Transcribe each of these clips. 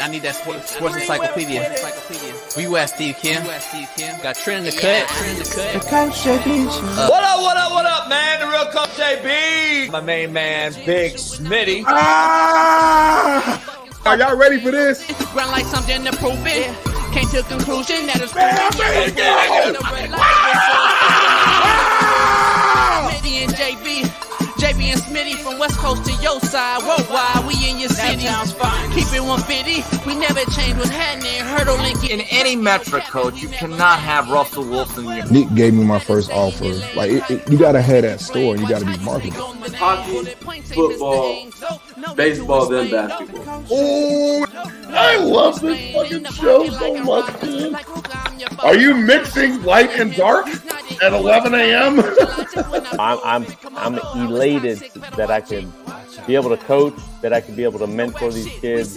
I need that sports encyclopedia. We West Steve Kim. Got Trent in the cut. What up, man? The real Coach JB. My main man, Big Smitty. Are y'all ready for this? Run like something in the proven. Came to a conclusion that it's Smitty and JB and Smitty from West Coast to your side. Worldwide, we in your city. Keep it 150. We never change what's happening. Hurdle and get in any metric, coach. You cannot have Russell Wilson. Nick gave me my first offer. Like you gotta have that store. You gotta be marketable. Hockey, football, baseball, then basketball. Oh, I love this fucking show so much, man. Are you mixing light and dark at 11 a.m.? I'm elated that I can be able to coach, that I can be able to mentor these kids,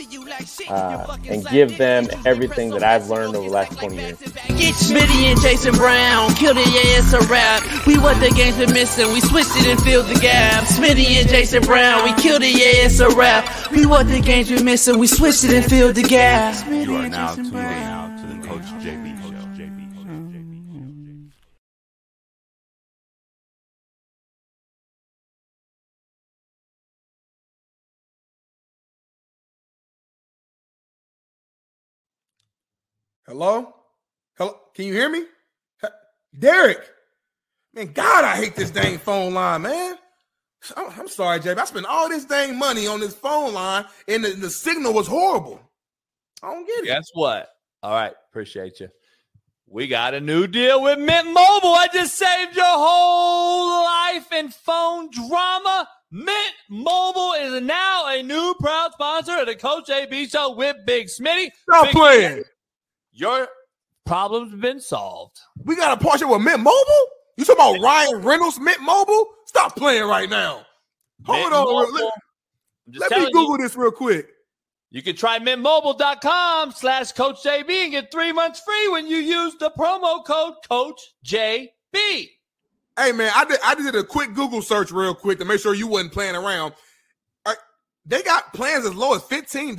and give them everything that I've learned over the last 20 years. Get Smitty and Jason Brown, kill the ass a rap. We what the game's been missing, we switched it and filled the gap. Smitty and Jason Brown, we kill the ass a rap. We what the game's been missing, we switched it and filled the gap. You are now tuned out to the Coach JB. Hello? Can you hear me? Derek. Man, God, I hate this dang phone line, man. I'm sorry, JB. I spent all this dang money on this phone line, and the signal was horrible. I don't get it. Guess what? All right. Appreciate you. We got a new deal with Mint Mobile. I just saved your whole life in phone drama. Mint Mobile is now a new proud sponsor of the Coach AB Show with Big Smitty. Stop playing. Smitty. Your problem's been solved. We got a partnership with Mint Mobile? You talking about Ryan Reynolds, Mint Mobile? Stop playing right now. Hold on. Let me Google this real quick. You can try mintmobile.com/CoachJB and get 3 months free when you use the promo code CoachJB. Hey, man, I did a quick Google search real quick to make sure you wasn't playing around. They got plans as low as $15?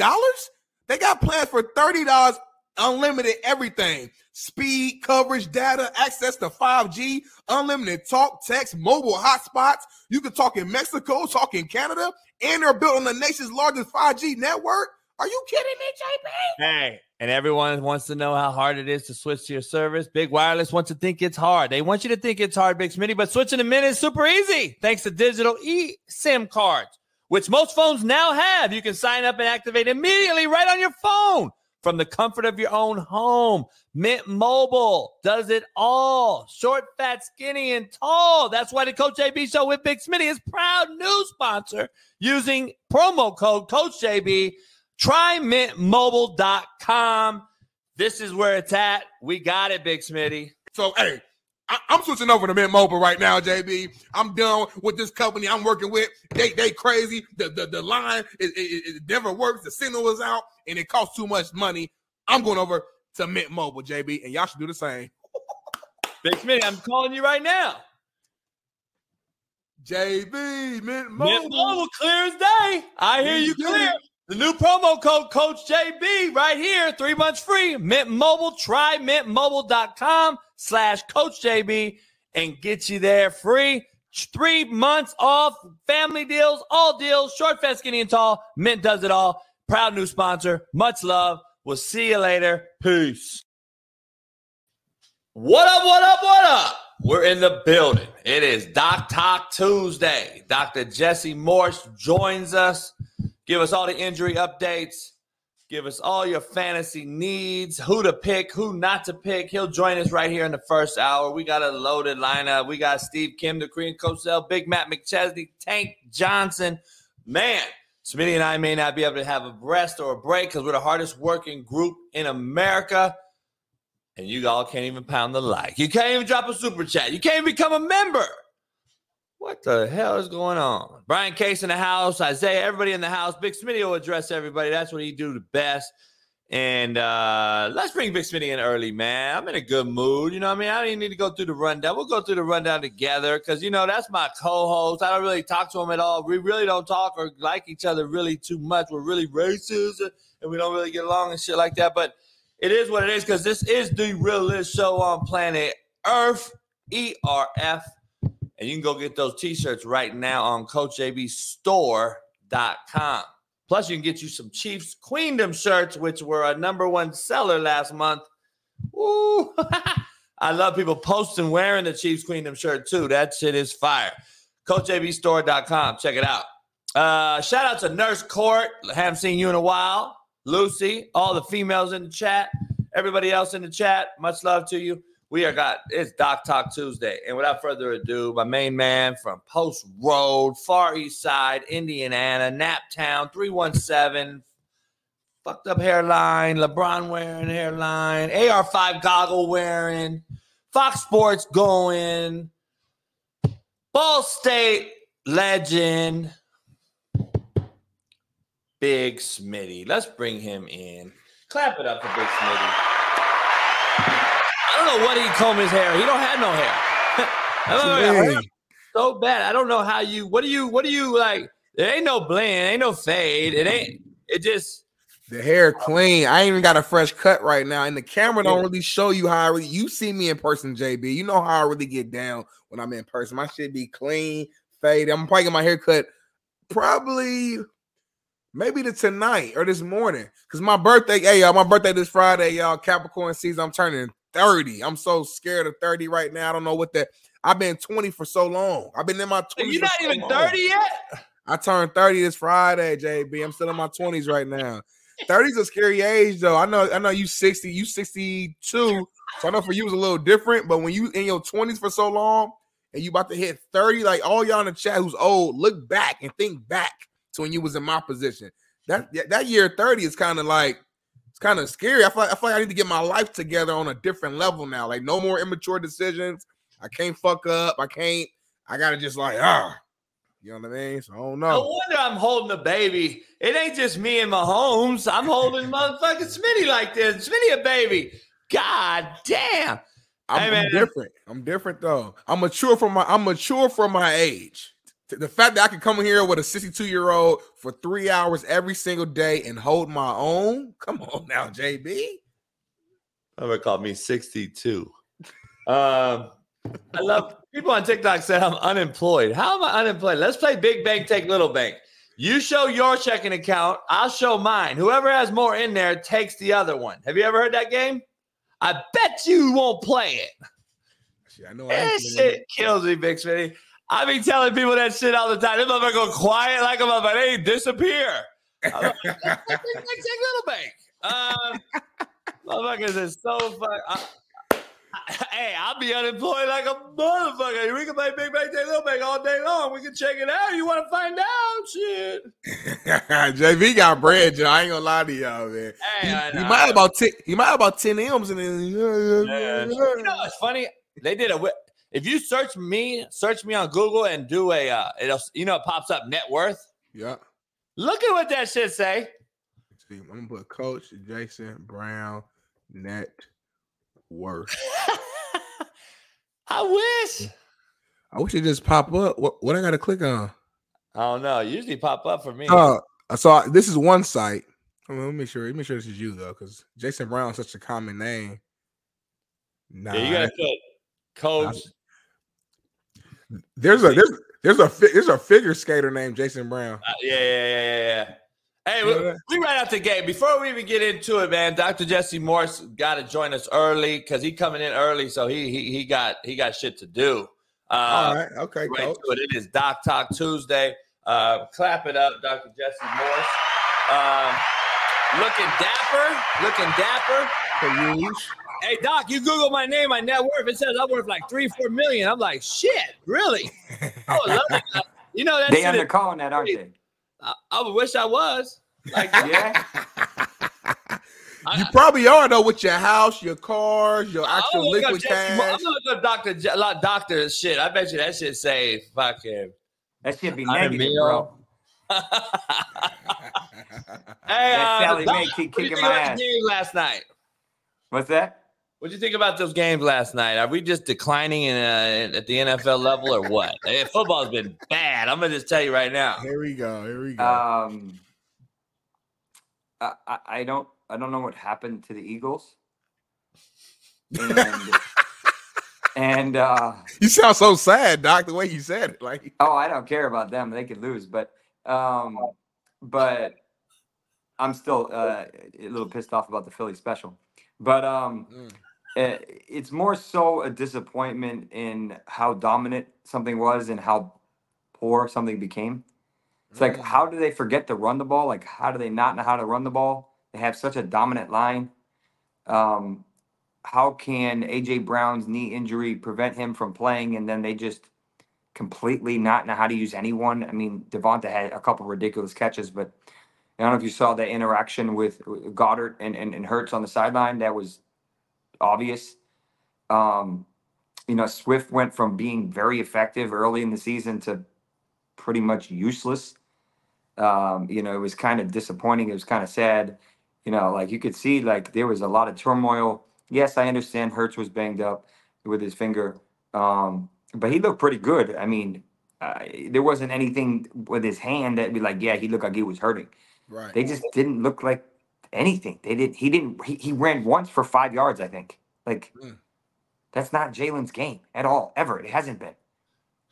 They got plans for $30. Unlimited everything, speed, coverage, data, access to 5G, unlimited talk, text, mobile hotspots. You can talk in Mexico, talk in Canada, and they're built on the nation's largest 5G network. Are you kidding me, JP? Hey, and everyone wants to know how hard it is to switch to your service. Big Wireless wants to think it's hard. They want you to think it's hard, Big Smitty, but switching to Mint is super easy thanks to digital eSIM cards, which most phones now have. You can sign up and activate immediately right on your phone. From the comfort of your own home, Mint Mobile does it all. Short, fat, skinny, and tall. That's why the Coach JB Show with Big Smitty is proud new sponsor using promo code CoachJB. Try MintMobile.com. This is where it's at. We got it, Big Smitty. So, hey, I'm switching over to Mint Mobile right now, JB. I'm done with this company I'm working with. They crazy. The line, it never works. The signal is out, and it costs too much money. I'm going over to Mint Mobile, JB, and y'all should do the same. Big Smitty, I'm calling you right now. JB, Mint Mobile. Mint Mobile, clear as day. I hear you clear. The new promo code, CoachJB, right here, 3 months free. Mint Mobile, try mintmobile.com/CoachJB and get you there free. 3 months off, family deals, all deals, short, fat, skinny, and tall. Mint does it all. Proud new sponsor. Much love. We'll see you later. Peace. What up? We're in the building. It is Doc Talk Tuesday. Dr. Jesse Morse joins us. Give us all the injury updates. Give us all your fantasy needs, who to pick, who not to pick. He'll join us right here in the first hour. We got a loaded lineup. We got Steve Kim, the Korean Cosell, Big Matt McChesney, Tank Johnson. Man, Smitty and I may not be able to have a rest or a break because we're the hardest working group in America. And you all can't even pound the like. You can't even drop a super chat. You can't even become a member. What the hell is going on? Brian Case in the house, Isaiah, everybody in the house. Big Smitty will address everybody. That's what he do the best. And let's bring Vic Smitty in early, man. I'm in a good mood. You know what I mean? I don't even need to go through the rundown. We'll go through the rundown together because, you know, that's my co-host. I don't really talk to him at all. We really don't talk or like each other really too much. We're really racist and we don't really get along and shit like that. But it is what it is because this is the realest show on planet Earth, ERF. And you can go get those T-shirts right now on CoachJBStore.com. Plus, you can get you some Chiefs Queendom shirts, which were a number one seller last month. Ooh, I love people posting wearing the Chiefs Queendom shirt, too. That shit is fire. CoachJBStore.com. Check it out. Shout out to Nurse Court. Haven't seen you in a while. Lucy, all the females in the chat, everybody else in the chat. Much love to you. It's Doc Talk Tuesday. And without further ado, my main man from Post Road, Far East Side, Indiana, Naptown, 317, fucked up hairline, LeBron wearing hairline, AR5 goggle wearing, Fox Sports going, Ball State legend, Big Smitty. Let's bring him in. Clap it up for Big Smitty. I don't know what he combed his hair. He don't have no hair. So bad. I don't know how you. What do you like? There ain't no blend. Ain't no fade. It just. The hair clean. I ain't even got a fresh cut right now, and the camera don't really show you how I really. You see me in person, JB. You know how I really get down when I'm in person. My shit be clean, fade. I'm probably getting my hair cut maybe tonight or this morning, cause my birthday. Hey y'all, my birthday this Friday, y'all. Capricorn season. I'm turning 30. I'm so scared of 30 right now. I don't know what that. I've been 20 for so long. I've been in my 20s. You're not even 30 yet? I turned 30 this Friday, JB. I'm still in my 20s right now. 30's a scary age, though. I know you 60, you 62. So I know for you it's a little different, but when you in your 20s for so long and you about to hit 30, like all y'all in the chat who's old, look back and think back to when you was in my position. That year 30 is kind of like, it's kind of scary. I feel like I need to get my life together on a different level now. Like, no more immature decisions. I can't fuck up. I got to just like, you know what I mean? So, I don't know. No wonder I'm holding a baby. It ain't just me and Mahomes. I'm holding motherfucking Smitty like this. Smitty a baby. God damn. I'm different. I'm different, though. I'm mature for my age. The fact that I can come in here with a 62-year-old for 3 hours every single day and hold my own. Come on now, JB. Somebody called me 62. I love people on TikTok said I'm unemployed. How am I unemployed? Let's play Big Bank Take Little Bank. You show your checking account. I'll show mine. Whoever has more in there takes the other one. Have you ever heard that game? I bet you won't play it. Actually, I know that shit kills me, Big Smitty. I be telling people that shit all the time. This motherfucker go quiet like a motherfucker. They disappear. Like, Little Bank. Motherfuckers is so fucking. Hey, I'll be unemployed like a motherfucker. We can play Big Bank Take Little Bank all day long. We can check it out. You want to find out? Shit. JV got bread, Joe. I ain't gonna lie to y'all, man. Hey, he might have about 10. He might have about 10 M's in it. Yeah. You know what's funny? They did a. If you search me on Google and do a, it pops up net worth. Yeah. Look at what that shit say. Let's see, I'm going to put Coach Jason Brown net worth. I wish it just pop up. What I got to click on? I don't know. It usually pop up for me. So this is one site. Let me make sure this is you, though, because Jason Brown is such a common name. Nah, yeah, you got to put Coach. There's a figure skater named Jason Brown. Yeah. Hey, we right out the gate. Before we even get into it, man, Dr. Jesse Morris got to join us early because he coming in early, so he got shit to do. All right, okay, Coach. It is Doc Talk Tuesday. Clap it up, Dr. Jesse Morris. Looking dapper. Hey, Doc, you Google my name, my net worth. It says I'm worth like 3-4 million. I'm like, shit, really? I would love it. You know, they undercalling that, aren't they? I wish I was. Like, yeah. You probably are, though, with your house, your cars, your actual liquid cash. I'm going to look up doctor shit. I bet you that shit say fucking. That shit be negative, bro. Sally Mae keep kicking my ass. Last night. What's that? What do you think about those games last night? Are we just declining at the NFL level or what? Football's been bad. I'm going to just tell you right now. Here we go. I don't know what happened to the Eagles. And you sound so sad, Doc, the way you said it. Like, oh, I don't care about them. They could lose, but I'm still a little pissed off about the Philly special. But it's more so a disappointment in how dominant something was and how poor something became. It's like, how do they forget to run the ball? Like, how do they not know how to run the ball? They have such a dominant line. How can A.J. Brown's knee injury prevent him from playing, and then they just completely not know how to use anyone? I mean, Devonta had a couple ridiculous catches, but I don't know if you saw the interaction with Goddard and Hurts on the sideline. That was obvious. Swift went from being very effective early in the season to pretty much useless. It was kind of disappointing. It was kind of sad. You could see, there was a lot of turmoil. Yes, I understand Hurts was banged up with his finger, but he looked pretty good. I mean, there wasn't anything with his hand that would be he looked like he was hurting. Right. They just didn't look like anything. They didn't. He didn't. He ran once for 5 yards, I think. That's not Jalen's game at all, ever. It hasn't been.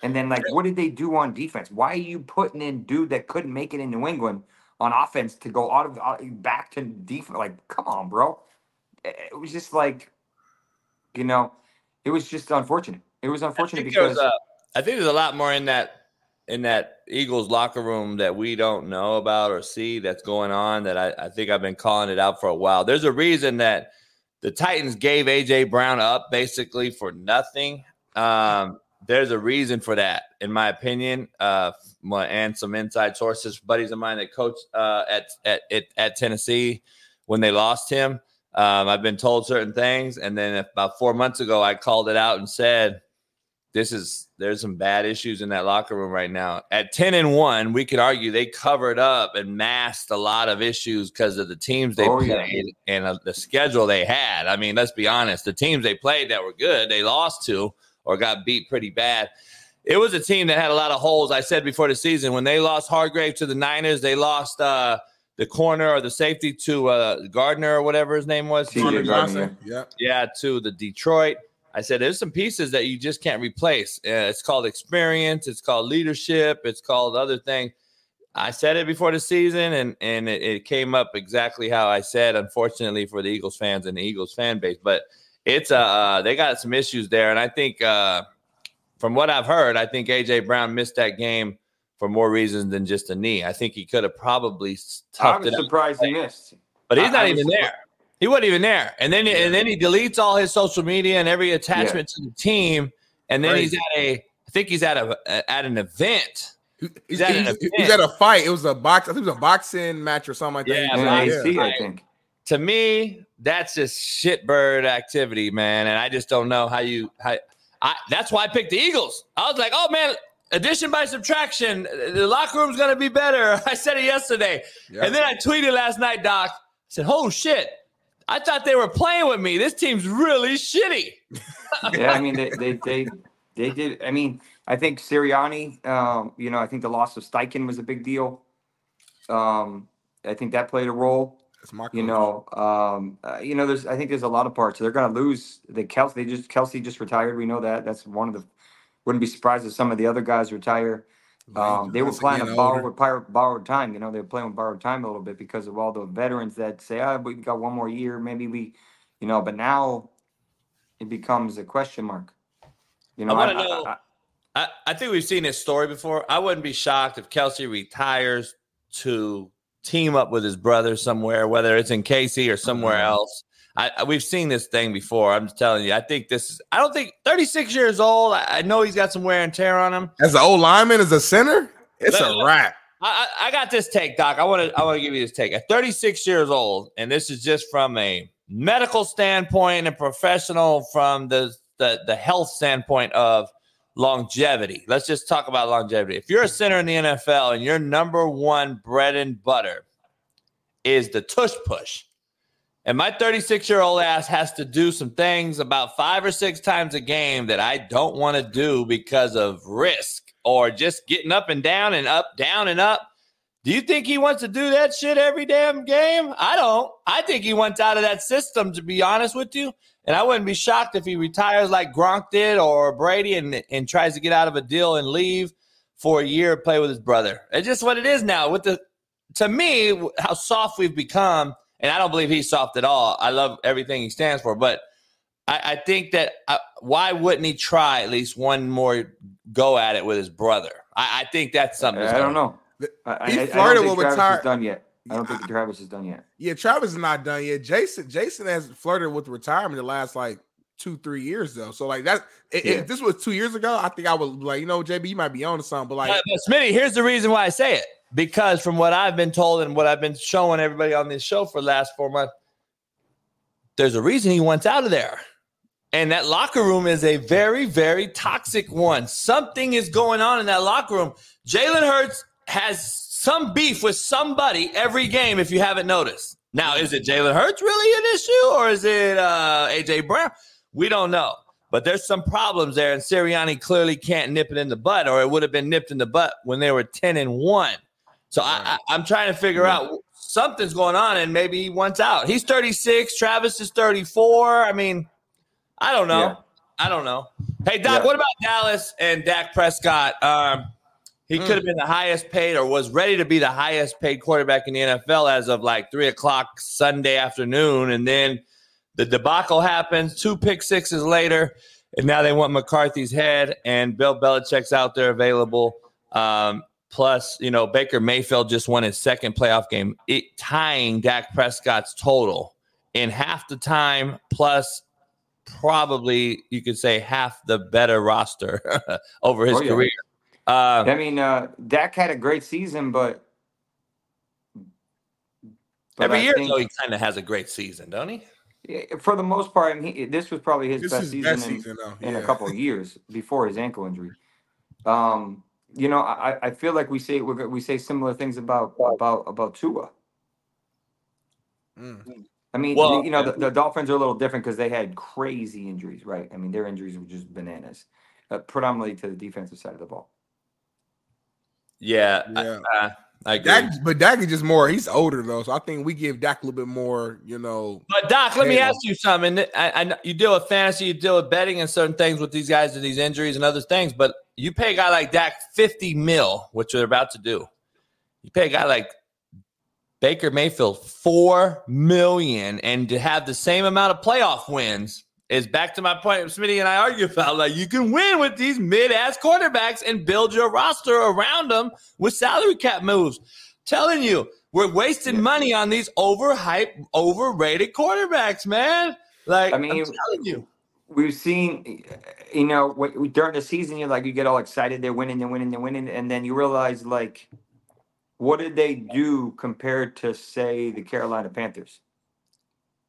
And then, what did they do on defense? Why are you putting in dude that couldn't make it in New England on offense to go back to defense? Come on, bro. It was just it was just unfortunate. It was unfortunate because I think there's a lot more in that Eagles locker room that we don't know about or see that's going on that I think I've been calling it out for a while. There's a reason that the Titans gave A.J. Brown up basically for nothing. There's a reason for that, in my opinion, and some inside sources, buddies of mine that coach at Tennessee when they lost him. I've been told certain things, and then about 4 months ago, I called it out and said, there's some bad issues in that locker room right now. At 10-1, we could argue they covered up and masked a lot of issues because of the teams they played and the schedule they had. I mean, let's be honest. The teams they played that were good, they lost to or got beat pretty bad. It was a team that had a lot of holes. I said before the season, when they lost Hargrave to the Niners, they lost the corner or the safety to Gardner or whatever his name was. Gardner. Yeah, to the Detroit. I said, there's some pieces that you just can't replace. It's called experience. It's called leadership. It's called other things. I said it before the season, and it came up exactly how I said, unfortunately for the Eagles fans and the Eagles fan base. But it's they got some issues there. And I think from what I've heard, I think A.J. Brown missed that game for more reasons than just a knee. I think he could have probably toughed it out. I'm surprised he missed. But he's not even there. He wasn't even there. And then he deletes all his social media and every attachment to the team. And then he's at an event. He's at a fight. It was a box. I think it was a boxing match or something like that. I think. To me, that's just shitbird activity, man. And I just don't know how that's why I picked the Eagles. I was like, oh man, addition by subtraction, the locker room's gonna be better. I said it yesterday. Yep. And then I tweeted last night, Doc. I said, oh shit. I thought they were playing with me. This team's really shitty. Yeah, I mean, they did. I mean, I think Sirianni, I think the loss of Steichen was a big deal. I think that played a role. I think there's a lot of parts. They're going to lose. Kelsey just retired. We know that. That's one of the – wouldn't be surprised if some of the other guys retire. They were playing a borrowed time. They were playing with borrowed time a little bit because of all the veterans that say, we've got one more year. Maybe we, but now it becomes a question mark. I think we've seen this story before. I wouldn't be shocked if Kelsey retires to team up with his brother somewhere, whether it's in KC or somewhere else. We've seen this thing before. I'm just telling you. I think this is. I don't think 36 years old. I know he's got some wear and tear on him. As an old lineman, as a center, it's a wrap. I got this take, Doc. I want to give you this take. At 36 years old, and this is just from a medical standpoint and professional from the health standpoint of longevity. Let's just talk about longevity. If you're a center in the NFL and your number one bread and butter is the tush push, and my 36-year-old ass has to do some things about 5 or 6 times a game that I don't want to do because of risk or just getting up and down and up, down and up. Do you think he wants to do that shit every damn game? I don't. I think he wants out of that system, to be honest with you. And I wouldn't be shocked if he retires like Gronk did or Brady and tries to get out of a deal and leave for a year, play with his brother. It's just what it is now. To me, how soft we've become. And I don't believe he's soft at all. I love everything he stands for. But I think that why wouldn't he try at least one more go at it with his brother? I think that's something. I don't know. I don't think Travis is done yet. I don't think Travis is done yet. Yeah, Travis is not done yet. Jason has flirted with retirement the last, 2-3 years, though. So, if this was 2 years ago, I think I would be like, you know, JB, you might be on to something. But, Smitty, here's the reason why I say it. Because from what I've been told and what I've been showing everybody on this show for the last 4 months, there's a reason he wants out of there. And that locker room is a very, very toxic one. Something is going on in that locker room. Jalen Hurts has some beef with somebody every game, if you haven't noticed. Now, is it Jalen Hurts really an issue, or is it A.J. Brown? We don't know. But there's some problems there, and Sirianni clearly can't nip it in the bud, or it would have been nipped in the butt when they were 10-1. So I'm trying to figure out something's going on, and maybe he wants out. He's 36. Travis is 34. I mean, I don't know. Yeah. I don't know. Hey, Doc, what about Dallas and Dak Prescott? He could have been the highest paid or was ready to be the highest paid quarterback in the NFL as of 3:00 Sunday afternoon. And then the debacle happens 2 pick sixes later. And now they want McCarthy's head, and Bill Belichick's out there available. Plus, Baker Mayfield just won his second playoff game, tying Dak Prescott's total in half the time, plus probably, you could say, half the better roster over his career. Dak had a great season, but every year, though, he kind of has a great season, don't he? Yeah, for the most part, this was probably his best season in a couple of years before his ankle injury. I feel like we say similar things about Tua. I mean, the Dolphins are a little different because they had crazy injuries, right? I mean, their injuries were just bananas, predominantly to the defensive side of the ball. Yeah. I agree. Dak is just more. He's older though, so I think we give Dak a little bit more. But Doc, let me ask you something. I you deal with fantasy, you deal with betting, and certain things with these guys and these injuries and other things, but. You pay a guy like Dak $50 million, which they're about to do. You pay a guy like Baker Mayfield $4 million, and to have the same amount of playoff wins is back to my point. Smitty and I argue about you can win with these mid-ass quarterbacks and build your roster around them with salary cap moves. Telling you, we're wasting money on these overhyped, overrated quarterbacks, man. I'm telling you. We've seen, during the season, you get all excited. They're winning. And then you realize, what did they do compared to, say, the Carolina Panthers?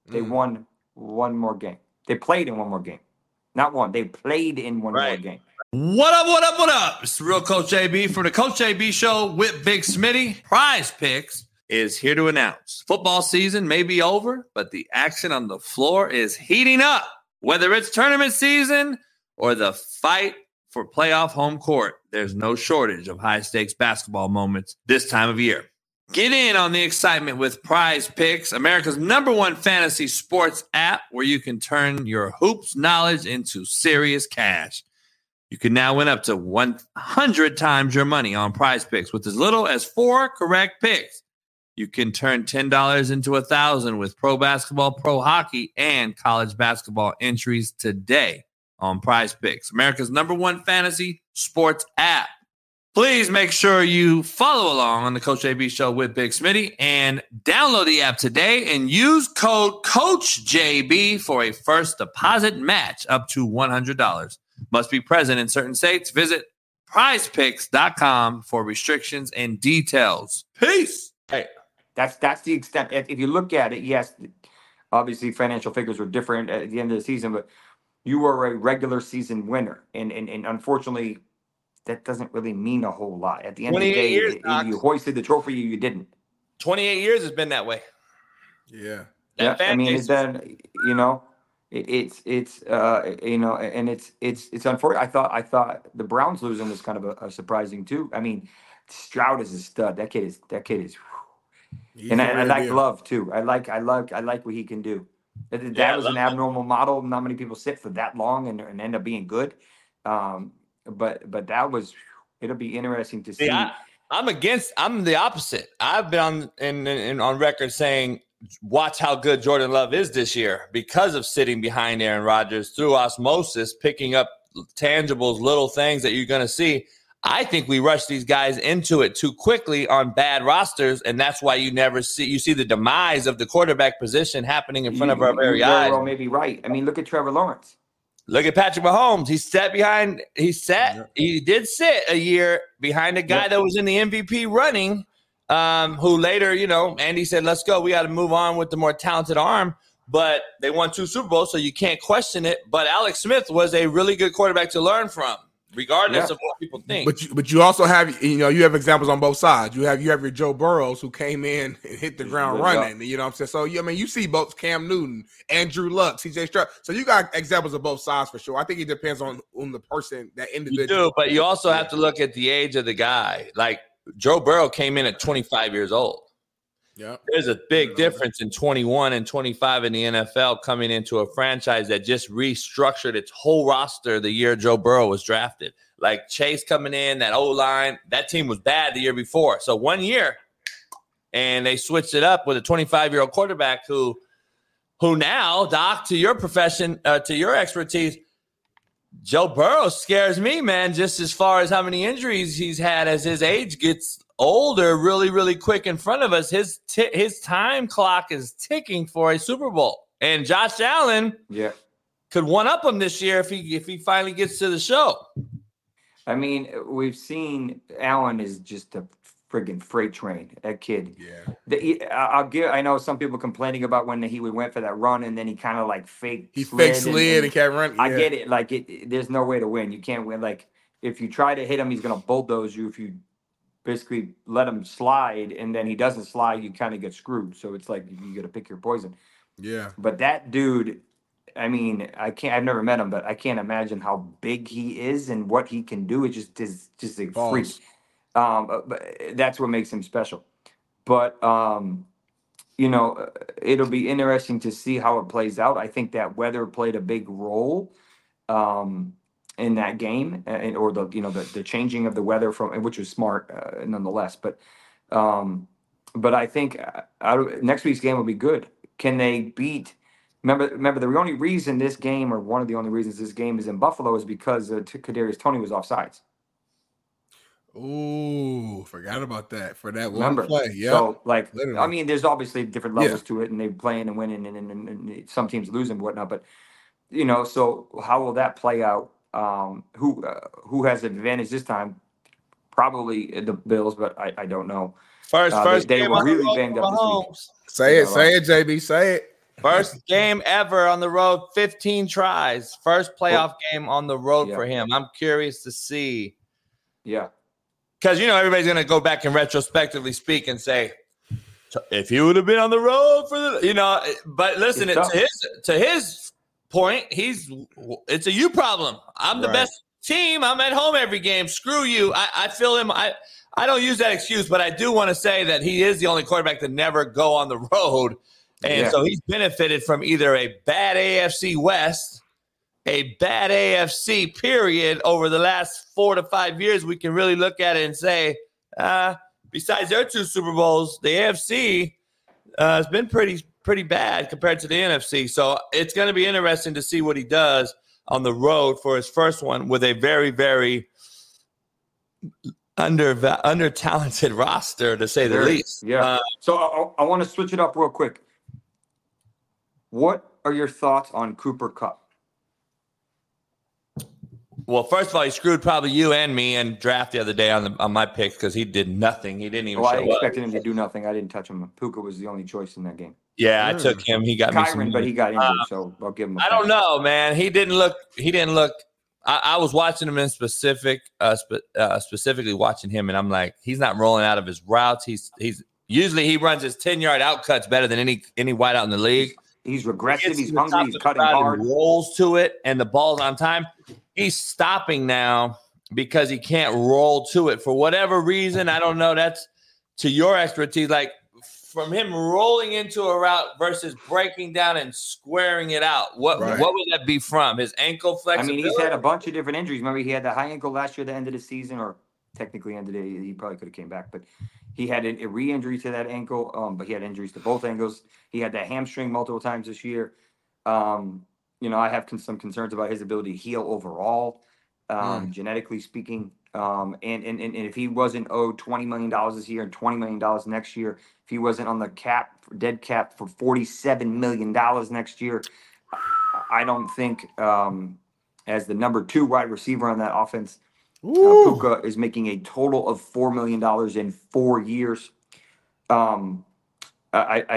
They won one more game. They played in one more game. Not one. They played in one more game. What up? It's Real Coach JB for the Coach JB Show with Big Smitty. Prize Picks is here to announce. Football season may be over, but the action on the floor is heating up. Whether it's tournament season or the fight for playoff home court, there's no shortage of high-stakes basketball moments this time of year. Get in on the excitement with Prize Picks, America's #1 fantasy sports app, where you can turn your hoops knowledge into serious cash. You can now win up to 100 times your money on Prize Picks with as little as 4 correct picks. You can turn $10 into $1,000 with pro basketball, pro hockey, and college basketball entries today on Prize Picks, America's #1 fantasy sports app. Please make sure you follow along on the Coach JB Show with Big Smitty and download the app today and use code CoachJB for a first deposit match up to $100. Must be present in certain states. Visit prizepicks.com for restrictions and details. Peace. Hey. That's the extent. If you look at it, yes, obviously financial figures were different at the end of the season, but you were a regular season winner. And unfortunately, that doesn't really mean a whole lot. At the end of the day, years, you hoisted the trophy, you didn't. 28 years has been that way. Yeah. That yeah. I mean, it's been, you know, it's you know, and it's unfortunate. I thought the Browns losing was kind of a surprising too. I mean, Stroud is a stud. That kid is. And I like Love too. I like what he can do. That was an abnormal model. Not many people sit for that long and end up being good. But that was. It'll be interesting to see. I'm the opposite. I've been on record saying, watch how good Jordan Love is this year because of sitting behind Aaron Rodgers through osmosis, picking up tangibles, little things that you're going to see. I think we rush these guys into it too quickly on bad rosters, and that's why you see the demise of the quarterback position happening in front of our very eyes. Well, maybe right. I mean, look at Trevor Lawrence. Look at Patrick Mahomes. He did sit a year behind a guy that was in the MVP running, who later, you know, Andy said, let's go. We got to move on with the more talented arm. But they won 2 Super Bowls, so you can't question it. But Alex Smith was a really good quarterback to learn from, regardless of what people think. But you also have, you know, you have examples on both sides. You have your Joe Burrows who came in and hit the ground running. You know what I'm saying? So, yeah, I mean, you see both Cam Newton, Andrew Luck, CJ Stroud. So you got examples of both sides for sure. I think it depends on the person, that individual. You do, but you also have to look at the age of the guy. Like, Joe Burrow came in at 25 years old. Yeah, there's a big difference in 21 and 25 in the NFL coming into a franchise that just restructured its whole roster the year Joe Burrow was drafted. Like Chase coming in, that O-line, that team was bad the year before. So 1 year, and they switched it up with a 25-year-old quarterback who now, Doc, to your profession, to your expertise, Joe Burrow scares me, man, just as far as how many injuries he's had as his age gets older really, really quick in front of us. His time clock is ticking for a Super Bowl. And Josh Allen could one-up him this year if he finally gets to the show. I mean, we've seen Allen is just a friggin' freight train, that kid. Yeah. I know some people complaining about when he went for that run and then he kind of like slid and kept running. Yeah. I get it. Like, there's no way to win. You can't win. Like, if you try to hit him, he's going to bulldoze you. If you basically let him slide and then he doesn't slide, you kind of get screwed. So it's like you got to pick your poison. Yeah. But that dude, I mean, I've never met him, but I can't imagine how big he is and what he can do. It's just a freak. But that's what makes him special. But, you know, it'll be interesting to see how it plays out. I think that weather played a big role in that game, or the, you know, the changing of the weather from, which was smart nonetheless. But I think next week's game will be good. Can they beat? Remember the only reason this game, or one of the only reasons this game is in Buffalo, is because Kadarius Toney was offsides. Ooh, forgot about that for that one play. Yeah. So, like, literally. I mean, there's obviously different levels to it, and they're playing and winning, and some teams losing and whatnot. But, you know, so how will that play out? Who has advantage this time? Probably the Bills, but I don't know. First they were really banged up this week. Say it, JB. First game ever on the road, 15 tries. First playoff game on the road for him. I'm curious to see. Yeah. Because, you know, everybody's going to go back and retrospectively speak and say, if he would have been on the road for the, you know, but listen, to his point, it's a you problem. I'm the best team. I'm at home every game. Screw you. I feel him. I don't use that excuse, but I do want to say that he is the only quarterback to never go on the road. And so he's benefited from either a bad AFC West, a bad AFC period over the last 4 to 5 years. We can really look at it and say, besides their 2 Super Bowls, the AFC has been pretty bad compared to the NFC. So it's going to be interesting to see what he does on the road for his first one with a very, very under-talented roster, to say the least. Yeah. So I want to switch it up real quick. What are your thoughts on Cooper Kupp? Well, first of all, he screwed probably you and me and draft the other day on my picks because he did nothing. He didn't even show up. I expected him to do nothing. I didn't touch him. Puka was the only choice in that game. Yeah, I took him. He got Kyron, but he got injured, so I'll give him. I don't know, man. He didn't look. I was watching him in specifically watching him, and I'm like, he's not rolling out of his routes. He's usually he runs his 10-yard out cuts better than any wideout in the league. He's regressive. He's hungry. He's cutting hard. Rolls to it, and the ball's on time. He's stopping now because he can't roll to it for whatever reason. I don't know. That's to your expertise, like. From him rolling into a route versus breaking down and squaring it out, what would that be from? His ankle flexibility? I mean, he's had a bunch of different injuries. Remember, he had the high ankle last year, the end of the season, or technically end of the day. He probably could have came back, but he had a re-injury to that ankle, but he had injuries to both ankles. He had that hamstring multiple times this year. I have some concerns about his ability to heal overall, genetically speaking. And if he wasn't owed $20 million this year and $20 million next year, if he wasn't on the dead cap for $47 million next year, I don't think as the number 2 wide receiver on that offense, Puka is making a total of $4 million in 4 years. I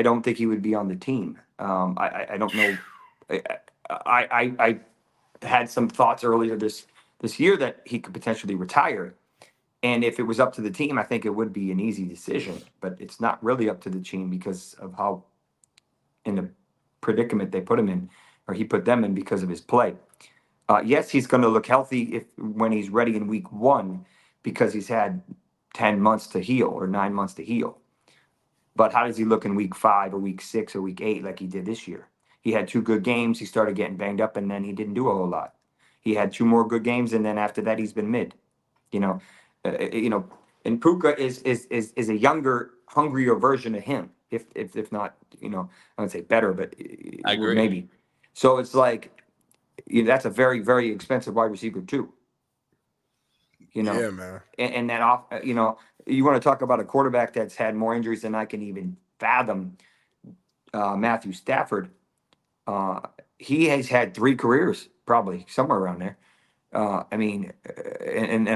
don't think he would be on the team. I don't know. I had some thoughts earlier this year that he could potentially retire. And if it was up to the team, I think it would be an easy decision, but it's not really up to the team because of how in the predicament they put him in, or he put them in because of his play. Yes, he's going to look healthy when he's ready in week 1, because he's had 10 months to heal or 9 months to heal. But how does he look in week 5 or week 6 or week 8 like he did this year? He had 2 good games. He started getting banged up, and then he didn't do a whole lot. He had 2 more good games, and then after that, he's been mid. And Puka is a younger, hungrier version of him. If not, I would say better, but I agree. Maybe. So it's like that's a very, very expensive wide receiver too. Yeah, man. And that off. You want to talk about a quarterback that's had more injuries than I can even fathom. Matthew Stafford. He has had 3 careers. Probably somewhere around there. And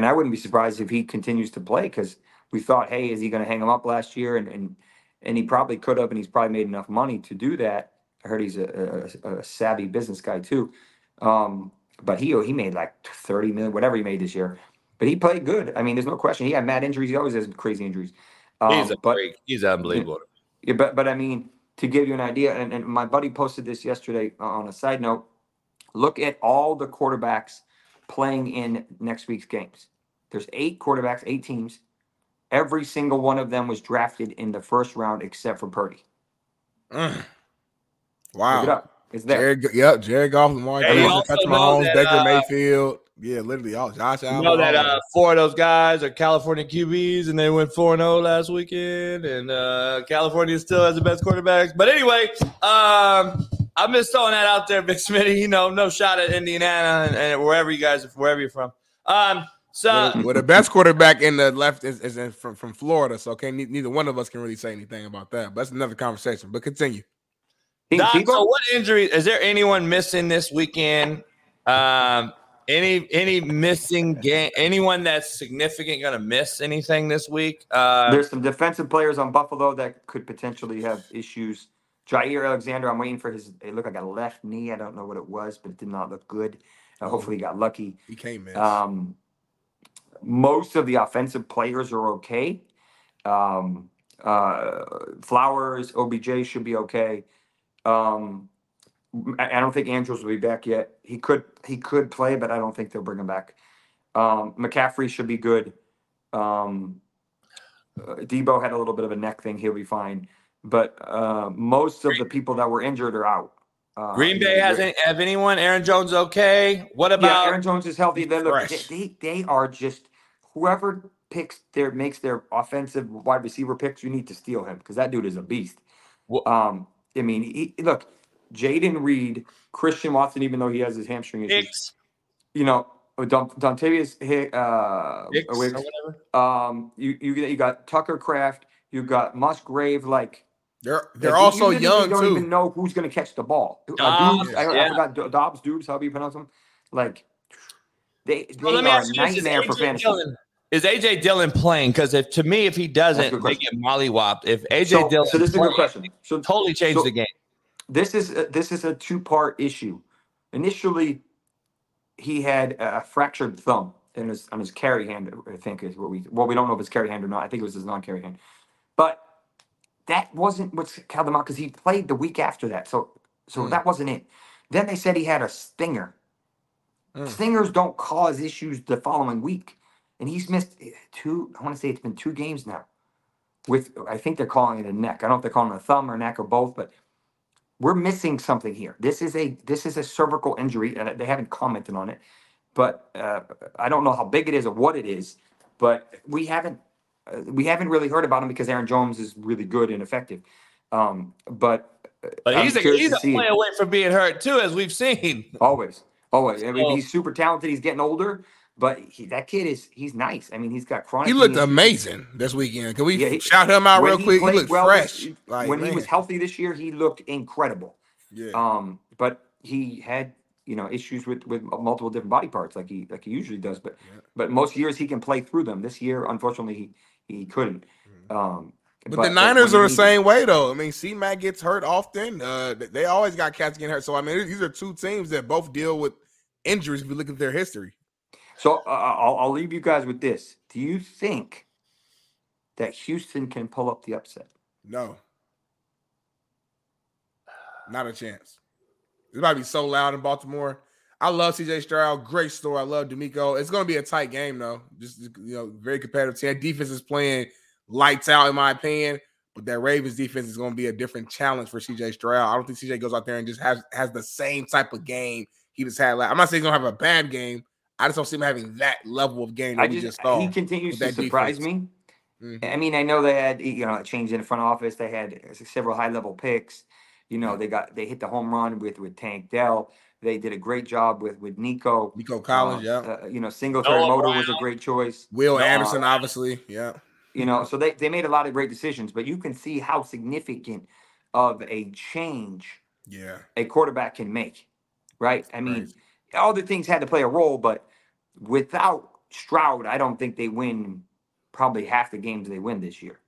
I wouldn't be surprised if he continues to play, because we thought, hey, is he going to hang him up last year? And he probably could have, and he's probably made enough money to do that. I heard he's a savvy business guy too. But he made like $30 million, whatever he made this year. But he played good. I mean, there's no question. He had mad injuries. He always has crazy injuries. He's unbelievable. Yeah, but I mean, to give you an idea, and my buddy posted this yesterday on a side note. Look at all the quarterbacks playing in next week's games. There's 8 quarterbacks, 8 teams. Every single one of them was drafted in the first round except for Purdy. Wow. Look it up. It's there. Jared Goff, Lamar Jackson, Patrick Mahomes, Baker Mayfield. Yeah, literally all. Josh Allen. You know that 4 of those guys are California QBs, and they went 4-0 last weekend, and California still has the best quarterbacks. But anyway, I'm just throwing that out there, Big Smitty. No shot at Indiana and wherever you're from. So well, the best quarterback in the left is from Florida, so neither one of us can really say anything about that. But that's another conversation. But continue. Doc, so what injury is there? Anyone missing this weekend? Any missing game? Anyone that's significant going to miss anything this week? There's some defensive players on Buffalo that could potentially have issues. Jair Alexander, I'm waiting for his – I got a left knee. I don't know what it was, but it did not look good. Hopefully he got lucky. He can't miss. Most of the offensive players are okay. Flowers, OBJ should be okay. I don't think Andrews will be back yet. He could play, but I don't think they'll bring him back. McCaffrey should be good. Debo had a little bit of a neck thing. He'll be fine. But most of the people that were injured are out. Green Bay hasn't have anyone. Aaron Jones okay? What about Aaron Jones is healthy? They are just whoever makes their offensive wide receiver picks. You need to steal him because that dude is a beast. Jaden Reed, Christian Watson, even though he has his hamstring issues, Hicks. Dontavius Hicks or whatever. You got Tucker Kraft. You got Musgrave, they're also young too. You don't even know who's going to catch the ball. Dobbs, I forgot Dobbs, however you pronounce them. They are a nightmare for fantasy. Is AJ Dillon playing? Because if to me, if he doesn't, they get mollywopped. If AJ Dillon, so this is a good question. So totally change the game. This is a two-part issue. Initially, he had a fractured thumb in his carry hand. I think is what we don't know if it's carry hand or not. I think it was his non-carry hand, but that wasn't what held him out because he played the week after that. So that wasn't it. Then they said he had a stinger. Stingers don't cause issues the following week. And he's missed two, I want to say it's been 2 games now. With, I think they're calling it a neck. I don't know if they're calling it a thumb or neck or both, but we're missing something here. This is a cervical injury, and they haven't commented on it. But I don't know how big it is or what it is, but we haven't really heard about him because Aaron Jones is really good and effective. But he's a play away from being hurt too, as we've seen. Always. I mean, he's super talented. He's getting older, but that kid is nice. I mean, he's got chronic. He looked amazing this weekend. Can we shout him out real quick? He looked fresh. He was healthy this year, he looked incredible. Yeah. But he had issues with multiple different body parts, like he usually does. But most years he can play through them. This year, unfortunately, he couldn't. But the Niners are the same way, though. I mean, C-Mac gets hurt often. They always got cats getting hurt. So, I mean, these are two teams that both deal with injuries if you look at their history. So, I'll leave you guys with this. Do you think that Houston can pull up the upset? No. Not a chance. It's about to be so loud in Baltimore. I love C.J. Stroud. Great story. I love D'Amico. It's going to be a tight game, though. Just, very competitive team. That defense is playing lights out, in my opinion. But that Ravens defense is going to be a different challenge for C.J. Stroud. I don't think C.J. goes out there and just has the same type of game he just had. I'm not saying he's going to have a bad game. I just don't see him having that level of game that we just saw. He continues to surprise me. Mm-hmm. I mean, I know they had a change in the front office. They had several high-level picks. They hit the home run with Tank Dell. They did a great job with Nico. Nico Collins, Singletary Motor was a great choice. Will Anderson, obviously, yeah. So they made a lot of great decisions, but you can see how significant of a change a quarterback can make, right? I mean, other things had to play a role, but without Stroud, I don't think they win probably half the games they win this year,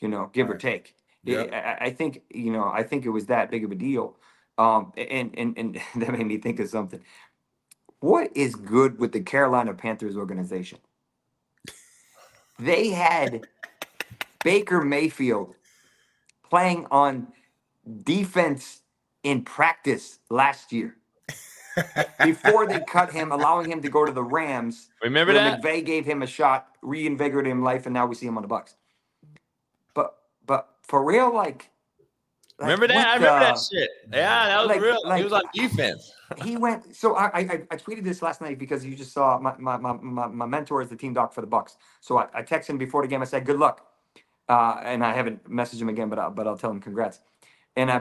give or take. Yeah. I think it was that big of a deal. And that made me think of something. What is good with the Carolina Panthers organization? They had Baker Mayfield playing on defense in practice last year before they cut him, allowing him to go to the Rams. Remember that? McVay gave him a shot, reinvigorated him life, and now we see him on the Bucs. But for real, like remember that? I remember that shit. Yeah, that was real. He was on defense. He went. So I tweeted this last night because you just saw my mentor is the team doc for the Bucs. So I texted him before the game. I said good luck, and I haven't messaged him again, but I'll tell him congrats. And I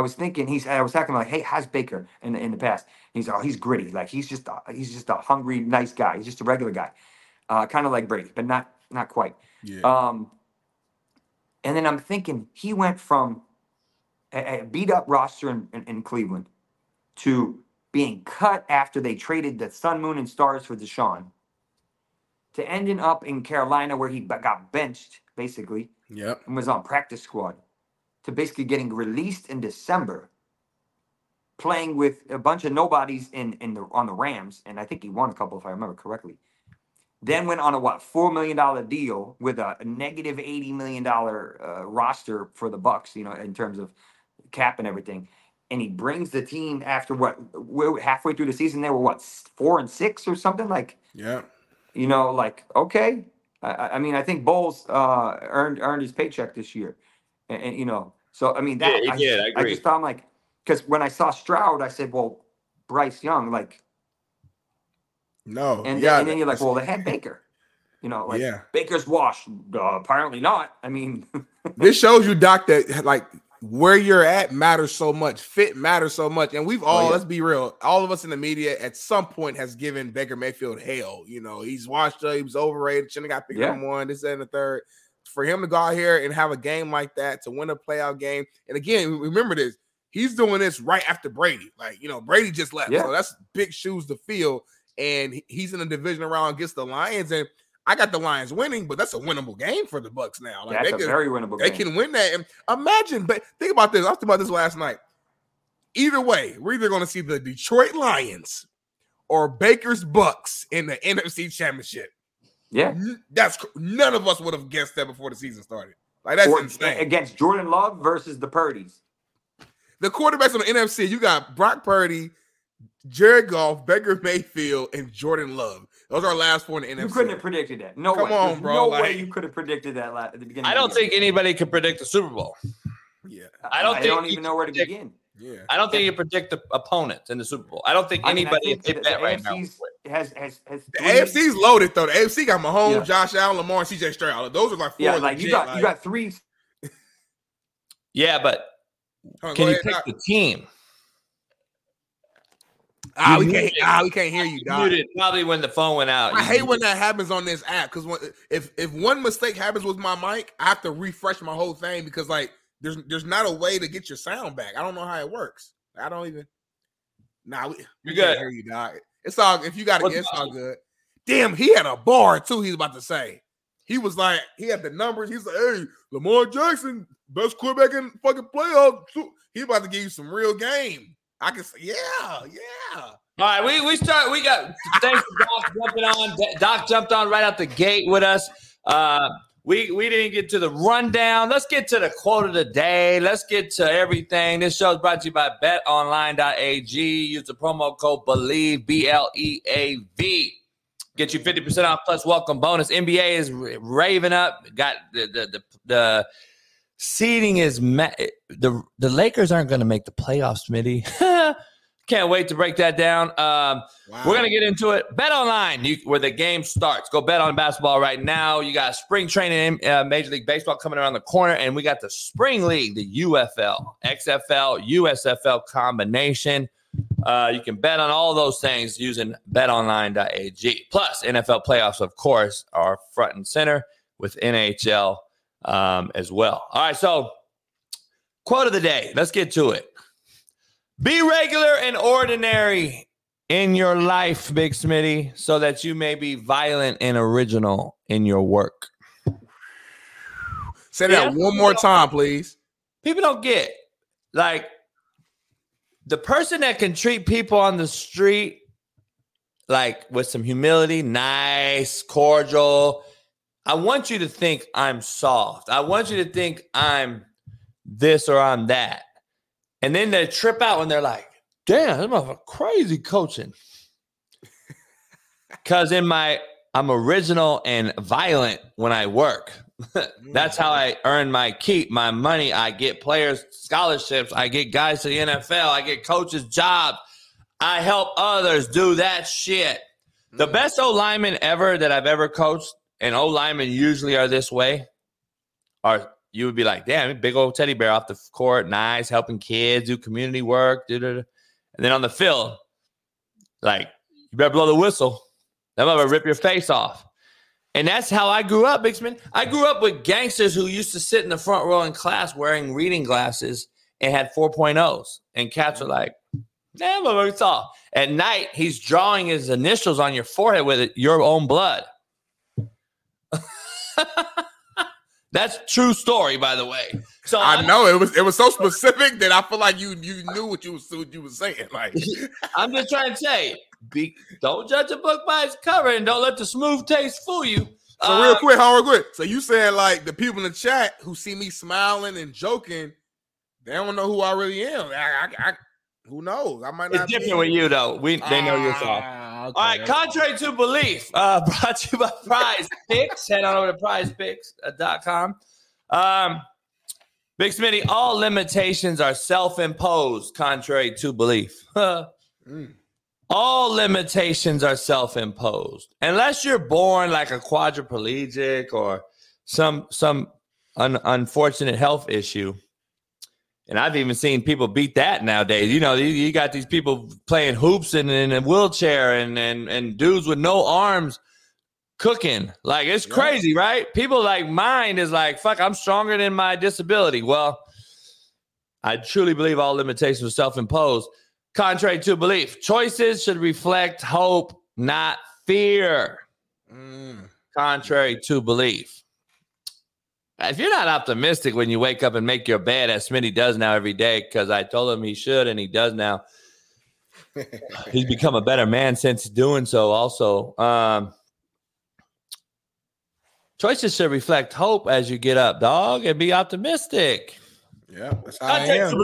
was thinking I was talking like, hey, how's Baker in the past? And he's he's gritty. Like he's just a hungry, nice guy. He's just a regular guy, kind of like Brady, but not quite. Yeah. And then I'm thinking he went from a beat-up roster in Cleveland to being cut after they traded the sun, moon, and stars for Deshaun to ending up in Carolina where he got benched, basically, and was on practice squad, to basically getting released in December, playing with a bunch of nobodies on the Rams, and I think he won a couple if I remember correctly. Then went on a $4 million deal with a negative $80 million roster for the Bucs, in terms of cap and everything. And he brings the team after halfway through the season, they were 4-6 or something like. Yeah. Okay. I mean, I think Bowles earned his paycheck this year, so I mean that. Yeah, I agree. I just thought because when I saw Stroud, I said, well, Bryce Young, no. And then you're like, well, they had Baker. Baker's washed. Apparently not. I mean. This shows you, Doc, that, where you're at matters so much. Fit matters so much. And we've all, let's be real, all of us in the media at some point has given Baker Mayfield hell. He's washed up. He was overrated. Shouldn't have got picked on one, this, that, and the third. For him to go out here and have a game like that, to win a playoff game. And again, remember this. He's doing this right after Brady. Brady just left. Yeah. So that's big shoes to fill. And he's in a division round against the Lions. And I got the Lions winning, but that's a winnable game for the Bucks now. Like, that's a very winnable game. They can win that. And imagine, but think about this. I was talking about this last night. Either way, we're either going to see the Detroit Lions or Baker's Bucks in the NFC Championship. Yeah. That's none of us would have guessed that before the season started. Like, that's insane. Against Jordan Love versus the Purdy's. The quarterbacks on the NFC, you got Brock Purdy, Jared Goff, Baker Mayfield, and Jordan Love. Those are our last four in the NFC. You couldn't have predicted that. No way. Come on, bro. No way you could have predicted that at the beginning. I don't think anybody could predict the Super Bowl. Yeah. I don't even know where to begin. Yeah. I don't think you predict the opponents in the Super Bowl. I don't think anybody did that right now. The AFC's loaded, though. The AFC got Mahomes, Josh Allen, Lamar, and CJ Stroud. Those are like four. Yeah, like you got three. Yeah, but can you pick the team? We can't hear you, dog. Probably when the phone went out. I hate when that happens on this app, because if one mistake happens with my mic, I have to refresh my whole thing, because like there's not a way to get your sound back. I don't know how it works. I don't even. Nah, we can't hear you, dog. It's all if you got it. It's all good. Damn, he had a bar too. He's about to say he was like he had the numbers. He's like, hey, Lamar Jackson, best quarterback in fucking playoff. He's about to give you some real game. I can say, yeah. All right, we start. We got thanks to Doc jumping on. Doc jumped on right out the gate with us. We didn't get to the rundown. Let's get to the quote of the day. Let's get to everything. This show is brought to you by betonline.ag. Use the promo code BELIEVE, BLEAV. Get you 50% off plus welcome bonus. NBA is raving up. Got the seeding is the Lakers aren't going to make the playoffs, Smitty. Can't wait to break that down. We're going to get into it. Bet online, where the game starts. Go bet on basketball right now. You got spring training, Major League Baseball coming around the corner, and we got the spring league, the UFL, XFL, USFL combination. You can bet on all those things using betonline.ag. Plus, NFL playoffs, of course, are front and center with NHL. As well. All right, so quote of the day. Let's get to it. Be regular and ordinary in your life, Big Smitty, so that you may be violent and original in your work. Say that one more time, please. People don't get, like, the person that can treat people on the street, like, with some humility, nice, cordial, I want you to think I'm soft. I want you to think I'm this or I'm that. And then they trip out when they're like, damn, this motherfucker crazy coaching. Because I'm original and violent when I work. That's how I earn my keep, my money. I get players scholarships. I get guys to the NFL. I get coaches jobs. I help others do that shit. The best old lineman ever that I've ever coached, and old linemen usually are this way, or you would be like, damn, big old teddy bear off the court, nice, helping kids, do community work, and then on the field, like, you better blow the whistle. That mother rip your face off. And that's how I grew up, Bixman. I grew up with gangsters who used to sit in the front row in class wearing reading glasses and had 4.0s, and cats were like, damn, it's all. At night, he's drawing his initials on your forehead with your own blood. That's true story, by the way. So I know it was so specific that I feel like you knew what you was saying. Like, I'm just trying to say, don't judge a book by its cover, and don't let the smooth taste fool you. So real quick. So you saying like the people in the chat who see me smiling and joking, they don't know who I really am. I who knows? I might not. It's different with you though. They know you're soft. Okay. All right, contrary to belief, brought to you by Prize Picks. Head on over to prizepicks.com. Big Smitty, all limitations are self-imposed, contrary to belief. All limitations are self-imposed. Unless you're born like a quadriplegic or some unfortunate health issue. And I've even seen people beat that nowadays. You know, you got these people playing hoops and in a wheelchair and dudes with no arms cooking. Like, it's crazy, right? People like mine is like, fuck, I'm stronger than my disability. Well, I truly believe all limitations are self-imposed. Contrary to belief, choices should reflect hope, not fear. contrary to belief. If you're not optimistic when you wake up and make your bed, as Smitty does now every day, because I told him he should and he does now. He's become a better man since doing so also. Choices should reflect hope as you get up, dog, and be optimistic. Yeah, that's how I am.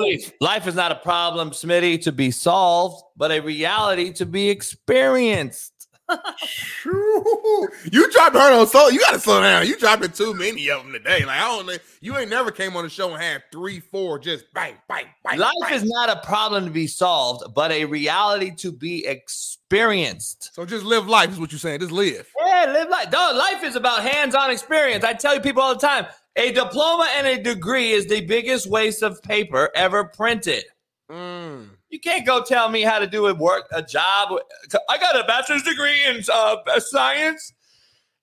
Life is not a problem, Smitty, to be solved, but a reality to be experienced. You dropped her on so you got to slow down. You dropping too many of them today. Like I don't know. You ain't never came on the show and had 3, 4 just bang, bang, bang. Life bang. Is not a problem to be solved, but a reality to be experienced. So just live life is what you're saying. Just live. Yeah, live life. Dog, life is about hands-on experience. I tell you people all the time, a diploma and a degree is the biggest waste of paper ever printed. You can't go tell me how to do it, work, a job. I got a bachelor's degree in science.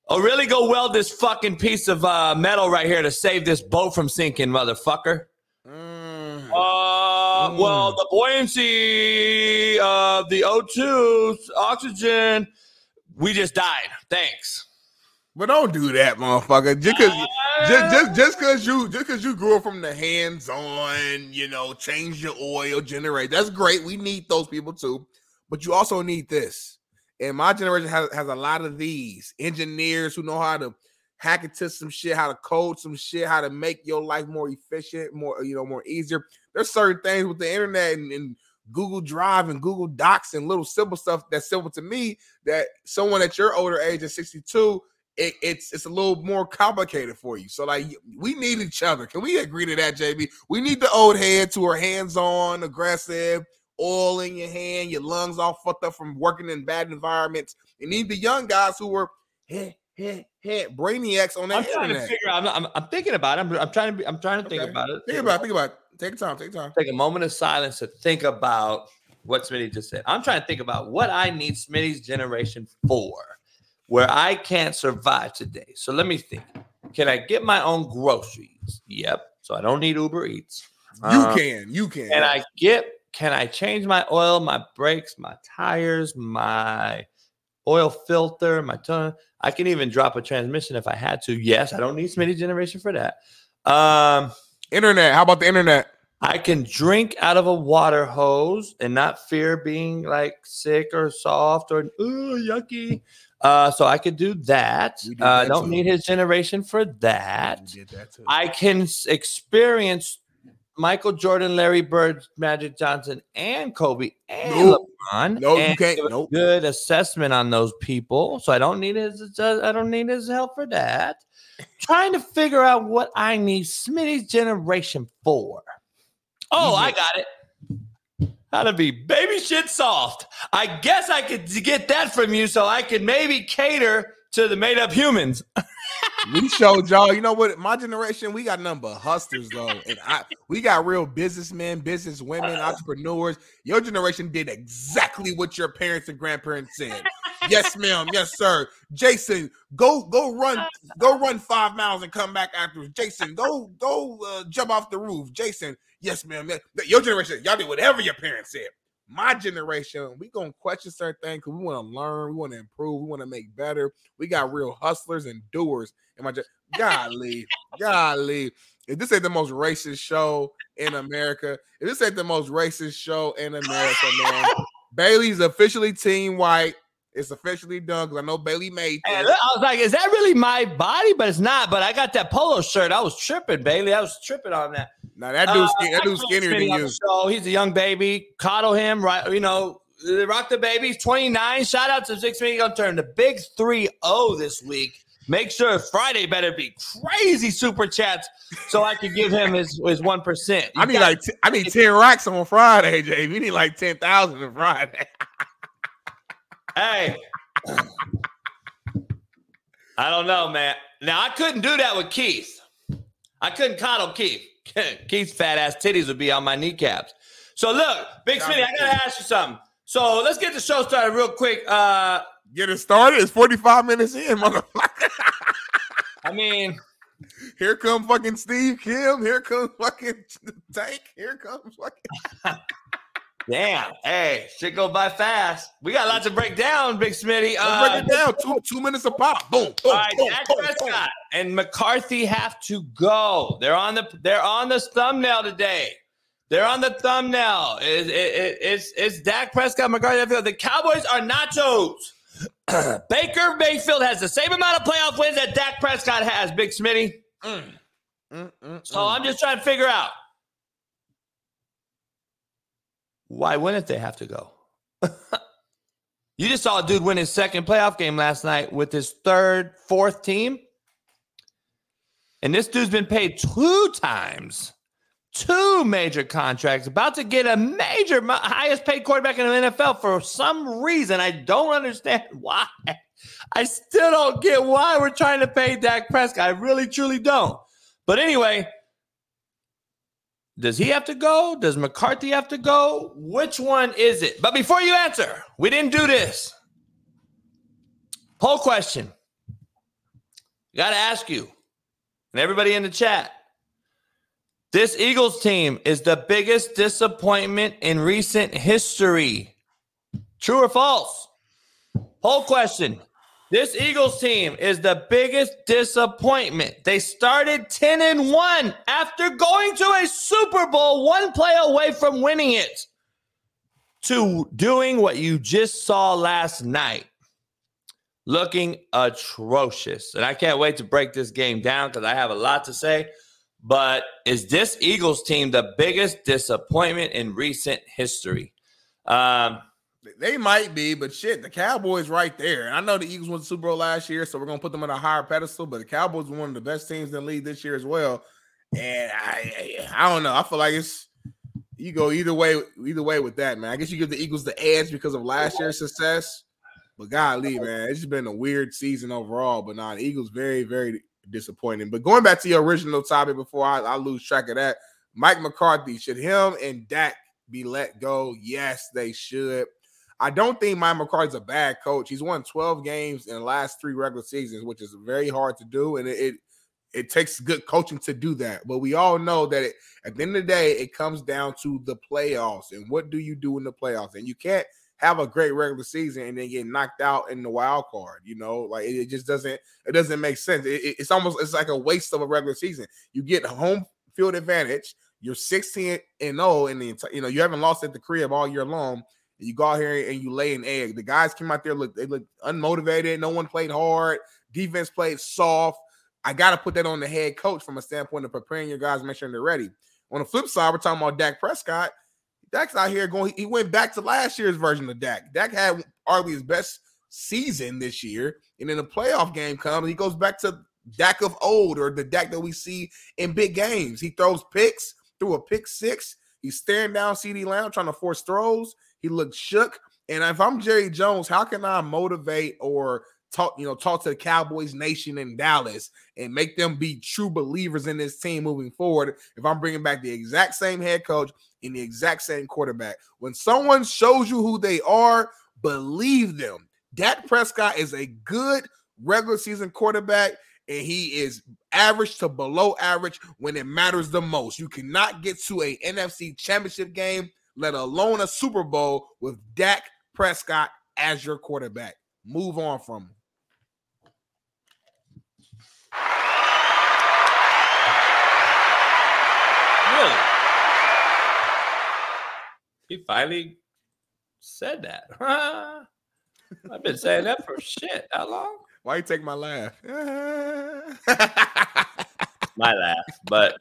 Oh, really? Go weld this fucking piece of metal right here to save this boat from sinking, motherfucker. Well, the buoyancy of the O2 oxygen, we just died. Thanks. But don't do that, motherfucker. Just because you grew up from the hands-on, you know, change your oil, generate. That's great. We need those people too, but you also need this. And my generation has a lot of these engineers who know how to hack into some shit, how to code some shit, how to make your life more efficient, more more easier. There's certain things with the internet and Google Drive and Google Docs and little simple stuff that's simple to me that someone at your older age at 62. It's a little more complicated for you. So, like, we need each other. Can we agree to that, JB? We need the old heads who are hands-on, aggressive, oil in your hand, your lungs all fucked up from working in bad environments. You need the young guys who are brainiacs on that internet. I'm thinking about it. I'm trying to think about it. Think about it. Take time. Take a moment of silence to think about what Smitty just said. I'm trying to think about what I need Smitty's generation for. Where I can't survive today. So let me think. Can I get my own groceries? Yep. So I don't need Uber Eats. You can. Can I change my oil, my brakes, my tires, my oil filter, my tongue? I can even drop a transmission if I had to. Yes, I don't need Smitty generation for that. Internet. How about the internet? I can drink out of a water hose and not fear being like sick or soft or ooh, yucky. So I could do that. I don't need his generation for that. I can experience Michael Jordan, Larry Bird, Magic Johnson, and Kobe and LeBron. No, you can't. Nope. Good assessment on those people. So I don't need his. I don't need his help for that. Trying to figure out what I need Smitty's generation for. Oh, I got it. How to be baby shit soft. I guess I could get that from you so I could maybe cater to the made-up humans. We showed y'all. You know what? My generation, we got nothing but hustlers, though. And we got real businessmen, businesswomen, entrepreneurs. Your generation did exactly what your parents and grandparents said. Yes, ma'am. Yes, sir. Jason, go run 5 miles and come back afterwards. Jason, go jump off the roof. Jason, yes, ma'am. Your generation, y'all did whatever your parents said. My generation, we gonna question certain things because we want to learn, we want to improve, we want to make better. We got real hustlers and doers. And my golly, if this ain't the most racist show in America, man, Bailey's officially team white. It's officially done because I know Bailey made this. I was like, is that really my body? But it's not. But I got that polo shirt. I was tripping, Bailey. I was tripping on that. Now, that dude's skinnier than you. So he's a young baby. Coddle him, right? You know, rock the baby. He's 29. Shout out to 6 minutes. Going to turn the big 3-0 this week. Make sure Friday better be crazy super chats so I can give him his 1%. I need 10 racks on Friday, Jay. We need like 10,000 on Friday. Hey, I don't know, man. Now, I couldn't do that with Keith. I couldn't coddle Keith. Keith's fat ass titties would be on my kneecaps. So, look, Big Smitty, I got to ask you something. So, let's get the show started real quick. Get it started? It's 45 minutes in, motherfucker. I mean, here come fucking Steve Kim. Here comes fucking Tank. Here comes fucking... Damn. Hey, shit go by fast. We got lots to break down, Big Smitty. Break it down. Two minutes a pop. Boom. All right, Dak Prescott and McCarthy have to go. They're on the thumbnail today. They're on the thumbnail. It's Dak Prescott, McCarthy. The Cowboys are nachos. Baker Mayfield has the same amount of playoff wins that Dak Prescott has, Big Smitty. So I'm just trying to figure out, why wouldn't they have to go? You just saw a dude win his second playoff game last night with his fourth team. And this dude's been paid two times, two major contracts, about to get a major highest paid quarterback in the NFL for some reason. I don't understand why. I still don't get why we're trying to pay Dak Prescott. I really, truly don't. But anyway, does he have to go? Does McCarthy have to go? Which one is it? But before you answer, we didn't do this. Poll question. Got to ask you, and everybody in the chat, this Eagles team is the biggest disappointment in recent history. True or false? Poll question. This Eagles team is the biggest disappointment. They started 10-1 after going to a Super Bowl, one play away from winning it, to doing what you just saw last night, looking atrocious. And I can't wait to break this game down because I have a lot to say. But is this Eagles team the biggest disappointment in recent history? They might be, but shit, the Cowboys right there. And I know the Eagles won the Super Bowl last year, so we're going to put them on a higher pedestal, but the Cowboys were one of the best teams in the league this year as well. And I don't know. I feel like it's – you go either way with that, man. I guess you give the Eagles the edge because of last year's success, but golly, man, it's just been a weird season overall. But nah, the Eagles very, very disappointing. But going back to your original topic before I lose track of that, Mike McCarthy, should him and Dak be let go? Yes, they should. I don't think Mike McCarthy's a bad coach. He's won 12 games in the last three regular seasons, which is very hard to do, and it takes good coaching to do that. But we all know that at the end of the day, it comes down to the playoffs and what do you do in the playoffs. And you can't have a great regular season and then get knocked out in the wild card. You know, like it just doesn't make sense. It's almost it's like a waste of a regular season. You get home field advantage. You're 16-0 in the entire. You know, you haven't lost at the crib all year long. You go out here and you lay an egg. The guys came out there, they looked unmotivated. No one played hard. Defense played soft. I got to put that on the head coach from a standpoint of preparing your guys, make sure they're ready. On the flip side, we're talking about Dak Prescott. Dak's out here going – he went back to last year's version of Dak. Dak had arguably his best season this year, and then the playoff game comes, he goes back to Dak of old or the Dak that we see in big games. He throws picks, threw a pick six. He's staring down CeeDee Lamb, trying to force throws. He looked shook. And if I'm Jerry Jones, how can I motivate or talk to the Cowboys nation in Dallas and make them be true believers in this team moving forward if I'm bringing back the exact same head coach and the exact same quarterback? When someone shows you who they are, believe them. Dak Prescott is a good regular season quarterback, and he is average to below average when it matters the most. You cannot get to a NFC championship game, let alone a Super Bowl, with Dak Prescott as your quarterback. Move on from him. Really? He finally said that. I've been saying that for shit. How long? Why you take my laugh? My laugh, but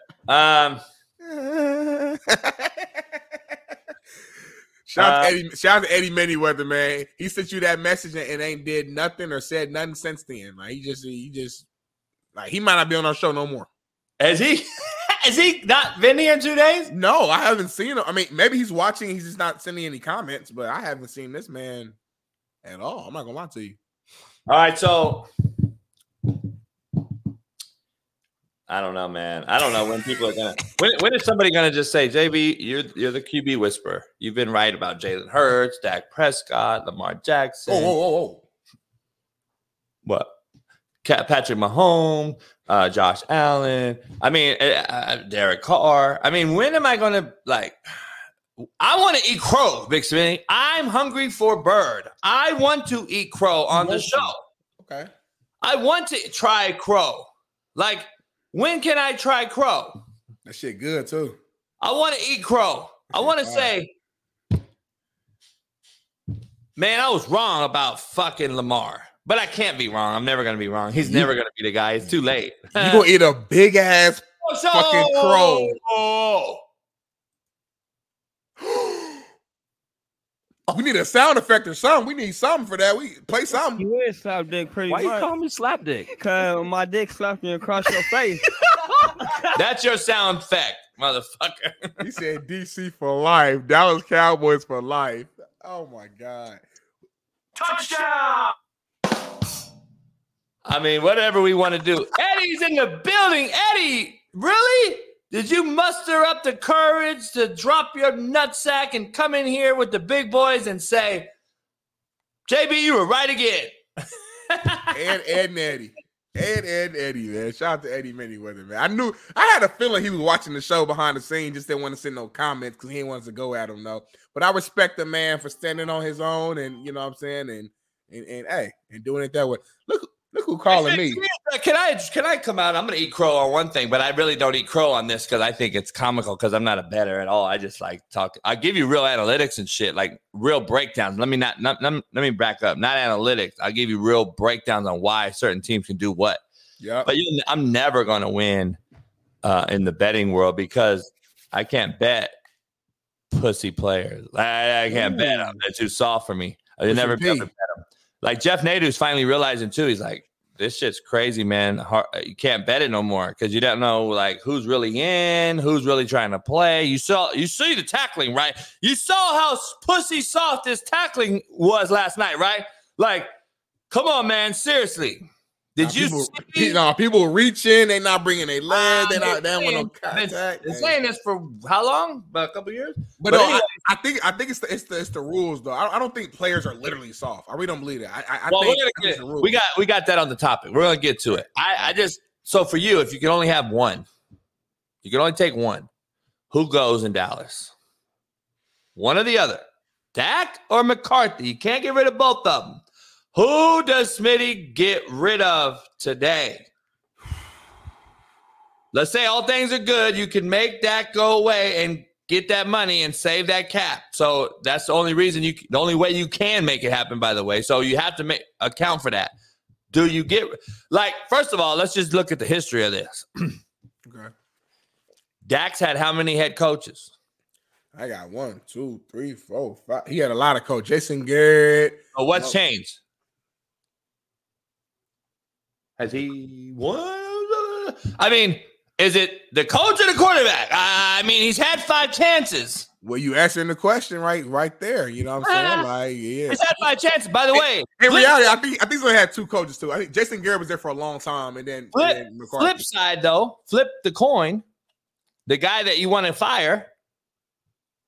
Shout out to Eddie Manyweather, man. He sent you that message and ain't did nothing or said nothing since then. Like he just like he might not be on our show no more. Has he not been here in 2 days? No, I haven't seen him. I mean, maybe he's watching. He's just not sending any comments, but I haven't seen this man at all. I'm not gonna lie to you. All right, so I don't know, man. I don't know when people are going to – when is somebody going to just say, JB, you're the QB whisperer. You've been right about Jalen Hurts, Dak Prescott, Lamar Jackson. Oh. What? Patrick Mahomes, Josh Allen. I mean, Derek Carr. I mean, when am I going to, like I want to eat crow, Big Smitty. I'm hungry for bird. I want to eat crow on the show. Okay. I want to try crow. Like, when can I try crow? That shit good, too. I want to eat crow. I want to say, man, I was wrong about fucking Lamar. But I can't be wrong. I'm never going to be wrong. He's never going to be the guy. It's too late. You're going to eat a big-ass fucking crow. Oh. We need a sound effect or something. We need something for that. We play something. You is slap dick pretty much. Why you call me slap dick? Because my dick slapped you across your face. That's your sound effect, motherfucker. He said DC for life. Dallas Cowboys for life. Oh, my God. Touchdown! I mean, whatever we want to do. Eddie's in the building. Eddie, really? Did you muster up the courage to drop your nutsack and come in here with the big boys and say, JB, you were right again? Ed and Eddie. Ed and Eddie, man. Shout out to Eddie Manyweather, man. I had a feeling he was watching the show behind the scenes, just didn't want to send no comments because he didn't want to go at him, though. But I respect the man for standing on his own and, you know what I'm saying, and doing it that way. Look who calling me. Can I come out? I'm going to eat crow on one thing, but I really don't eat crow on this because I think it's comical because I'm not a bettor at all. I just like talk. I give you real analytics and shit, like real breakdowns. Let me back up. Not analytics. I give you real breakdowns on why certain teams can do what. Yeah. But I'm never going to win in the betting world because I can't bet pussy players. I can't bet them. They're too soft for me. I'll never be able to bet them. Like Jeff Nadeau's finally realizing too. He's like, this shit's crazy, man. You can't bet it no more because you don't know like who's really in, who's really trying to play. You see the tackling, right? You saw how pussy soft this tackling was last night, right? Like, come on, man. Seriously, people reach in. They not bringing their leg. They don't want no contact. They're saying this for how long? About a couple of years. But no, anyway. I think it's the rules though. I don't think players are literally soft. I really don't believe it. We got that on the topic. We're gonna get to it. So for you, if you can only have one, you can only take one. Who goes in Dallas? One or the other, Dak or McCarthy. You can't get rid of both of them. Who does Smitty get rid of today? Let's say all things are good. You can make that go away and get that money and save that cap. So that's the only reason the only way you can make it happen, by the way. So you have to account for that. Do you get, like, first of all, let's just look at the history of this. Okay. Dax had how many head coaches? I got 1, 2, 3, 4, 5. He had a lot of coaches. Jason Garrett. So what's changed? Has he won? I mean, is it the coach or the quarterback? I mean, he's had 5 chances. Well, you answering the question right there. You know what I'm saying? Like, yeah. He's had 5 chances, by the way. In reality, I think he's only had 2 coaches, too. I think Jason Garrett was there for a long time, and then McCarthy. Flip side, though, flip the coin. The guy that you want to fire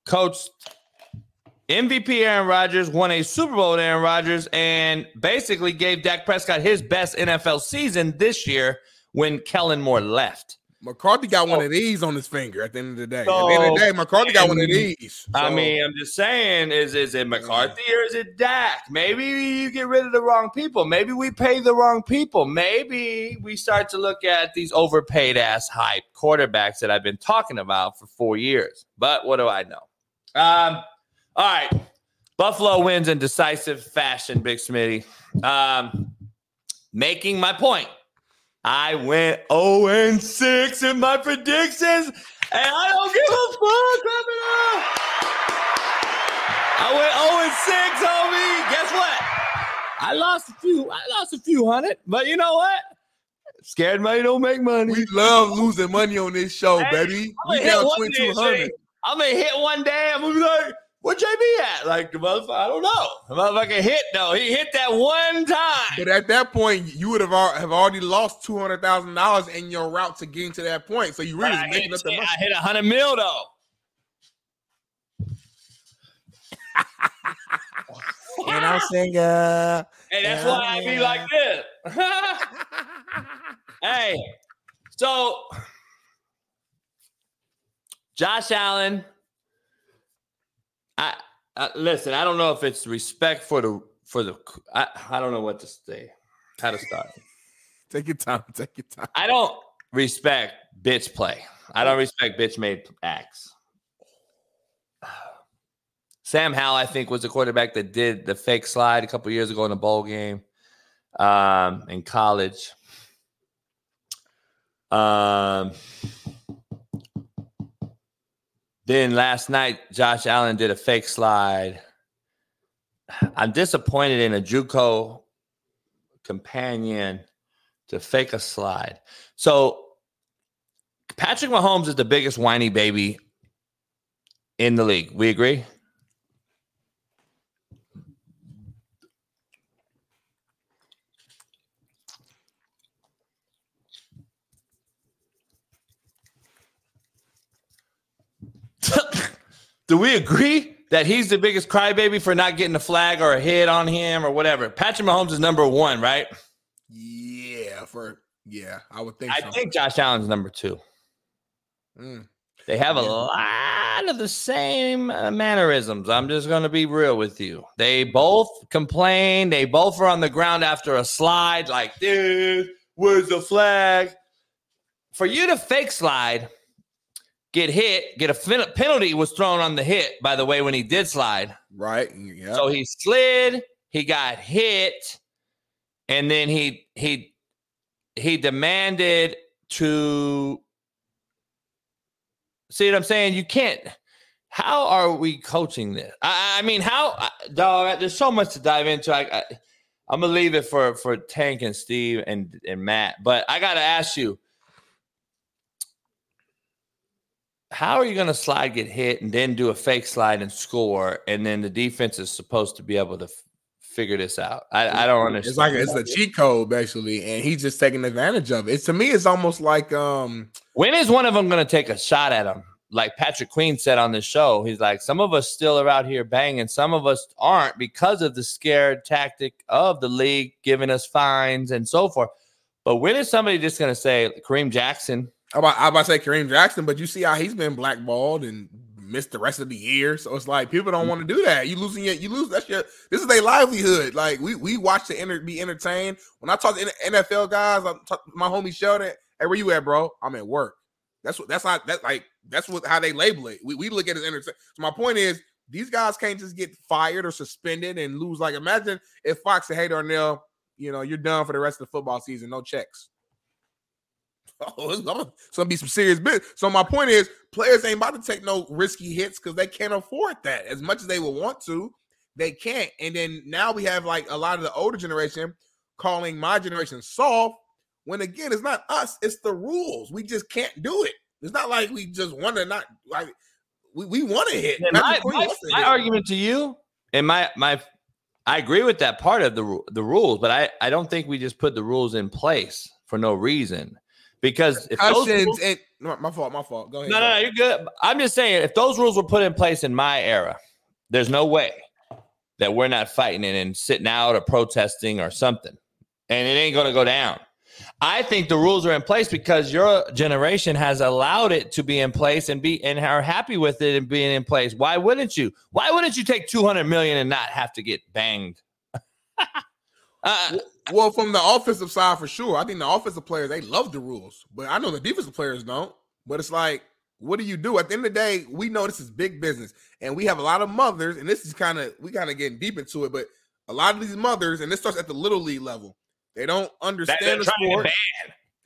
coached MVP Aaron Rodgers, won a Super Bowl to Aaron Rodgers, and basically gave Dak Prescott his best NFL season this year when Kellen Moore left. McCarthy got one of these on his finger at the end of the day. So, at the end of the day, McCarthy got one of these. So. I mean, I'm just saying, is it McCarthy or is it Dak? Maybe you get rid of the wrong people. Maybe we pay the wrong people. Maybe we start to look at these overpaid-ass hype quarterbacks that I've been talking about for 4 years. But what do I know? All right, Buffalo wins in decisive fashion, Big Smitty. Making my point, I went 0-6 in my predictions, and I don't give a fuck. I went 0-6, homie. Guess what? I lost a few hundred, but you know what? Scared money don't make money. We love losing money on this show, baby. We down 2,200. I'm gonna hit one day. I'm gonna be like, where JB at? Like, the motherfucker, I don't know. The motherfucker hit, though. He hit that one time. But at that point, you would have already lost $200,000 in your route to getting to that point. So you really was making up the money. I hit $100 million, though. And I'm single. Hey, that's why I be like this. Hey, so Josh Allen I listen, I don't know if it's respect for the I don't know what to say, how to start. Take your time. I don't respect bitch play. I don't respect bitch made acts. Sam Howell, I think, was the quarterback that did the fake slide a couple years ago in a bowl game in college. Then last night, Josh Allen did a fake slide. I'm disappointed in a JUCO companion to fake a slide. So Patrick Mahomes is the biggest whiny baby in the league. We agree? Do we agree that he's the biggest crybaby for not getting a flag or a hit on him or whatever? Patrick Mahomes is number one, right? Yeah, I would think so. I think Josh Allen's number two. They have a lot of the same mannerisms. I'm just going to be real with you. They both complain. They both are on the ground after a slide like, dude, where's the flag? For you to fake slide, get hit, get a penalty was thrown on the hit, by the way, when he did slide. Right. Yeah. So he slid, he got hit, and then he demanded to see what I'm saying? You can't. How are we coaching this? I mean, there's so much to dive into. I'm going to leave it for Tank and Steve and Matt, but I got to ask you, how are you going to slide, get hit, and then do a fake slide and score, and then the defense is supposed to be able to figure this out? I don't understand. It's like it's a cheat code, basically, and he's just taking advantage of it. It's, to me, it's almost like when is one of them going to take a shot at him? Like Patrick Queen said on the show, he's like, some of us still are out here banging. Some of us aren't because of the scared tactic of the league giving us fines and so forth. But when is somebody just going to say, Kareem Jackson – I about to say Kareem Jackson, but you see how he's been blackballed and missed the rest of the year. So it's like people don't want to do that. This is their livelihood. Like we watch to be entertained. When I talk to NFL guys, my homie Sheldon, hey, where you at, bro? I'm at work. That's how they label it. We look at it as entertainment. So my point is, these guys can't just get fired or suspended and lose. Like imagine if Fox said, hey, Darnell, you're done for the rest of the football season, no checks. Oh, it's going to be some serious business. So my point is, players ain't about to take no risky hits because they can't afford that. As much as they would want to, they can't. And then now we have like a lot of the older generation calling my generation soft, when again, it's not us, it's the rules. We just can't do it. It's not like we just want to not, like we want to hit. My argument to you and my I agree with that part of the rules, but I don't think we just put the rules in place for no reason. Because if those rules, my fault. Go ahead. No, you're good. I'm just saying, if those rules were put in place in my era, there's no way that we're not fighting it and sitting out or protesting or something. And it ain't going to go down. I think the rules are in place because your generation has allowed it to be in place and are happy with it and being in place. Why wouldn't you? Why wouldn't you take $200 million and not have to get banged? Well, from the offensive side, for sure. I think the offensive players, they love the rules. But I know the defensive players don't. But it's like, what do you do? At the end of the day, we know this is big business. And we have a lot of mothers, and this is we kind of getting deep into it, but a lot of these mothers, and this starts at the Little League level, they don't understand the sport.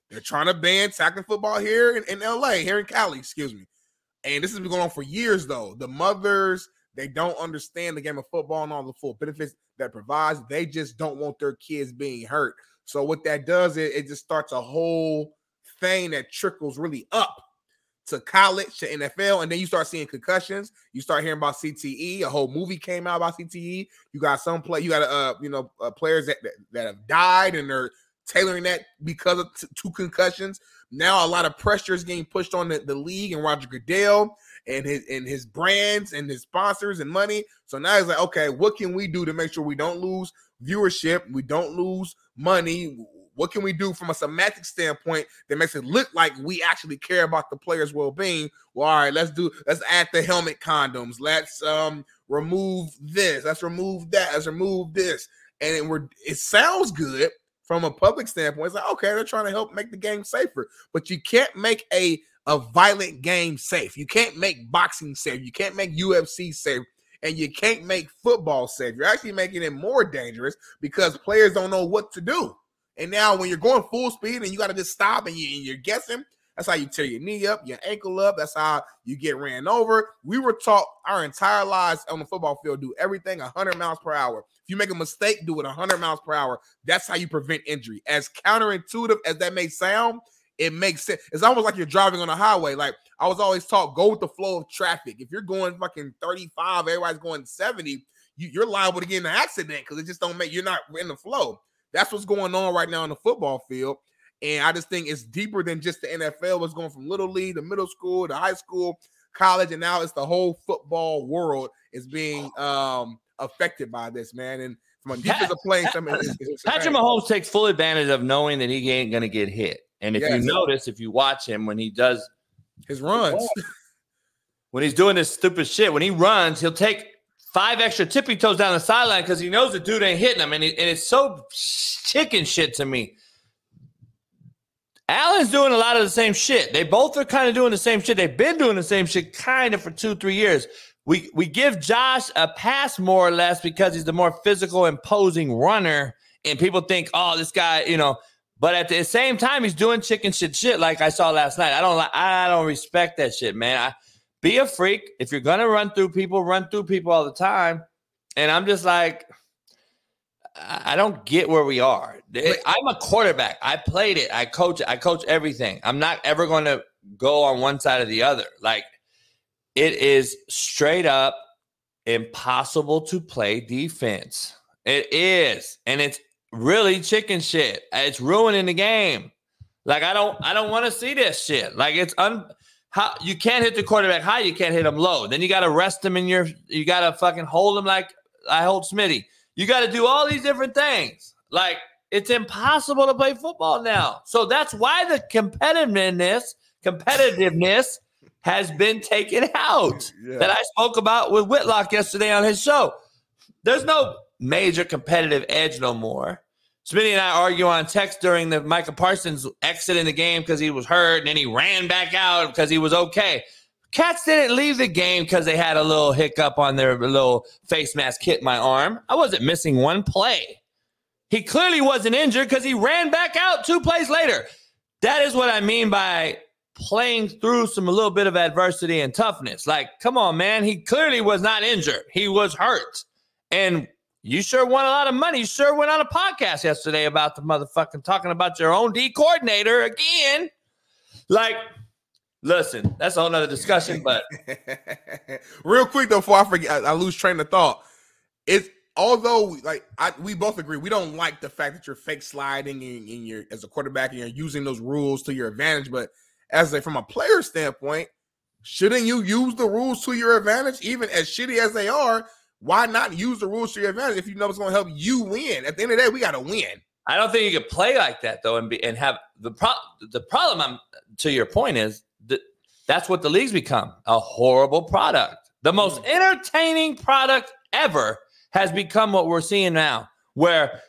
They're trying to ban tackling football here in L.A., here in Cali, excuse me. And this has been going on for years, though. The mothers, they don't understand the game of football and all the full benefits that provides. They just don't want their kids being hurt. So what that does is it just starts a whole thing that trickles really up to college, to NFL, and then you start seeing concussions. You start hearing about CTE. A whole movie came out about CTE. You got some play. You got players that have died, and they're tailoring that because of two concussions. Now a lot of pressure is getting pushed on the league and Roger Goodell and his brands and his sponsors and money. So now it's like, okay, what can we do to make sure we don't lose viewership, we don't lose money? What can we do from a semantic standpoint that makes it look like we actually care about the players' well-being? Well, all right, let's add the helmet condoms. Let's remove this, let's remove that, let's remove this. And it sounds good from a public standpoint. It's like, okay, they're trying to help make the game safer. But you can't make a violent game safe. You can't make boxing safe. You can't make UFC safe. And you can't make football safe. You're actually making it more dangerous because players don't know what to do. And now when you're going full speed and you got to just stop and you're guessing, that's how you tear your knee up, your ankle up. That's how you get ran over. We were taught our entire lives on the football field, do everything 100 miles per hour. If you make a mistake, do it 100 miles per hour. That's how you prevent injury. As counterintuitive as that may sound, it makes sense. It's almost like you're driving on a highway. Like I was always taught, go with the flow of traffic. If you're going fucking 35, everybody's going 70, you're liable to get in an accident because it just don't make, you're not in the flow. That's what's going on right now on the football field. And I just think it's deeper than just the NFL. It's going from little league to middle school to high school, college, and now it's the whole football world is being affected by this, man. And from a defensive play, Patrick Mahomes takes full advantage of knowing that he ain't going to get hit. And if you notice, if you watch him when he does his runs, when he's doing this stupid shit, when he runs, he'll take 5 extra tippy toes down the sideline because he knows the dude ain't hitting him. And it's so chicken shit to me. Allen's doing a lot of the same shit. They both are kind of doing the same shit. They've been doing the same shit kind of for 2-3 years. We give Josh a pass more or less because he's the more physical, imposing runner. And people think, oh, this guy, you know. But at the same time, he's doing chicken shit like I saw last night. I don't respect that shit, man. Be a freak. If you're going to run through people all the time. And I'm just like, I don't get where we are. I'm a quarterback. I played it. I coach it. I coach everything. I'm not ever going to go on one side or the other. Like, it is straight up impossible to play defense. It is. And it's really chicken shit. It's ruining the game. Like, I don't want to see this shit. Like, it's how you can't hit the quarterback high, you can't hit him low. Then you got to rest him you got to fucking hold him like I hold Smitty. You got to do all these different things. Like, it's impossible to play football now. So that's why the competitiveness has been taken out. Yeah. That I spoke about with Whitlock yesterday on his show. There's no major competitive edge no more. Smitty and I argue on text during the Micah Parsons exit in the game because he was hurt, and then he ran back out because he was okay. Cats didn't leave the game because they had a little hiccup on their little face mask hit my arm. I wasn't missing one play. He clearly wasn't injured because he ran back out 2 plays later. That is what I mean by playing through a little bit of adversity and toughness. Like, come on, man. He clearly was not injured. He was hurt. And you sure won a lot of money. You sure went on a podcast yesterday about the motherfucking talking about your own D coordinator again. Like, listen, that's a whole nother discussion, but real quick though, before I forget, I lose train of thought. We both agree, we don't like the fact that you're fake sliding in your as a quarterback and you're using those rules to your advantage. But from a player standpoint, shouldn't you use the rules to your advantage, even as shitty as they are? Why not use the rules to your advantage if you know it's going to help you win? At the end of the day, we got to win. I don't think you can play like that, though, and have the problem. To your point is that's what the league's become, a horrible product. The most entertaining product ever has become what we're seeing now, where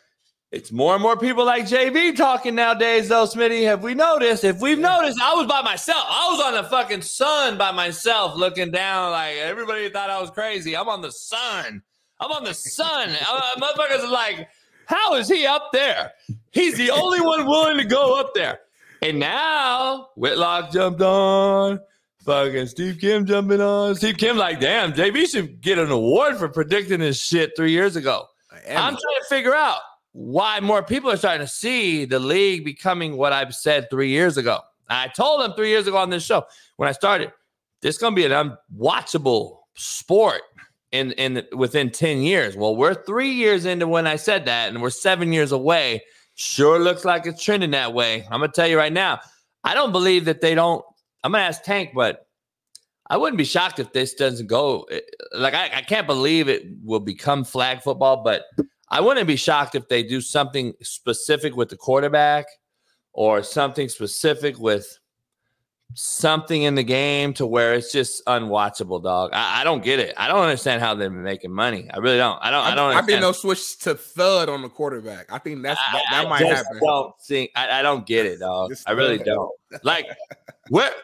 it's more and more people like JV talking nowadays, though, Smitty. Have we noticed? If we've noticed, I was by myself. I was on the fucking sun by myself looking down like everybody thought I was crazy. I'm on the sun. Motherfuckers are like, how is he up there? He's the only one willing to go up there. And now Whitlock jumped on. Fucking Steve Kim jumping on. Steve Kim like, damn, JV should get an award for predicting this shit 3 years ago. I'm trying to figure out why more people are starting to see the league becoming what I've said 3 years ago. I told them 3 years ago on this show when I started, this is going to be an unwatchable sport within 10 years. Well, we're 3 years into when I said that, and we're 7 years away. Sure looks like it's trending that way. I'm going to tell you right now, I don't believe that they don't. I'm going to ask Tank, but I wouldn't be shocked if this doesn't go. Like, I can't believe it will become flag football, but I wouldn't be shocked if they do something specific with the quarterback or something specific with something in the game to where it's just unwatchable, dog. I don't get it. I don't understand how they've been making money. I really don't. I don't. I've been no switch to thud on the quarterback. I think that might happen. I don't get it, dog. I really don't. Like what?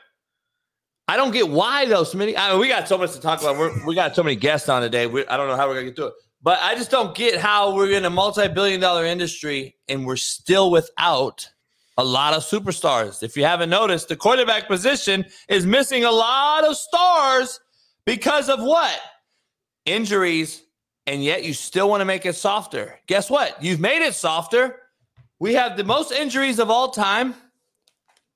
I don't get why though, Smitty. I mean, we got so much to talk about. We got so many guests on today. I don't know how we're gonna get through it. But I just don't get how we're in a multi-billion-dollar industry and we're still without a lot of superstars. If you haven't noticed, the quarterback position is missing a lot of stars because of what? Injuries, and yet you still want to make it softer. Guess what? You've made it softer. We have the most injuries of all time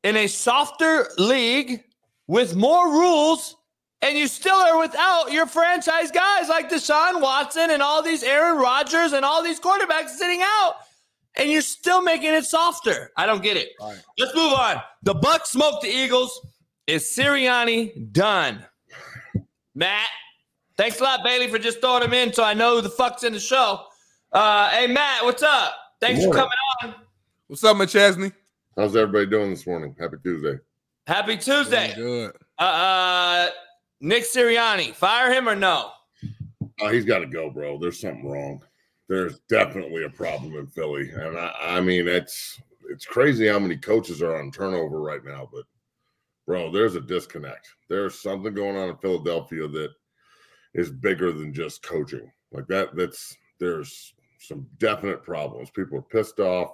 in a softer league with more rules, and you still are without your franchise guys like Deshaun Watson and all these Aaron Rodgers and all these quarterbacks sitting out. And you're still making it softer. I don't get it. Right. Let's move on. The Bucs smoked the Eagles. Is Sirianni done? Matt, thanks a lot, Bailey, for just throwing him in so I know who the fuck's in the show. Hey, Matt, what's up? Thanks for coming on. What's up, McChesney? How's everybody doing this morning? Happy Tuesday. Happy Tuesday. Good. Nick Sirianni, fire him or no? He's got to go, bro. There's something wrong. There's definitely a problem in Philly. And I mean, it's crazy how many coaches are on turnover right now. But, bro, there's a disconnect. There's something going on in Philadelphia that is bigger than just coaching. Like there's some definite problems. People are pissed off.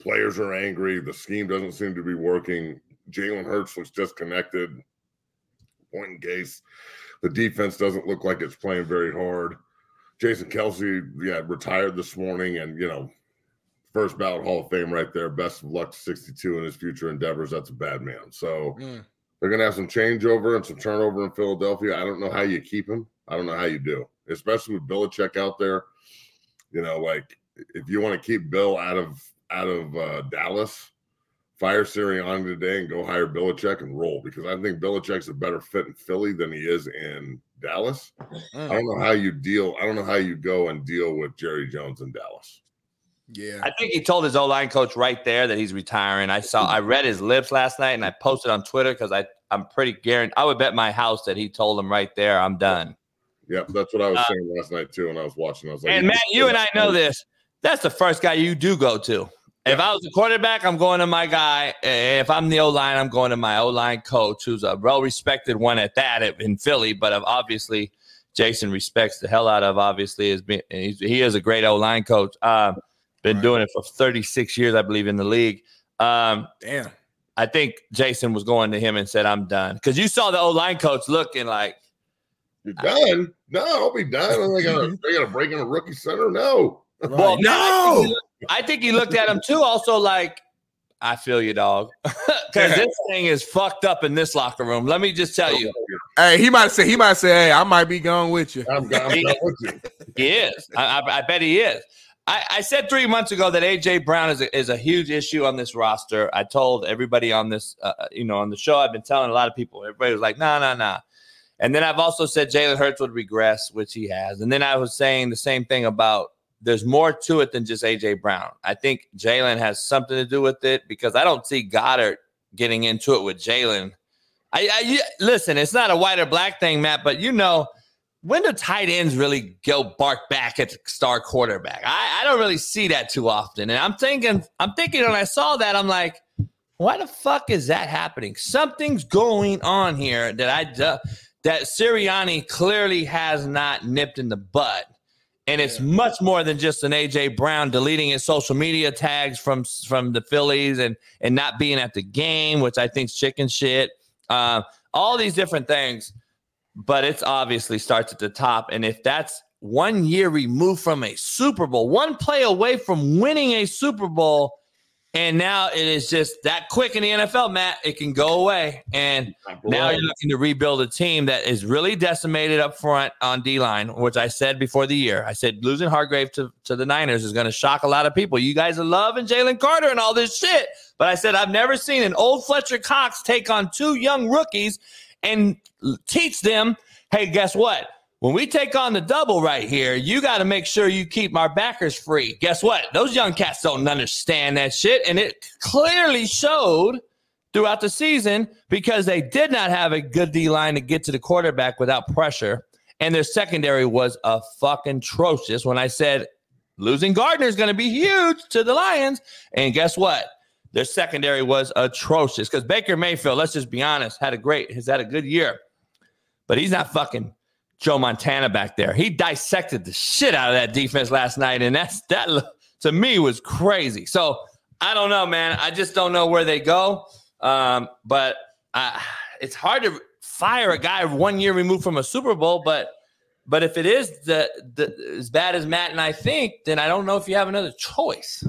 Players are angry. The scheme doesn't seem to be working. Jalen Hurts looks disconnected. Point in case. The defense doesn't look like it's playing very hard. Jason Kelsey, retired this morning, and, first ballot Hall of Fame right there. Best of luck to 62 in his future endeavors. That's a bad man. So they're going to have some changeover and some turnover in Philadelphia. I don't know how you keep him. I don't know how you do, especially with Belichick out there. If you want to keep Bill out of Dallas, fire Sirianni today and go hire Belichick and roll, because I think Belichick's a better fit in Philly than he is in Dallas. I don't know how you deal. I don't know how you go and deal with Jerry Jones in Dallas. Yeah. I think he told his O-line coach right there that he's retiring. I read his lips last night and I posted on Twitter because I'm pretty guaranteed. I would bet my house that he told him right there, I'm done. Yeah, that's what I was saying last night too when I was watching. I was like, and Matt, you and I know this. That's the first guy you do go to. If I was a quarterback, I'm going to my guy. If I'm the O-line, I'm going to my O-line coach, who's a well-respected one at that in Philly. But obviously, Jason respects the hell out of, obviously. He is a great O-line coach. Been doing it for 36 years, I believe, in the league. Damn. I think Jason was going to him and said, I'm done. Because you saw the O-line coach looking like. You're done? No, I'll be done. They got to break in a rookie center? No. Right. Well, no. I think he looked at him too. Also, like, I feel you, dog, because this thing is fucked up in this locker room. Let me just tell you. Hey, he might say, hey, I might be gone with you. I'm gone with you. He is. I bet he is. I said 3 months ago that AJ Brown is a huge issue on this roster. I told everybody on this, on the show. I've been telling a lot of people. Everybody was like, nah. And then I've also said Jalen Hurts would regress, which he has. And then I was saying the same thing about. There's more to it than just A.J. Brown. I think Jalen has something to do with it because I don't see Goddard getting into it with Jalen. Listen, it's not a white or black thing, Matt, but when do tight ends really go bark back at the star quarterback? I don't really see that too often. And I'm thinking when I saw that, I'm like, why the fuck is that happening? Something's going on here that Sirianni clearly has not nipped in the bud. And it's much more than just an A.J. Brown deleting his social media tags from the Phillies and not being at the game, which I think is chicken shit. All these different things. But it obviously starts at the top. And if that's 1 year removed from a Super Bowl, one play away from winning a Super Bowl, and now it is just that quick in the NFL, Matt, it can go away. And now you're looking to rebuild a team that is really decimated up front on D-line, which I said before the year. I said losing Hargrave to the Niners is going to shock a lot of people. You guys are loving Jalen Carter and all this shit. But I said I've never seen an old Fletcher Cox take on two young rookies and teach them, hey, guess what? When we take on the double right here, you got to make sure you keep our backers free. Guess what? Those young cats don't understand that shit. And it clearly showed throughout the season because they did not have a good D-line to get to the quarterback without pressure, and their secondary was a fucking atrocious. When I said losing Gardner is going to be huge to the Lions, and guess what? Their secondary was atrocious because Baker Mayfield, let's just be honest, has had a good year, but he's not fucking Joe Montana back there. He dissected the shit out of that defense last night, and that to me was crazy. So I don't know, man. I just don't know where they go. But it's hard to fire a guy 1 year removed from a Super Bowl. But if it is as bad as Matt and I think, then I don't know if you have another choice.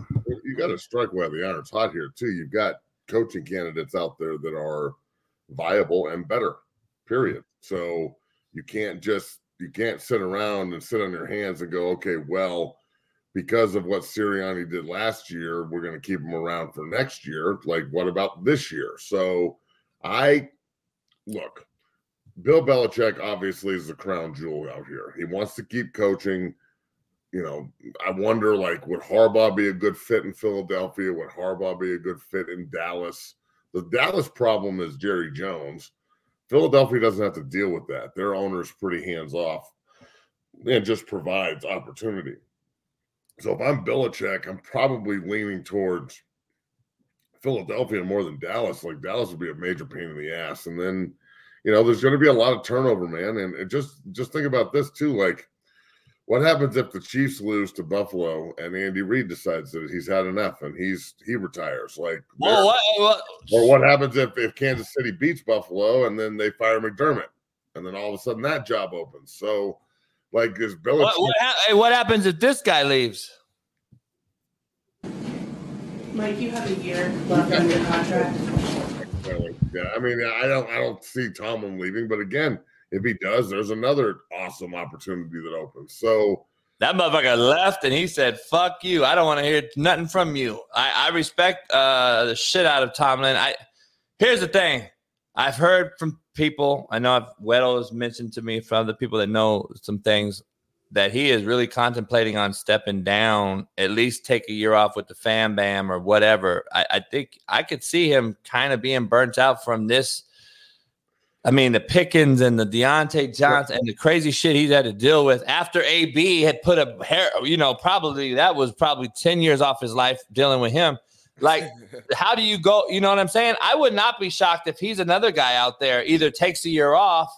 You got to strike while the iron's hot here too. You've got coaching candidates out there that are viable and better. Period. So you can't sit around and sit on your hands and go, okay, well, because of what Sirianni did last year, we're going to keep him around for next year. Like, what about this year? So look, Bill Belichick obviously is the crown jewel out here. He wants to keep coaching. You know, I wonder, like, would Harbaugh be a good fit in Philadelphia? Would Harbaugh be a good fit in Dallas? The Dallas problem is Jerry Jones. Philadelphia doesn't have to deal with that. Their owner's pretty hands-off and just provides opportunity. So if I'm Belichick, I'm probably leaning towards Philadelphia more than Dallas. Like, Dallas would be a major pain in the ass. And then, you know, there's going to be a lot of turnover, man. And it just think about this, too. Like, what happens if the Chiefs lose to Buffalo and Andy Reid decides that he's had enough and he retires? Like, or what happens if Kansas City beats Buffalo and then they fire McDermott and then all of a sudden that job opens? So, like, is Belichick? What happens if this guy leaves? Mike, you have a year left on your contract. Yeah, I mean, I don't see Tomlin leaving, but again, if he does, there's another awesome opportunity that opens. So that motherfucker left and he said, fuck you. I don't want to hear nothing from you. I respect the shit out of Tomlin. Here's the thing. I've heard from people. I know Weddle has mentioned to me from the people that know some things that he is really contemplating on stepping down, at least take a year off with the fam bam or whatever. I think I could see him kind of being burnt out from this. I mean, the Pickens and the Deontay Johnson and the crazy shit he's had to deal with after AB had put a hair, you know, that was probably 10 years off his life dealing with him. Like, how do you go? You know what I'm saying? I would not be shocked if he's another guy out there, either takes a year off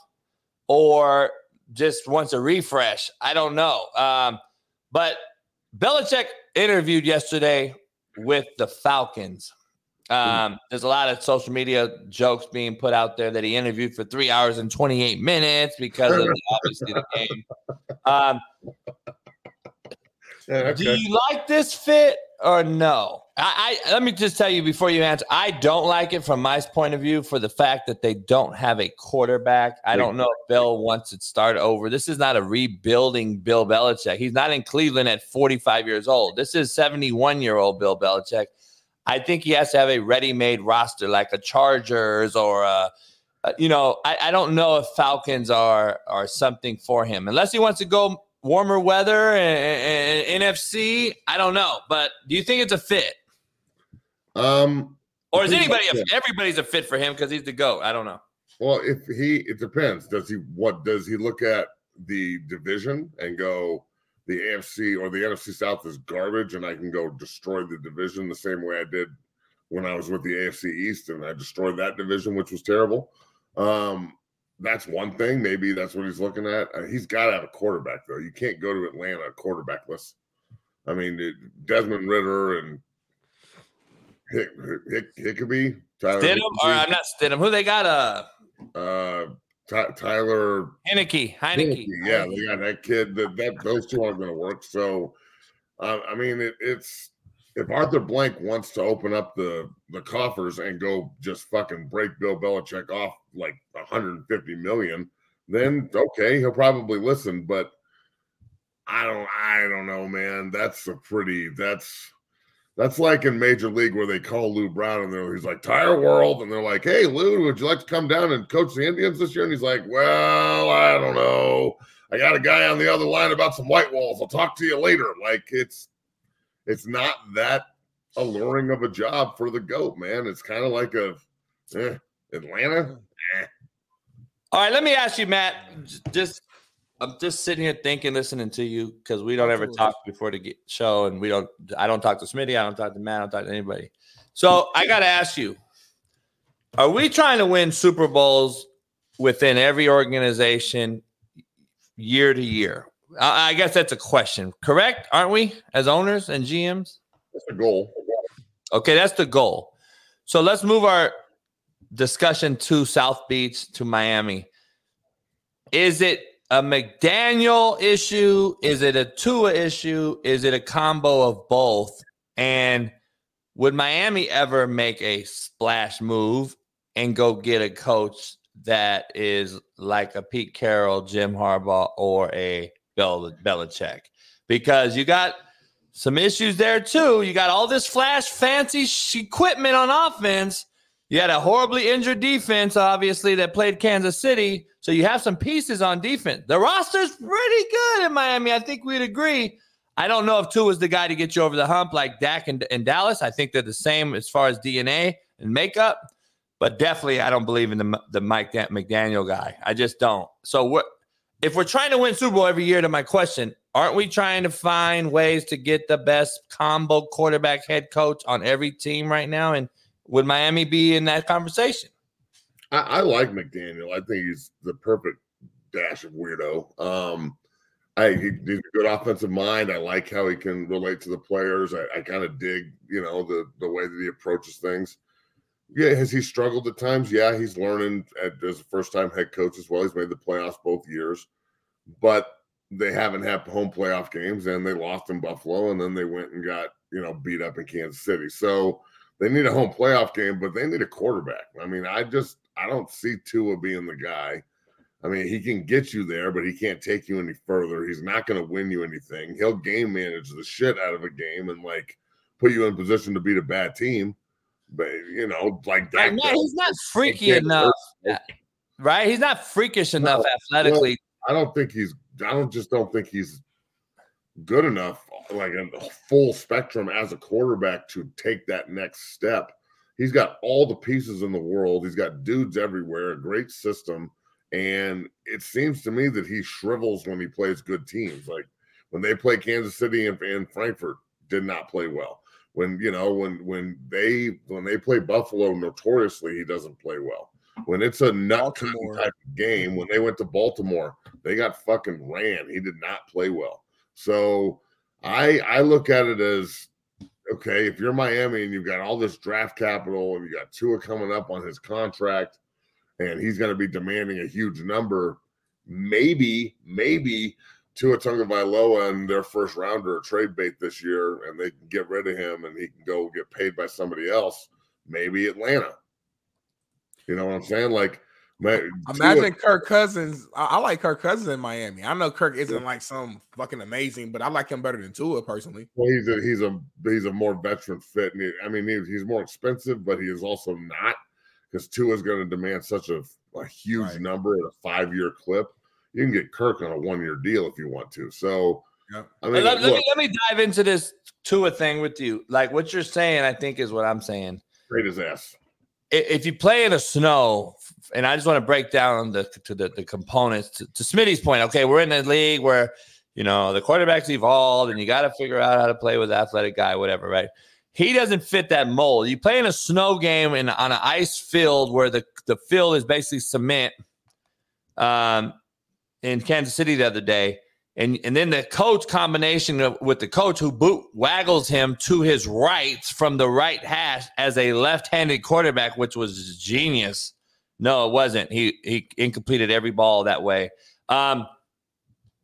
or just wants a refresh. I don't know. But Belichick interviewed yesterday with the Falcons. There's a lot of social media jokes being put out there that he interviewed for 3 hours and 28 minutes because of obviously the game. Okay. Do you like this fit or no? I let me just tell you before you answer, I don't like it from my point of view for the fact that they don't have a quarterback. I don't know if Bill wants to start over. This is not a rebuilding Bill Belichick. He's not in Cleveland at 45 years old. This is 71-year-old Bill Belichick. I think he has to have a ready-made roster like a Chargers or, you know, I don't know if Falcons are something for him. Unless he wants to go warmer weather and NFC, I don't know. But do you think it's a fit? Or is everybody's a fit for him because he's the GOAT? I don't know. Well, it depends. Does he look at the division and go, the AFC or the NFC South is garbage and I can go destroy the division the same way I did when I was with the AFC East and I destroyed that division, which was terrible. That's one thing. Maybe that's what he's looking at. He's got to have a quarterback, though. You can't go to Atlanta quarterbackless. I mean, Desmond Ridder and Hickabee. Tyler Stidham? Or I'm not Stidham. Who they got? Tyler Heineke. Yeah, they got that kid. Those two aren't going to work. So, I mean, it's if Arthur Blank wants to open up the coffers and go just fucking break Bill Belichick off like $150 million, then okay, he'll probably listen. But I don't know, man. That's like in Major League where they call Lou Brown and he's like, Tire World. And they're like, hey, Lou, would you like to come down and coach the Indians this year? And he's like, well, I don't know. I got a guy on the other line about some white walls. I'll talk to you later. Like, it's not that alluring of a job for the GOAT, man. It's kind of like Atlanta? All right, let me ask you, Matt. I'm just sitting here thinking, listening to you, because we don't ever talk before the show, and I don't talk to Smitty, I don't talk to Matt, I don't talk to anybody. So I got to ask you, are we trying to win Super Bowls within every organization year to year? I guess that's a question, correct? Aren't we, as owners and GMs? That's the goal. Okay, that's the goal. So let's move our discussion to South Beach, to Miami. Is it a McDaniel issue? Is it a Tua issue? Is it a combo of both? And would Miami ever make a splash move and go get a coach that is like a Pete Carroll, Jim Harbaugh, or a Belichick? Because you got some issues there too. You got all this flash, fancy equipment on offense. You had a horribly injured defense, obviously, that played Kansas City. So you have some pieces on defense. The roster's pretty good in Miami. I think we'd agree. I don't know if Tua is the guy to get you over the hump like Dak and Dallas. I think they're the same as far as DNA and makeup. But definitely, I don't believe in the Mike McDaniel guy. I just don't. So if we're trying to win Super Bowl every year, to my question, aren't we trying to find ways to get the best combo quarterback head coach on every team right now? And would Miami be in that conversation? I like McDaniel. I think he's the perfect dash of weirdo. He's a good offensive mind. I like how he can relate to the players. I kind of dig, the way that he approaches things. Yeah, has he struggled at times? Yeah, he's learning as a first-time head coach as well. He's made the playoffs both years. But they haven't had home playoff games, and they lost in Buffalo, and then they went and got, beat up in Kansas City. So they need a home playoff game, but they need a quarterback. I mean, I don't see Tua being the guy. I mean, he can get you there, but he can't take you any further. He's not going to win you anything. He'll game manage the shit out of a game and, put you in position to beat a bad team. But, like that. No, he's not freaky enough, right? He's not freakish enough athletically. No, I don't think he's good enough, like a full spectrum as a quarterback to take that next step. He's got all the pieces in the world. He's got dudes everywhere, a great system. And it seems to me that he shrivels when he plays good teams. Like when they play Kansas City and Frankfurt, did not play well. When they play Buffalo, notoriously, he doesn't play well. When it's a nut-cutting type of game, when they went to Baltimore, they got fucking ran. He did not play well. So I look at it as, okay, if you're Miami and you've got all this draft capital and you got Tua coming up on his contract and he's going to be demanding a huge number, maybe Tua Tagovailoa and their first rounder trade bait this year, and they can get rid of him and he can go get paid by somebody else, maybe Atlanta. You know what I'm saying? Imagine Kirk Cousins. I like Kirk Cousins in Miami. I know Kirk isn't some fucking amazing, but I like him better than Tua personally. Well, he's a more veteran fit. And he's more expensive, but he is also not, because Tua is going to demand such a huge number at a 5-year clip. You can get Kirk on a 1-year deal if you want to. So, let me dive into this Tua thing with you. Like what you're saying, I think is what I'm saying. Straight his ass. If you play in the snow, and I just want to break down the components to Smitty's point. Okay, we're in a league where, the quarterback's evolved and you got to figure out how to play with an athletic guy, whatever, right? He doesn't fit that mold. You play in a snow game and on an ice field where the field is basically cement in Kansas City the other day. And then the coach combination with the coach who boot waggles him to his right from the right hash as a left-handed quarterback, which was genius. No, it wasn't. He incompleted every ball that way.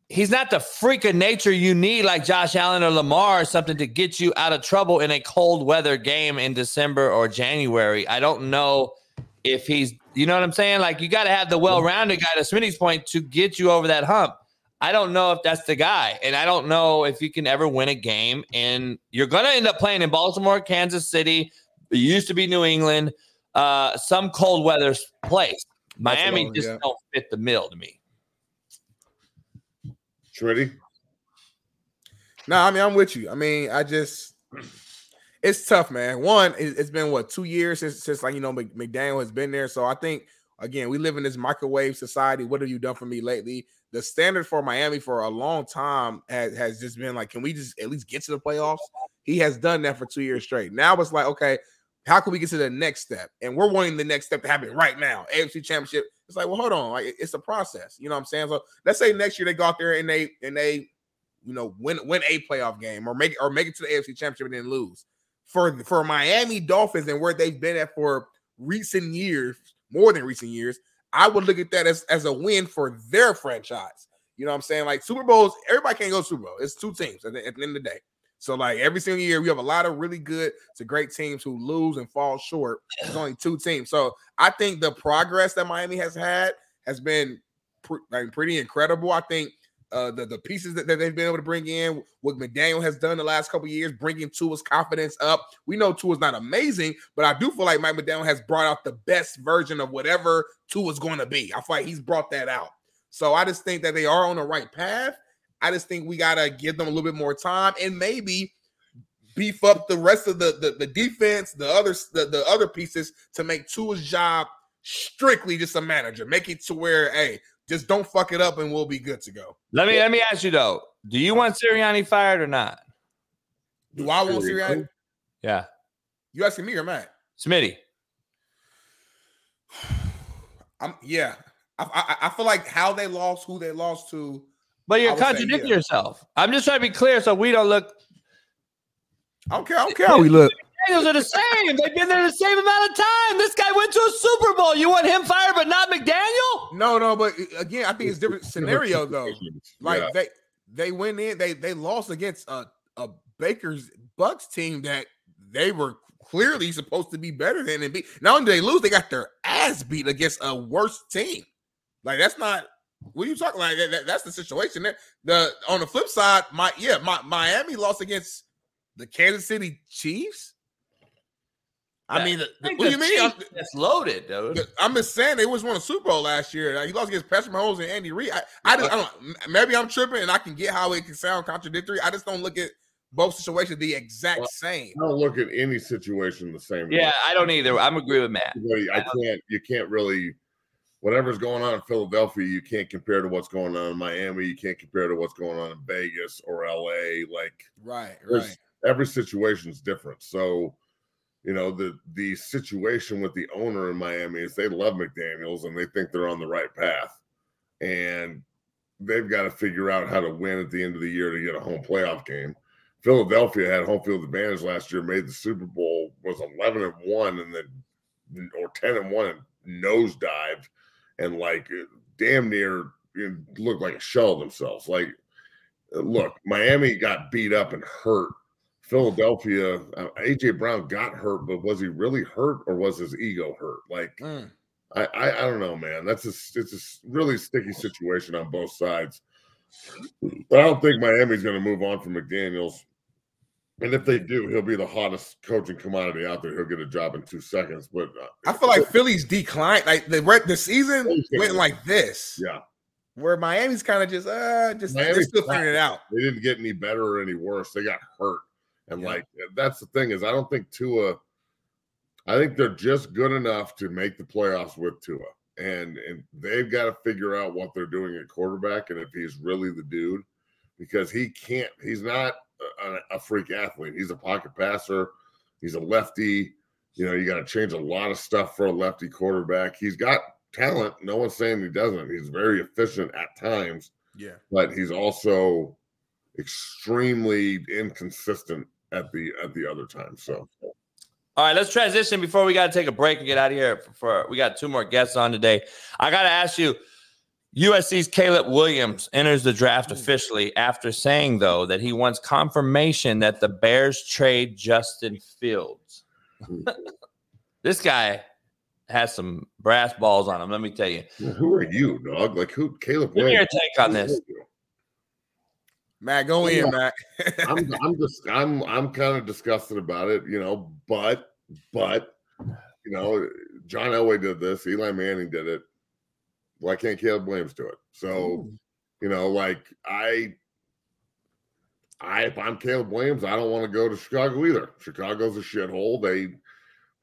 He's not the freak of nature you need like Josh Allen or Lamar or something to get you out of trouble in a cold weather game in December or January. I don't know if he's, you know what I'm saying? Like you got to have the well-rounded guy, to Smitty's point, to get you over that hump. I don't know if that's the guy, and I don't know if you can ever win a game. And you're going to end up playing in Baltimore, Kansas City. It used to be New England, some cold weather place. Miami don't fit the bill to me. Smitty? No, I'm with you. I mean, it's tough, man. One, it's been, what, 2 years since like, you know, McDaniel has been there. So I think, again, we live in this microwave society. What have you done for me lately? The standard for Miami for a long time has just been like, can we just at least get to the playoffs? He has done that for 2 years straight. Now it's like, okay, how can we get to the next step? And we're wanting the next step to happen right now. AFC Championship. It's like, well, hold on. Like, it's a process. You know what I'm saying? So let's say next year they go out there and they you know, win a playoff game or make it to the AFC Championship and then lose. For Miami Dolphins and where they've been at for recent years, more than recent years, I would look at that as a win for their franchise. You know what I'm saying? Like, Super Bowls, everybody can't go to Super Bowl. It's two teams at the end of the day. So, like, every single year, we have a lot of really good to great teams who lose and fall short. There's only two teams. So, I think the progress that Miami has had has been pretty incredible. I think the pieces that they've been able to bring in, what McDaniel has done the last couple of years, bringing Tua's confidence up. We know Tua's not amazing, but I do feel like Mike McDaniel has brought out the best version of whatever Tua's going to be. I feel like he's brought that out. So I just think that they are on the right path. I just think we got to give them a little bit more time and maybe beef up the rest of the defense, the other pieces to make Tua's job strictly just a manager. Make it to where, hey, just don't fuck it up and we'll be good to go. Let me ask you, though. Do you want Sirianni fired or not? Do I want Sirianni? Yeah. You asking me or Matt? Smitty. I feel like how they lost, who they lost to. But you're contradicting yourself. I'm just trying to be clear so we don't look. I don't care how we look. McDaniels are the same. They've been there the same amount of time. This guy went to a Super Bowl. You want him fired, but not McDaniel? No. But again, I think it's different scenario though. Like they went in, they lost against a Baker's Bucks team that they were clearly supposed to be better than and beat. Not only did they lose, they got their ass beat against a worse team. Like that's not. What are you talking like? That's the situation there. On the flip side, Miami lost against the Kansas City Chiefs. I mean, what do you mean? That's loaded, dude. I'm just saying they was won a Super Bowl last year. Like, he lost against Patrick Mahomes and Andy Reid. I don't. Maybe I'm tripping, and I can get how it can sound contradictory. I just don't look at both situations the exact same. I don't look at any situation the same way. Yeah, I don't either. I'm agree with Matt. You can't really. Whatever's going on in Philadelphia, you can't compare to what's going on in Miami. You can't compare to what's going on in Vegas or LA. Like, right. Every situation's different. So, you know, the situation with the owner in Miami is they love McDaniels and they think they're on the right path. And they've got to figure out how to win at the end of the year to get a home playoff game. Philadelphia had home field advantage last year, made the Super Bowl, was 11-1 and then, or 10-1 and nosedived. And like damn near looked like a shell of themselves. Like, look, Miami got beat up and hurt. Philadelphia, AJ Brown got hurt, but was he really hurt or was his ego hurt? Like, I don't know, man. It's a really sticky situation on both sides. But I don't think Miami's going to move on from McDaniels. And if they do, he'll be the hottest coaching commodity out there. He'll get a job in 2 seconds. But I feel like Philly's declined. Like the season went like this. Yeah. Where Miami's kind of just they're still figuring it out. They didn't get any better or any worse. They got hurt. And like that's the thing is I don't think Tua. I think they're just good enough to make the playoffs with Tua. And they've got to figure out what they're doing at quarterback and if he's really the dude. Because he can't. He's not a freak athlete. He's a pocket passer. He's a lefty. You know, you got to change a lot of stuff for a lefty quarterback. He's got talent. No one's saying he doesn't. He's very efficient at times. Yeah. But he's also extremely inconsistent at the other time. So. All right, let's transition before we got to take a break and get out of here. We got two more guests on today. I got to ask you. USC's Caleb Williams enters the draft officially after saying, though, that he wants confirmation that the Bears trade Justin Fields. This guy has some brass balls on him, let me tell you. Well, who are you, dog? Like, who? Caleb Williams. Give me your take on this. Matt, go in, Matt. I'm kind of disgusted about it, you know, but, you know, John Elway did this. Eli Manning did it. Why can't Caleb Williams do it? So, you know, like I if I'm Caleb Williams, I don't want to go to Chicago either. Chicago's a shithole. They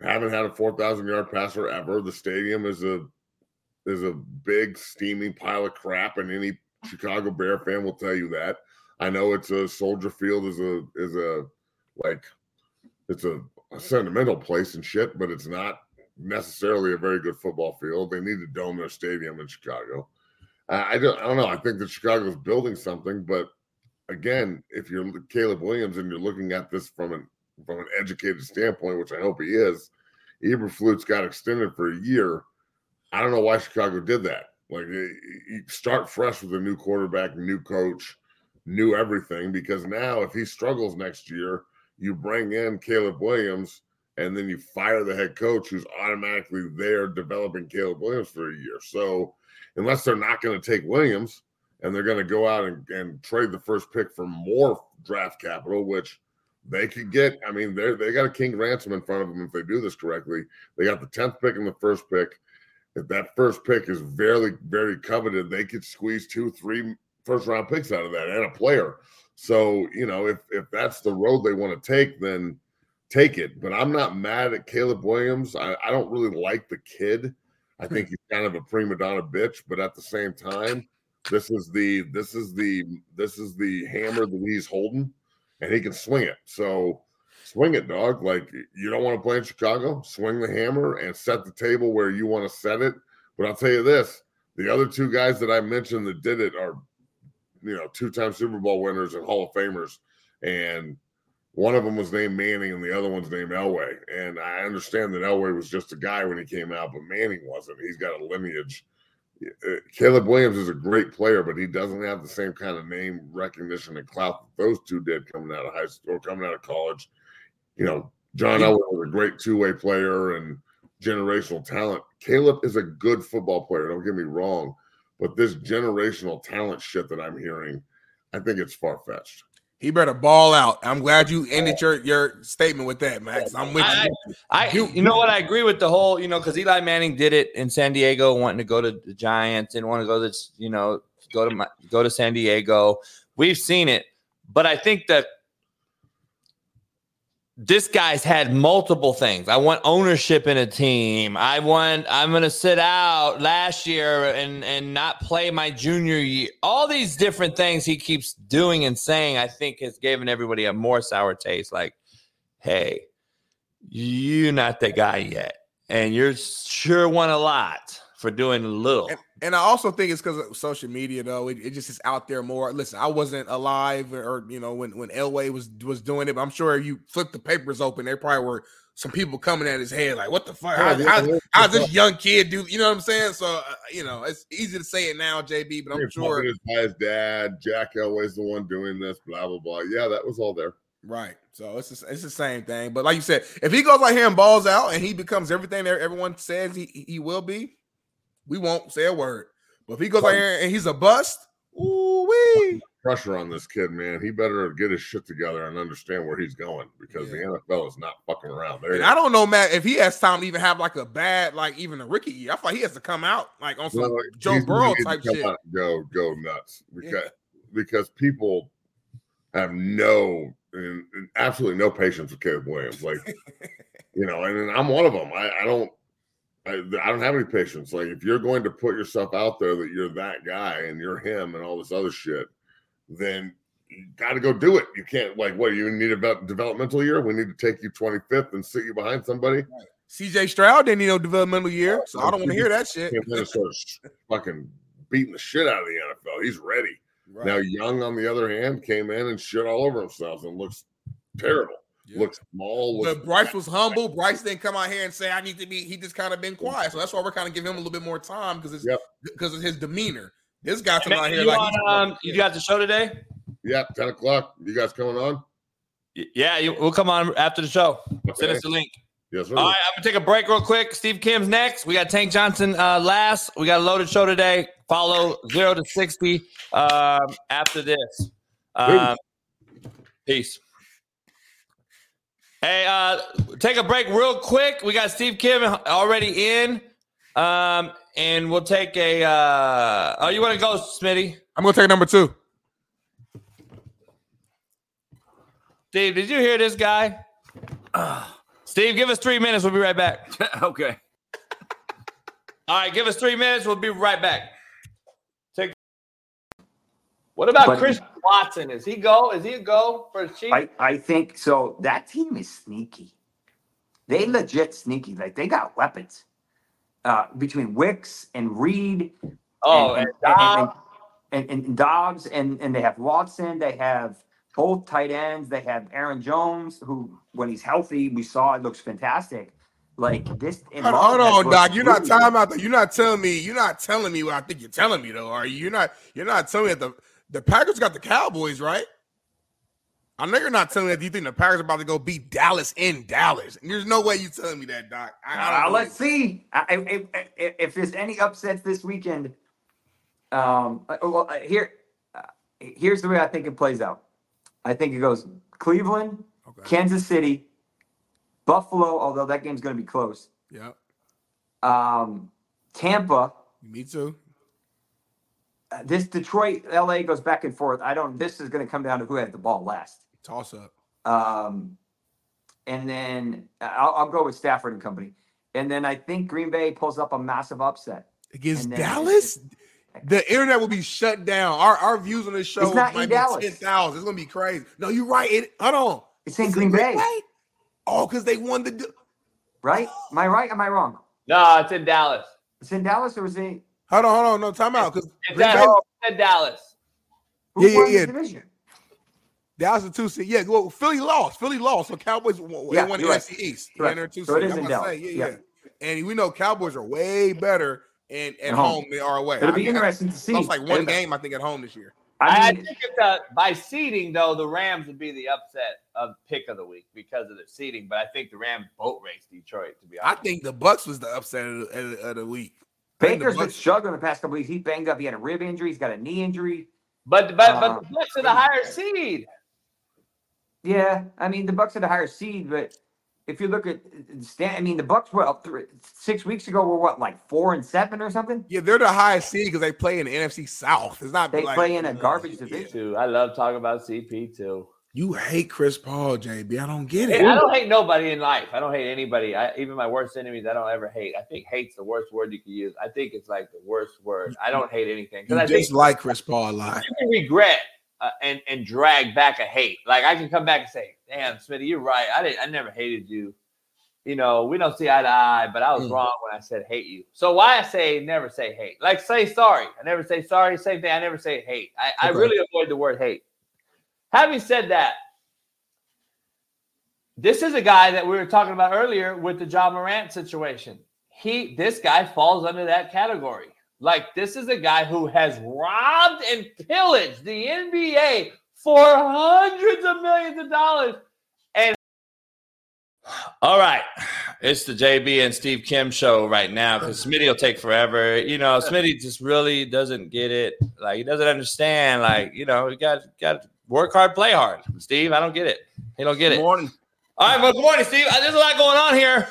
haven't had a 4,000-yard passer ever. The stadium is a big, steaming pile of crap, and any Chicago Bear fan will tell you that. I know it's a Soldier Field is a sentimental place and shit, but it's not necessarily a very good football field. They need to dome their stadium in Chicago. I don't know. I think that Chicago's building something, but again, if you're Caleb Williams and you're looking at this from an educated standpoint, which I hope he is, Eberflus got extended for a year. I don't know why Chicago did that. Like, you start fresh with a new quarterback, new coach, new everything, because now if he struggles next year, you bring in Caleb Williams and then you fire the head coach who's automatically there developing Caleb Williams for a year. So unless they're not going to take Williams and they're going to go out and trade the first pick for more draft capital, which they could get. I mean, they got a king ransom in front of them if they do this correctly. They got the 10th pick and the first pick. If that first pick is very, very coveted, they could squeeze 2-3 first-round picks out of that and a player. So, you know, if that's the road they want to take, then take it. But I'm not mad at Caleb Williams. I don't really like the kid. I think he's kind of a prima donna bitch, but at the same time, this is the hammer that he's holding, and he can swing it. So swing it, dog. Like, you don't want to play in Chicago? Swing the hammer and set the table where you want to set it. But I'll tell you this, the other two guys that I mentioned that did it are, you know, two-time Super Bowl winners and Hall of Famers. And one of them was named Manning and the other one's named Elway. And I understand that Elway was just a guy when he came out, but Manning wasn't. He's got a lineage. Caleb Williams is a great player, but he doesn't have the same kind of name recognition and clout that those two did coming out of high school or coming out of college. You know, John Elway was a great two-way player and generational talent. Caleb is a good football player, don't get me wrong. But this generational talent shit that I'm hearing, I think it's far-fetched. He better ball out. I'm glad you ended your statement with that, Max. I'm with you. You know what? I agree with the whole, you know, because Eli Manning did it in San Diego, wanting to go to the Giants, didn't want to go to, you know, go to San Diego. We've seen it. But I think that this guy's had multiple things. I want ownership in a team. I'm going to sit out last year and not play my junior year. All these different things he keeps doing and saying, I think has given everybody a more sour taste. Like, hey, you're not the guy yet. And you're sure won a lot for doing little. And I also think it's because of social media, though. It just is out there more. Listen, I wasn't alive or, you know, when Elway was doing it, but I'm sure if you flip the papers open, there probably were some people coming at his head like, what the fuck? How's this young kid do? You know what I'm saying? So, you know, it's easy to say it now, JB, but I'm sure. By his dad, Jack Elway's the one doing this, blah, blah, blah. Yeah, that was all there. Right. So it's the same thing. But like you said, if he goes out here and balls out and he becomes everything that everyone says he will be, we won't say a word. But if he goes out here and he's a bust, ooh-wee. Pressure on this kid, man. He better get his shit together and understand where he's going, because the NFL is not fucking around. There. And I don't know, Matt, if he has time to even have like a bad, like even a rookie year. I thought he has to come out like on some Joe Burrow type shit. Go nuts. Because people have absolutely no patience with Caleb Williams. Like, you know, and I'm one of them. I don't have any patience. Like, if you're going to put yourself out there that you're that guy and you're him and all this other shit, then you got to go do it. You can't, like, what, you need a developmental year? We need to take you 25th and sit you behind somebody? CJ Stroud didn't need no developmental year, so I don't want to hear that shit. Fucking beating the shit out of the NFL. He's ready. Right. Now, Young, on the other hand, came in and shit all over himself and looks terrible. Yeah. Looks small. But Bryce was humble. Bryce didn't come out here and say, I need to be. He just kind of been quiet. So that's why we're kind of giving him a little bit more time because of his demeanor. This guy coming out here. You got the show today? Yeah, 10 o'clock. You guys coming on? Yeah, we'll come on after the show. Okay. Send us the link. Yes, sir. All right, I'm going to take a break real quick. Steve Kim's next. We got Tank Johnson last. We got a loaded show today. Follow 0-60 after this. Peace. Hey, take a break real quick. We got Steve Kim already in. And we'll take a you want to go, Smitty? I'm going to take number 2. Steve, did you hear this guy? Steve, give us 3 minutes. We'll be right back. Okay. All right, give us 3 minutes. We'll be right back. Take. What about Christian Watson? Is he go? Is he a go for the Chiefs? I think so. That team is sneaky. They legit sneaky. Like, they got weapons. Between Wicks and Reed. Oh, and Dobbs, and they have Watson. They have both tight ends. They have Aaron Jones, who, when he's healthy, we saw it looks fantastic. Like this. Hold on, Doc. You're not time out. You're not telling me. You're not telling me what I think you're telling me, though. Are you? You're not telling me that the Packers got the Cowboys, right? I know you're not telling me that you think the Packers are about to go beat Dallas in Dallas. And there's no way you're telling me that, Doc. Let's see. If there's any upsets this weekend, here's the way I think it plays out. I think it goes Cleveland, okay, Kansas City, Buffalo, although that game's going to be close. Yeah. Tampa. Me too. This Detroit, LA goes back and forth. This is going to come down to who had the ball last. Toss up. And then I'll go with Stafford and company. And then I think Green Bay pulls up a massive upset against Dallas. The internet will be shut down. Our views on this show might be 10,000. It's going to be crazy. No, you're right. Hold on. It's in Green Bay. Right? Oh, because they won the right. Am I right? Am I wrong? No, it's in Dallas. It's in Dallas, or is it? Hold on. No, time out. Because it's in Dallas. Who won the division? Dallas is 2 seed. Yeah, well, Philly lost. So Cowboys won the NFC East. Right. It is in Dallas. Yeah. And we know Cowboys are way better at home than they are away. It'll be interesting to see. It's like one game, I think, at home this year. I think by seeding, though, the Rams would be the upset of pick of the week because of the seeding. But I think the Rams boat race Detroit, to be honest. I think the Bucs was the upset of the week. Baker's been struggling the past couple weeks. He banged up. He had a rib injury. He's got a knee injury. But the Bucs are the higher seed. Yeah, I mean, the Bucs are the higher seed. But if you look at, the Bucs were up 6 weeks ago. Were what, like 4-7 or something? Yeah, they're the highest seed because they play in the NFC South. It's not play in a garbage division. I love talking about CP too. You hate Chris Paul, JB. I don't get it. I don't hate nobody in life. I don't hate anybody. Even my worst enemies, I don't ever hate. I think hate's the worst word you can use. I think it's like the worst word. I don't hate anything. You just like Chris Paul a lot. You can regret and drag back a hate. Like, I can come back and say, damn, Smitty, you're right. I never hated you. You know, we don't see eye to eye, but I was wrong when I said hate you. So why I say never say hate? Like, say sorry. I never say sorry. Same thing. I never say hate. I really avoid the word hate. Having said that, this is a guy that we were talking about earlier with the Ja Morant situation. This guy falls under that category. Like, this is a guy who has robbed and pillaged the NBA for hundreds of millions of dollars. And all right, it's the JB and Steve Kim show right now because Smitty will take forever. You know, Smitty just really doesn't get it. Like, he doesn't understand. Like, you know, you got. Work hard, play hard. Steve, I don't get it. He don't get it. Good morning. All right, well, good morning, Steve. There's a lot going on here.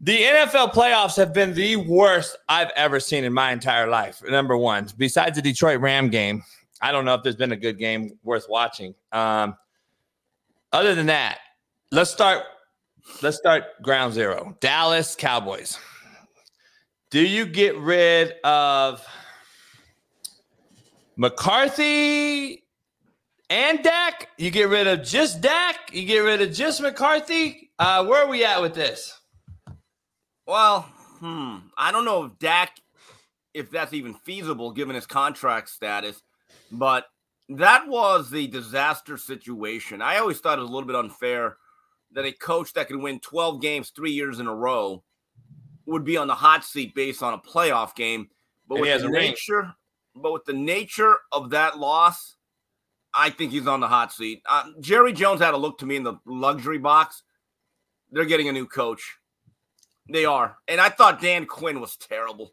The NFL playoffs have been the worst I've ever seen in my entire life, number one. Besides the Detroit Ram game, I don't know if there's been a good game worth watching. Other than that, let's start ground zero. Dallas Cowboys. Do you get rid of McCarthy and Dak? You get rid of just Dak? You get rid of just McCarthy? Where are we at with this? Well, I don't know if Dak, if that's even feasible given his contract status, but that was the disaster situation. I always thought it was a little bit unfair that a coach that could win 12 games 3 years in a row would be on the hot seat based on a playoff game. But with the nature of that loss, I think he's on the hot seat. Jerry Jones had a look to me in the luxury box. They're getting a new coach. They are. And I thought Dan Quinn was terrible.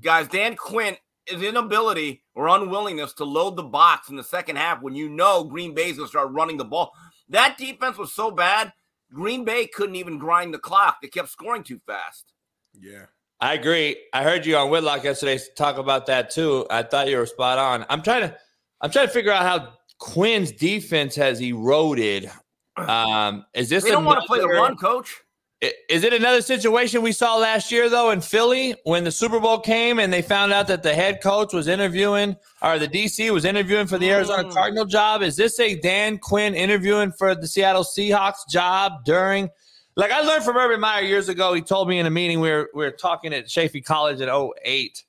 Guys, Dan Quinn, his inability or unwillingness to load the box in the second half when you know Green Bay's going to start running the ball. That defense was so bad, Green Bay couldn't even grind the clock. They kept scoring too fast. Yeah. I agree. I heard you on Whitlock yesterday talk about that too. I thought you were spot on. I'm trying to figure out how Quinn's defense has eroded Is this? They don't want to play the run, coach. Is it another situation we saw last year, though, in Philly when the Super Bowl came and they found out that the head coach was interviewing or the DC was interviewing for the Arizona Cardinal job? Is this a Dan Quinn interviewing for the Seattle Seahawks job during? Like, I learned from Urban Meyer years ago. He told me in a meeting we were talking at Chaffee College in 2008.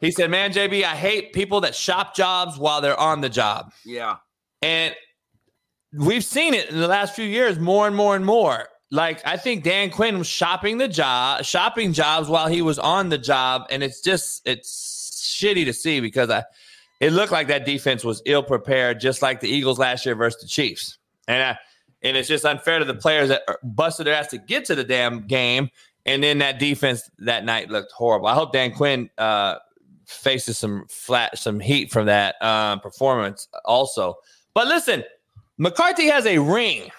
He said, man, JB, I hate people that shop jobs while they're on the job. Yeah. And we've seen it in the last few years more and more and more. Like, I think Dan Quinn was shopping jobs while he was on the job, and it's shitty to see because it looked like that defense was ill prepared, just like the Eagles last year versus the Chiefs, and it's just unfair to the players that busted their ass to get to the damn game, and then that defense that night looked horrible. I hope Dan Quinn faces some heat from that performance also. But listen, McCarthy has a ring.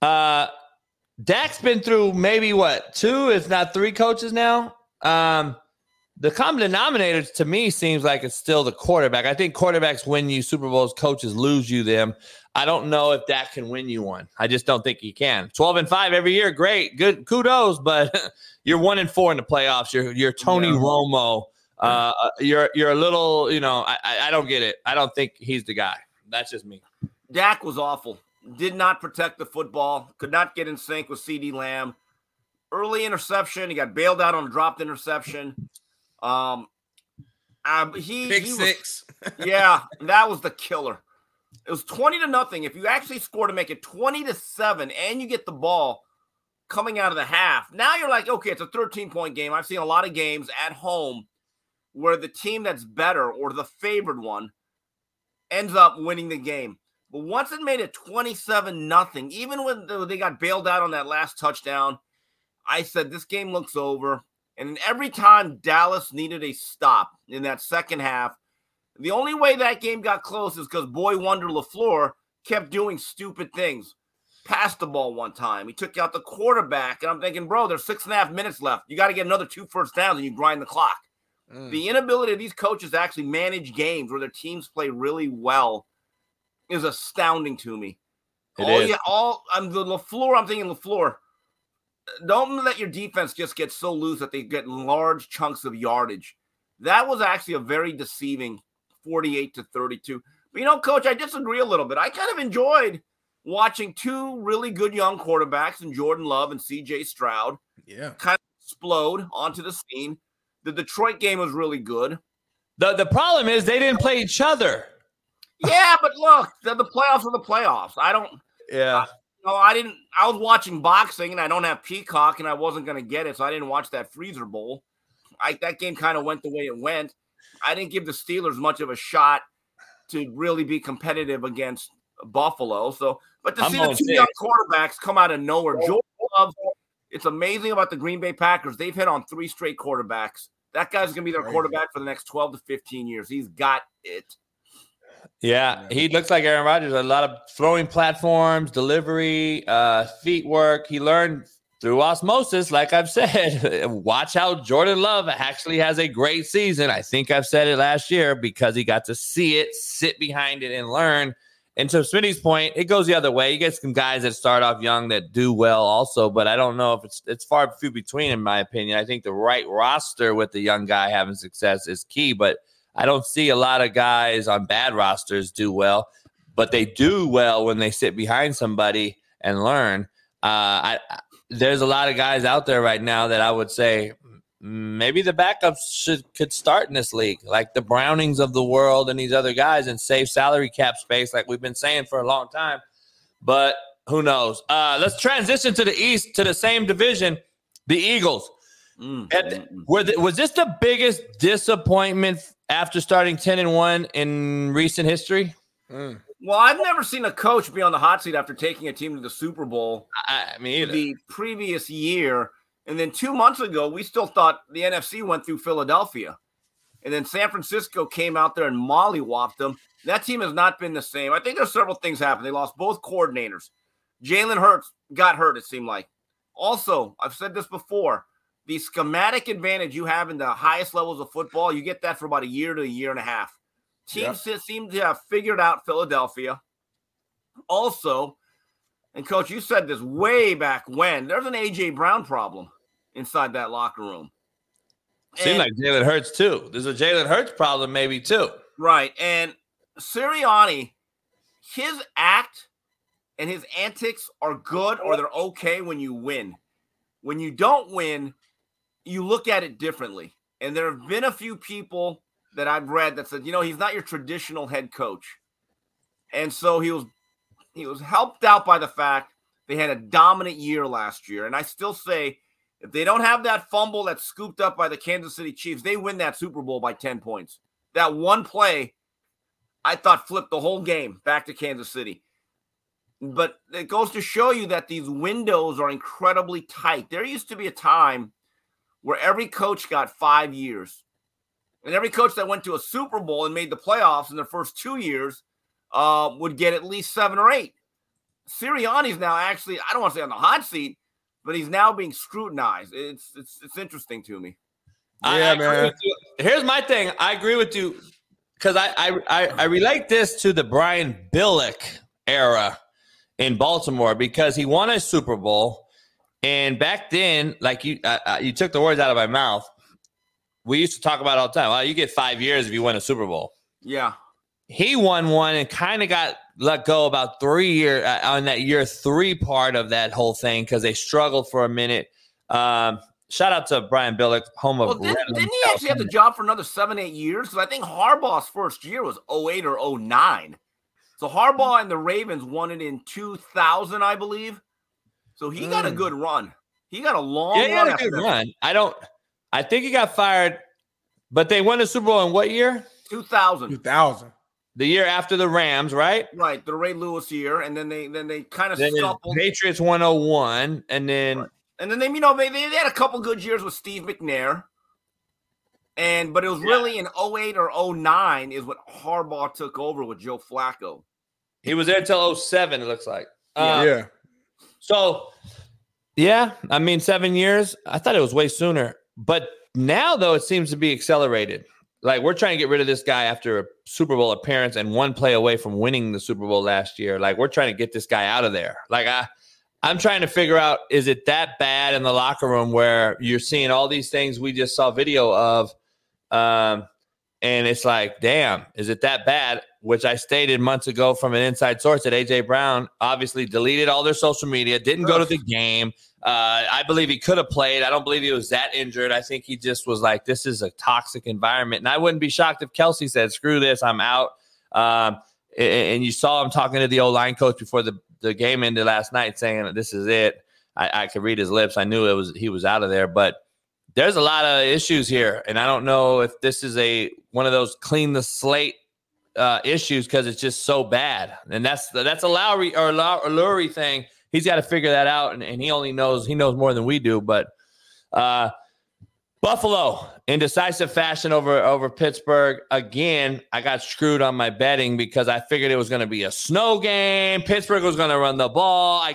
Dak's been through maybe what, 2, if not 3 coaches now. The common denominator to me seems like it's still the quarterback. I think quarterbacks win you Super Bowls, coaches lose you them. I don't know if Dak can win you one. I just don't think he can. 12-5 every year, great, good, kudos, but you're 1-4 in the playoffs. You're Tony Romo. You're a little, I don't get it. I don't think he's the guy. That's just me. Dak was awful. Did not protect the football. Could not get in sync with CeeDee Lamb. Early interception. He got bailed out on a dropped interception. Pick six. Yeah, that was the killer. It was 20-0. If you actually score to make it 20-7 and you get the ball coming out of the half, now you're like, okay, it's a 13-point game. I've seen a lot of games at home where the team that's better or the favored one ends up winning the game. But once it made it 27-0, even when they got bailed out on that last touchdown, I said, this game looks over. And every time Dallas needed a stop in that second half, the only way that game got close is because boy wonder LaFleur kept doing stupid things. Passed the ball one time. He took out the quarterback. And I'm thinking, bro, there's 6.5 minutes left. You got to get another 2 first downs and you grind the clock. The inability of these coaches to actually manage games where their teams play really well is astounding to me. I'm thinking LaFleur. Don't let your defense just get so loose that they get large chunks of yardage. That was actually a very deceiving 48-32. But, Coach, I disagree a little bit. I kind of enjoyed watching 2 really good young quarterbacks in Jordan Love and C.J. Stroud kind of explode onto the scene. The Detroit game was really good. The problem is they didn't play each other. Yeah, but look, the playoffs are the playoffs. I was watching boxing, and I don't have Peacock, and I wasn't going to get it, so I didn't watch that freezer bowl. That game kind of went the way it went. I didn't give the Steelers much of a shot to really be competitive against Buffalo. So, but to see the 2 young quarterbacks come out of nowhere, Jordan Love, it's amazing about the Green Bay Packers. They've hit on 3 straight quarterbacks. That guy's going to be their quarterback for the next 12 to 15 years. He's got it. Yeah, he looks like Aaron Rodgers. A lot of throwing platforms, delivery, feet work. He learned through osmosis, like I've said. Watch how Jordan Love actually has a great season. I think I've said it last year because he got to see it, sit behind it, and learn. And to Smitty's point, it goes the other way. You get some guys that start off young that do well also, but I don't know if it's far few between, in my opinion. I think the right roster with the young guy having success is key, but I don't see a lot of guys on bad rosters do well, but they do well when they sit behind somebody and learn. There's a lot of guys out there right now that I would say maybe the backups could start in this league, like the Brownings of the world and these other guys, and save salary cap space like we've been saying for a long time. But who knows? Let's transition to the East, to the same division, the Eagles. Was this the biggest disappointment after starting 10-1 in recent history? Well, I've never seen a coach be on the hot seat after taking a team to the Super Bowl. The previous year. And then 2 months ago, we still thought the NFC went through Philadelphia. And then San Francisco came out there and mollywopped them. That team has not been the same. I think there's several things happened. They lost both coordinators. Jalen Hurts got hurt, it seemed like. Also, I've said this before. The schematic advantage you have in the highest levels of football, you get that for about a year to a year and a half. Teams seem to have figured out Philadelphia. Also, and Coach, you said this way back when, there's an A.J. Brown problem inside that locker room. Seems like Jalen Hurts, too. There's a Jalen Hurts problem maybe, too. Right. And Sirianni, his act and his antics are good or they're okay when you win. When you don't win, you look at it differently. And there have been a few people that I've read that said, you know, he's not your traditional head coach. And so he was helped out by the fact they had a dominant year last year. And I still say, if they don't have that fumble that's scooped up by the Kansas City Chiefs, they win that Super Bowl by 10 points. That one play, I thought, flipped the whole game back to Kansas City. But it goes to show you that these windows are incredibly tight. There used to be a time where every coach got 5 years. And every coach that went to a Super Bowl and made the playoffs in their first 2 years would get at least 7 or 8. Sirianni's now actually, I don't want to say on the hot seat, but he's now being scrutinized. It's interesting to me. Yeah, man. Here's my thing. I agree with you because I relate this to the Brian Billick era in Baltimore because he won a Super Bowl, and back then, like you took the words out of my mouth. We used to talk about it all the time. Well, you get 5 years if you win a Super Bowl. Yeah. He won one and kind of got let go about 3 years on that year 3 part of that whole thing because they struggled for a minute. Shout out to Brian Billick, home of. Well, didn't he actually have the job for another 7-8 years? Because I think Harbaugh's first year was 08 or 09. So Harbaugh and the Ravens won it in 2000, I believe. So he got a good run. He got a long run. Yeah, he got a good run. I think he got fired, but they won the Super Bowl in what year? 2000. 2000. The year after the Rams, right? Right, the Ray Lewis year, and then they kind of stumbled. Patriots 101, and then right. And then they had a couple good years with Steve McNair, but it was really in 08 or 09 is when Harbaugh took over with Joe Flacco. He was there until 07, it looks like. Yeah. So, yeah, I mean, 7 years. I thought it was way sooner, but now though it seems to be accelerated. Like, we're trying to get rid of this guy after a Super Bowl appearance and one play away from winning the Super Bowl last year. Like, we're trying to get this guy out of there. Like, I'm trying to figure out, is it that bad in the locker room where you're seeing all these things we just saw video of? And it's like, damn, is it that bad? Which I stated months ago from an inside source that A.J. Brown obviously deleted all their social media, didn't go to the game. I believe he could have played. I don't believe he was that injured. I think he just was like, this is a toxic environment. And I wouldn't be shocked if Kelsey said, screw this, I'm out. And you saw him talking to the O-line coach before the game ended last night saying, this is it. I could read his lips. I knew he was out of there. But there's a lot of issues here. And I don't know if this is one of those clean the slate issues because it's just so bad. And that's a Lowry or Lurie thing. He's got to figure that out, and he knows more than we do. But Buffalo, in decisive fashion over Pittsburgh. Again, I got screwed on my betting because I figured it was going to be a snow game. Pittsburgh was going to run the ball. I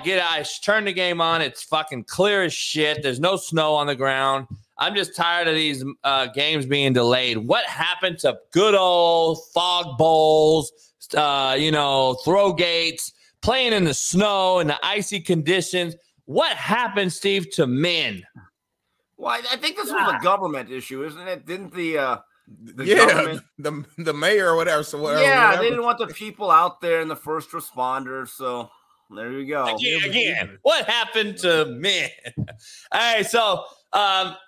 turn the game on. It's fucking clear as shit. There's no snow on the ground. I'm just tired of these games being delayed. What happened to good old fog bowls, throw gates, playing in the snow and the icy conditions? What happened, Steve, to men? Well, I think this was a government issue, isn't it? Didn't the government, the mayor or whatever? So whatever, yeah, whatever. They didn't want the people out there and the first responders. So there you go. Again, what happened to men? All right, so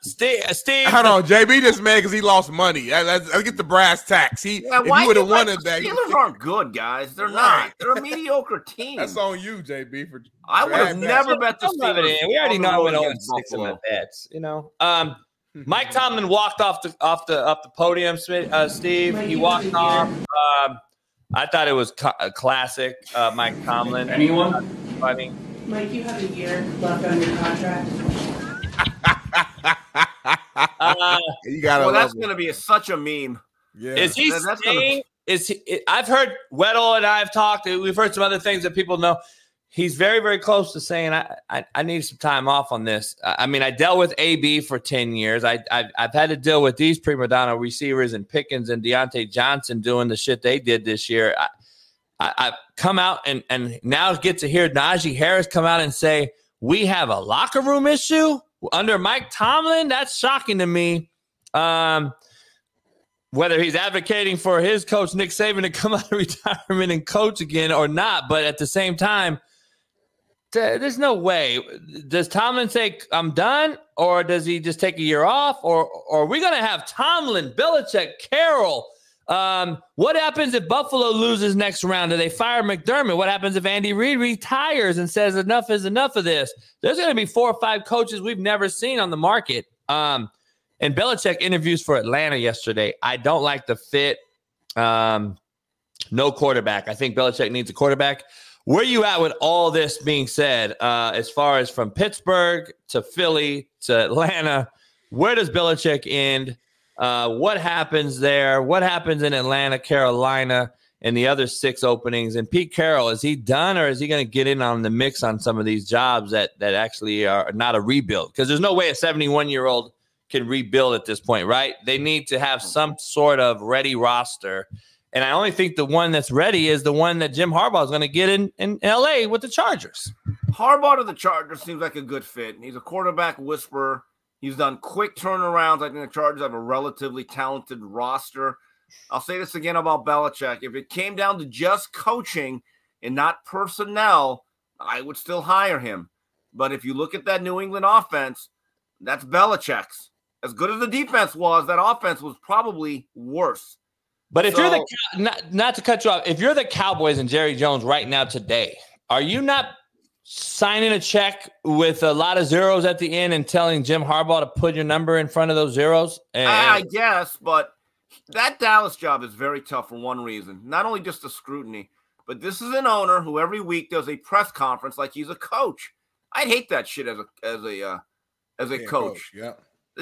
Steve. Hold on, JB just mad because he lost money. Let's get the brass tacks. He would have won it back. Steelers aren't good, guys. They're not. They're a mediocre team. That's on you, JB. I would have never bet the Steelers. We already know I went 0-6 in my bets. Mike Tomlin walked off the podium. Steve, he walked off. I thought it was a classic. Mike Tomlin. Anyone? Funny. Mike, you have a year left on your contract. You gotta that's going to be such a meme. Yeah. Is he staying? I've heard Weddle and I have talked. We've heard some other things that people know. He's very, very close to saying, I need some time off on this. I mean, I dealt with AB for 10 years. I've had to deal with these prima donna receivers and Pickens and Deontay Johnson doing the shit they did this year. I've come out and now get to hear Najee Harris come out and say, we have a locker room issue under Mike Tomlin. That's shocking to me. Whether he's advocating for his coach, Nick Saban, to come out of retirement and coach again or not. But at the same time, there's no way. Does Tomlin say, I'm done? Or does he just take a year off? Or are we going to have Tomlin, Belichick, Carroll? What happens if Buffalo loses next round? Do they fire McDermott? What happens if Andy Reid retires and says enough is enough of this? There's going to be 4 or 5 coaches we've never seen on the market. And Belichick interviews for Atlanta yesterday. I don't like the fit. No quarterback. I think Belichick needs a quarterback. Where you at with all this being said, as far as from Pittsburgh to Philly to Atlanta? Where does Belichick end? What happens there? What happens in Atlanta, Carolina, and the other 6 openings? And Pete Carroll, is he done, or is he going to get in on the mix on some of these jobs that actually are not a rebuild? Because there's no way a 71-year-old can rebuild at this point, right? They need to have some sort of ready roster. And I only think the one that's ready is the one that Jim Harbaugh is going to get in L.A. with the Chargers. Harbaugh to the Chargers seems like a good fit. He's a quarterback whisperer. He's done quick turnarounds. I think the Chargers have a relatively talented roster. I'll say this again about Belichick. If it came down to just coaching and not personnel, I would still hire him. But if you look at that New England offense, that's Belichick's. As good as the defense was, that offense was probably worse. But if you're the – not to cut you off, if you're the Cowboys and Jerry Jones right now today, are you not – signing a check with a lot of zeros at the end and telling Jim Harbaugh to put your number in front of those zeros? I guess, but that Dallas job is very tough for one reason. Not only just the scrutiny, but this is an owner who every week does a press conference like he's a coach. I'd hate that shit as a coach. Yeah.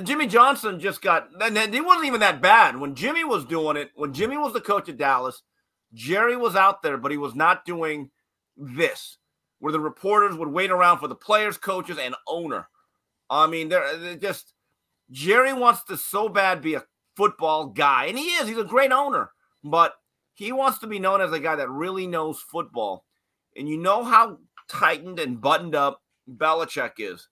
Jimmy Johnson just got – and he wasn't even that bad. When Jimmy was doing it, when Jimmy was the coach of Dallas, Jerry was out there, but he was not doing this, where the reporters would wait around for the players, coaches, and owner. I mean, they're just – Jerry wants to so bad be a football guy, and he is. He's a great owner, but he wants to be known as a guy that really knows football. And you know how tightened and buttoned up Belichick is.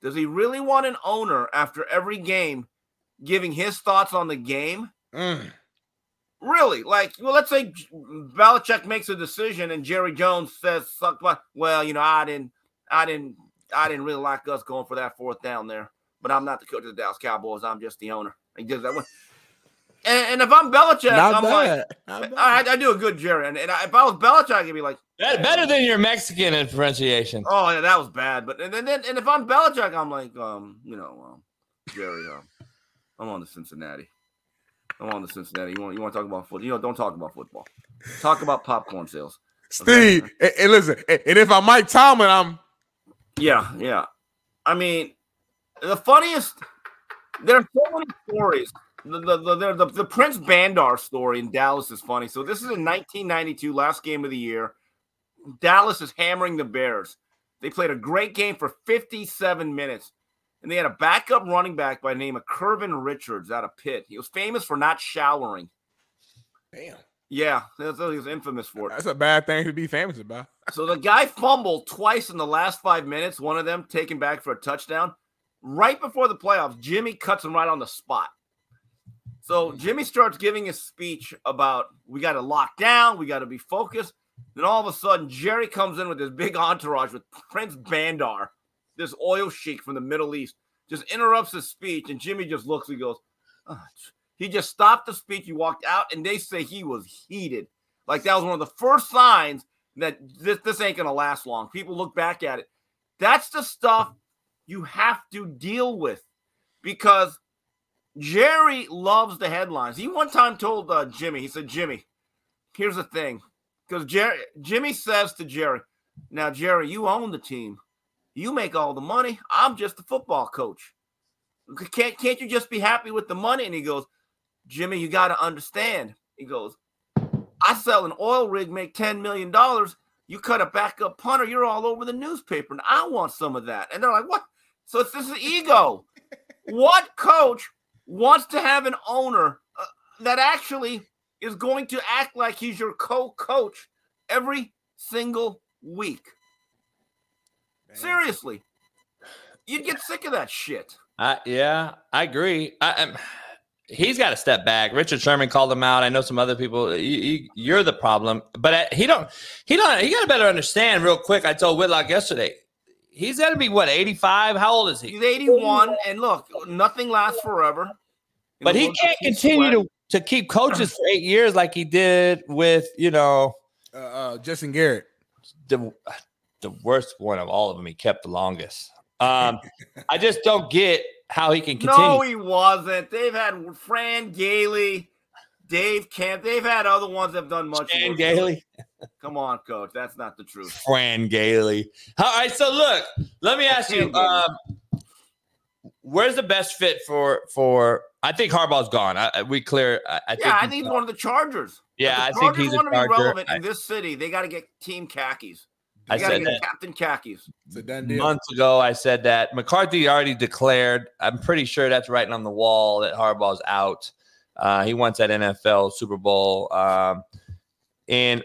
Does he really want an owner after every game giving his thoughts on the game? Really? Like, well, let's say Belichick makes a decision and Jerry Jones says, well, you know, I didn't really like us going for that 4th down there, but I'm not the coach of the Dallas Cowboys. I'm just the owner. He does that one. And if I'm Belichick, I'm like, I do a good Jerry. And if I was Belichick, I'd be like, that's better than your Mexican differentiation. Oh, yeah, that was bad. But and if I'm Belichick, I'm like, Jerry, I'm on to Cincinnati. I'm on to Cincinnati. You want to talk about football? You know, don't talk about football. Talk about popcorn sales. Steve, okay? and listen, and if I'm Mike Tomlin, I'm... Yeah. I mean, the funniest... There are so many stories. The Prince Bandar story in Dallas is funny. So this is in 1992, last game of the year. Dallas is hammering the Bears. They played a great game for 57 minutes. And they had a backup running back by the name of Kervin Richards out of Pitt. He was famous for not showering. Damn. Yeah, he was infamous for it. That's a bad thing to be famous about. So the guy fumbled twice in the last 5 minutes, one of them taken back for a touchdown. Right before the playoffs, Jimmy cuts him right on the spot. So Jimmy starts giving his speech about we got to lock down, we got to be focused. Then all of a sudden, Jerry comes in with his big entourage with Prince Bandar, this oil sheik from the Middle East, just interrupts his speech, and Jimmy just looks and goes, oh. He just stopped the speech, he walked out, and they say he was heated. Like, that was one of the first signs that this ain't going to last long. People look back at it. That's the stuff you have to deal with because Jerry loves the headlines. He one time told Jimmy, he said, Jimmy, here's the thing. Because Jimmy says to Jerry, now, Jerry, you own the team. You make all the money. I'm just a football coach. Can't you just be happy with the money? And he goes, Jimmy, you got to understand. He goes, I sell an oil rig, make $10 million. You cut a backup punter, you're all over the newspaper, and I want some of that. And they're like, what? So it's this ego. What coach wants to have an owner that actually is going to act like he's your co-coach every single week. Man. Seriously, you'd get sick of that shit. Yeah, I agree. He's got to step back. Richard Sherman called him out. I know some other people. You're the problem, but he got to better understand real quick. I told Whitlock yesterday, he's got to be what, 85? How old is he? He's 81. And look, nothing lasts forever. But he can't continue to keep coaches for 8 years like he did with, Justin Garrett. The worst one of all of them. He kept the longest. I just don't get how he can continue. No, he wasn't. They've had Fran Gailey, Dave Camp. They've had other ones that have done much. Fran Gailey. Come on, coach. That's not the truth. Fran Gailey. All right. So look, let me ask you, where's the best fit for I think Harbaugh's gone. I think he's one of the Chargers. Yeah, I think he's a Charger. If the Chargers want to be relevant in this city, they got to get team khakis. I said that. Captain Khakis. Months ago, I said that. McCarthy already declared. I'm pretty sure that's writing on the wall that Harbaugh's out. He wants that NFL Super Bowl. And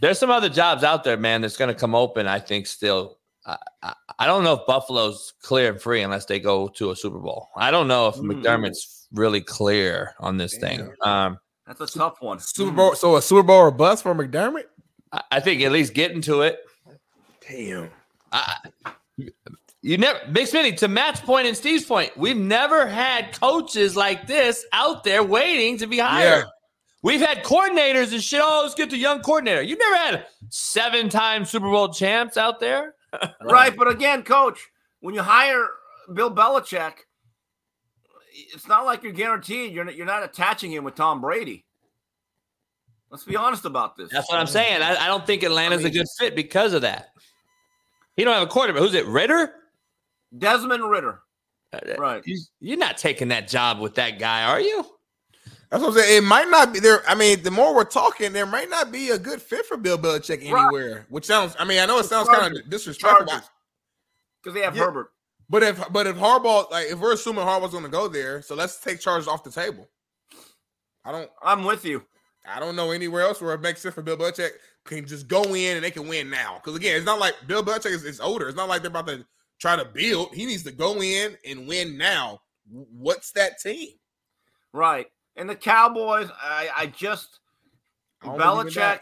there's some other jobs out there, man, that's going to come open, I think, still. I don't know if Buffalo's clear and free unless they go to a Super Bowl. I don't know if McDermott's really clear on this thing. That's a tough one. Super Bowl. So a Super Bowl or bust for McDermott? I think at least getting to it. Damn. Big Smitty, to Matt's point and Steve's point, we've never had coaches like this out there waiting to be hired. Yeah. We've had coordinators and shit. Oh, let's get the young coordinator. You've never had 7-time Super Bowl champs out there. Right. But again, coach, when you hire Bill Belichick, it's not like you're guaranteed. You're not attaching him with Tom Brady. Let's be honest about this. That's what I'm saying. I don't think Atlanta's a good fit because of that. He don't have a quarterback. Who's it, Ritter? Desmond Ritter. Right. You're not taking that job with that guy, are you? That's what I'm saying. It might not be there. I mean, the more we're talking, there might not be a good fit for Bill Belichick anywhere. Right. Which sounds, I mean, I know it sounds kind of disrespectful. Because they have Herbert. But if Harbaugh, like if we're assuming Harbaugh's going to go there, so let's take Chargers off the table. I'm with you. I don't know anywhere else where it makes sense for Bill Belichick can just go in and they can win now. Because, again, it's not like Bill Belichick is older. It's not like they're about to try to build. He needs to go in and win now. What's that team? Right. And the Cowboys, Belichick,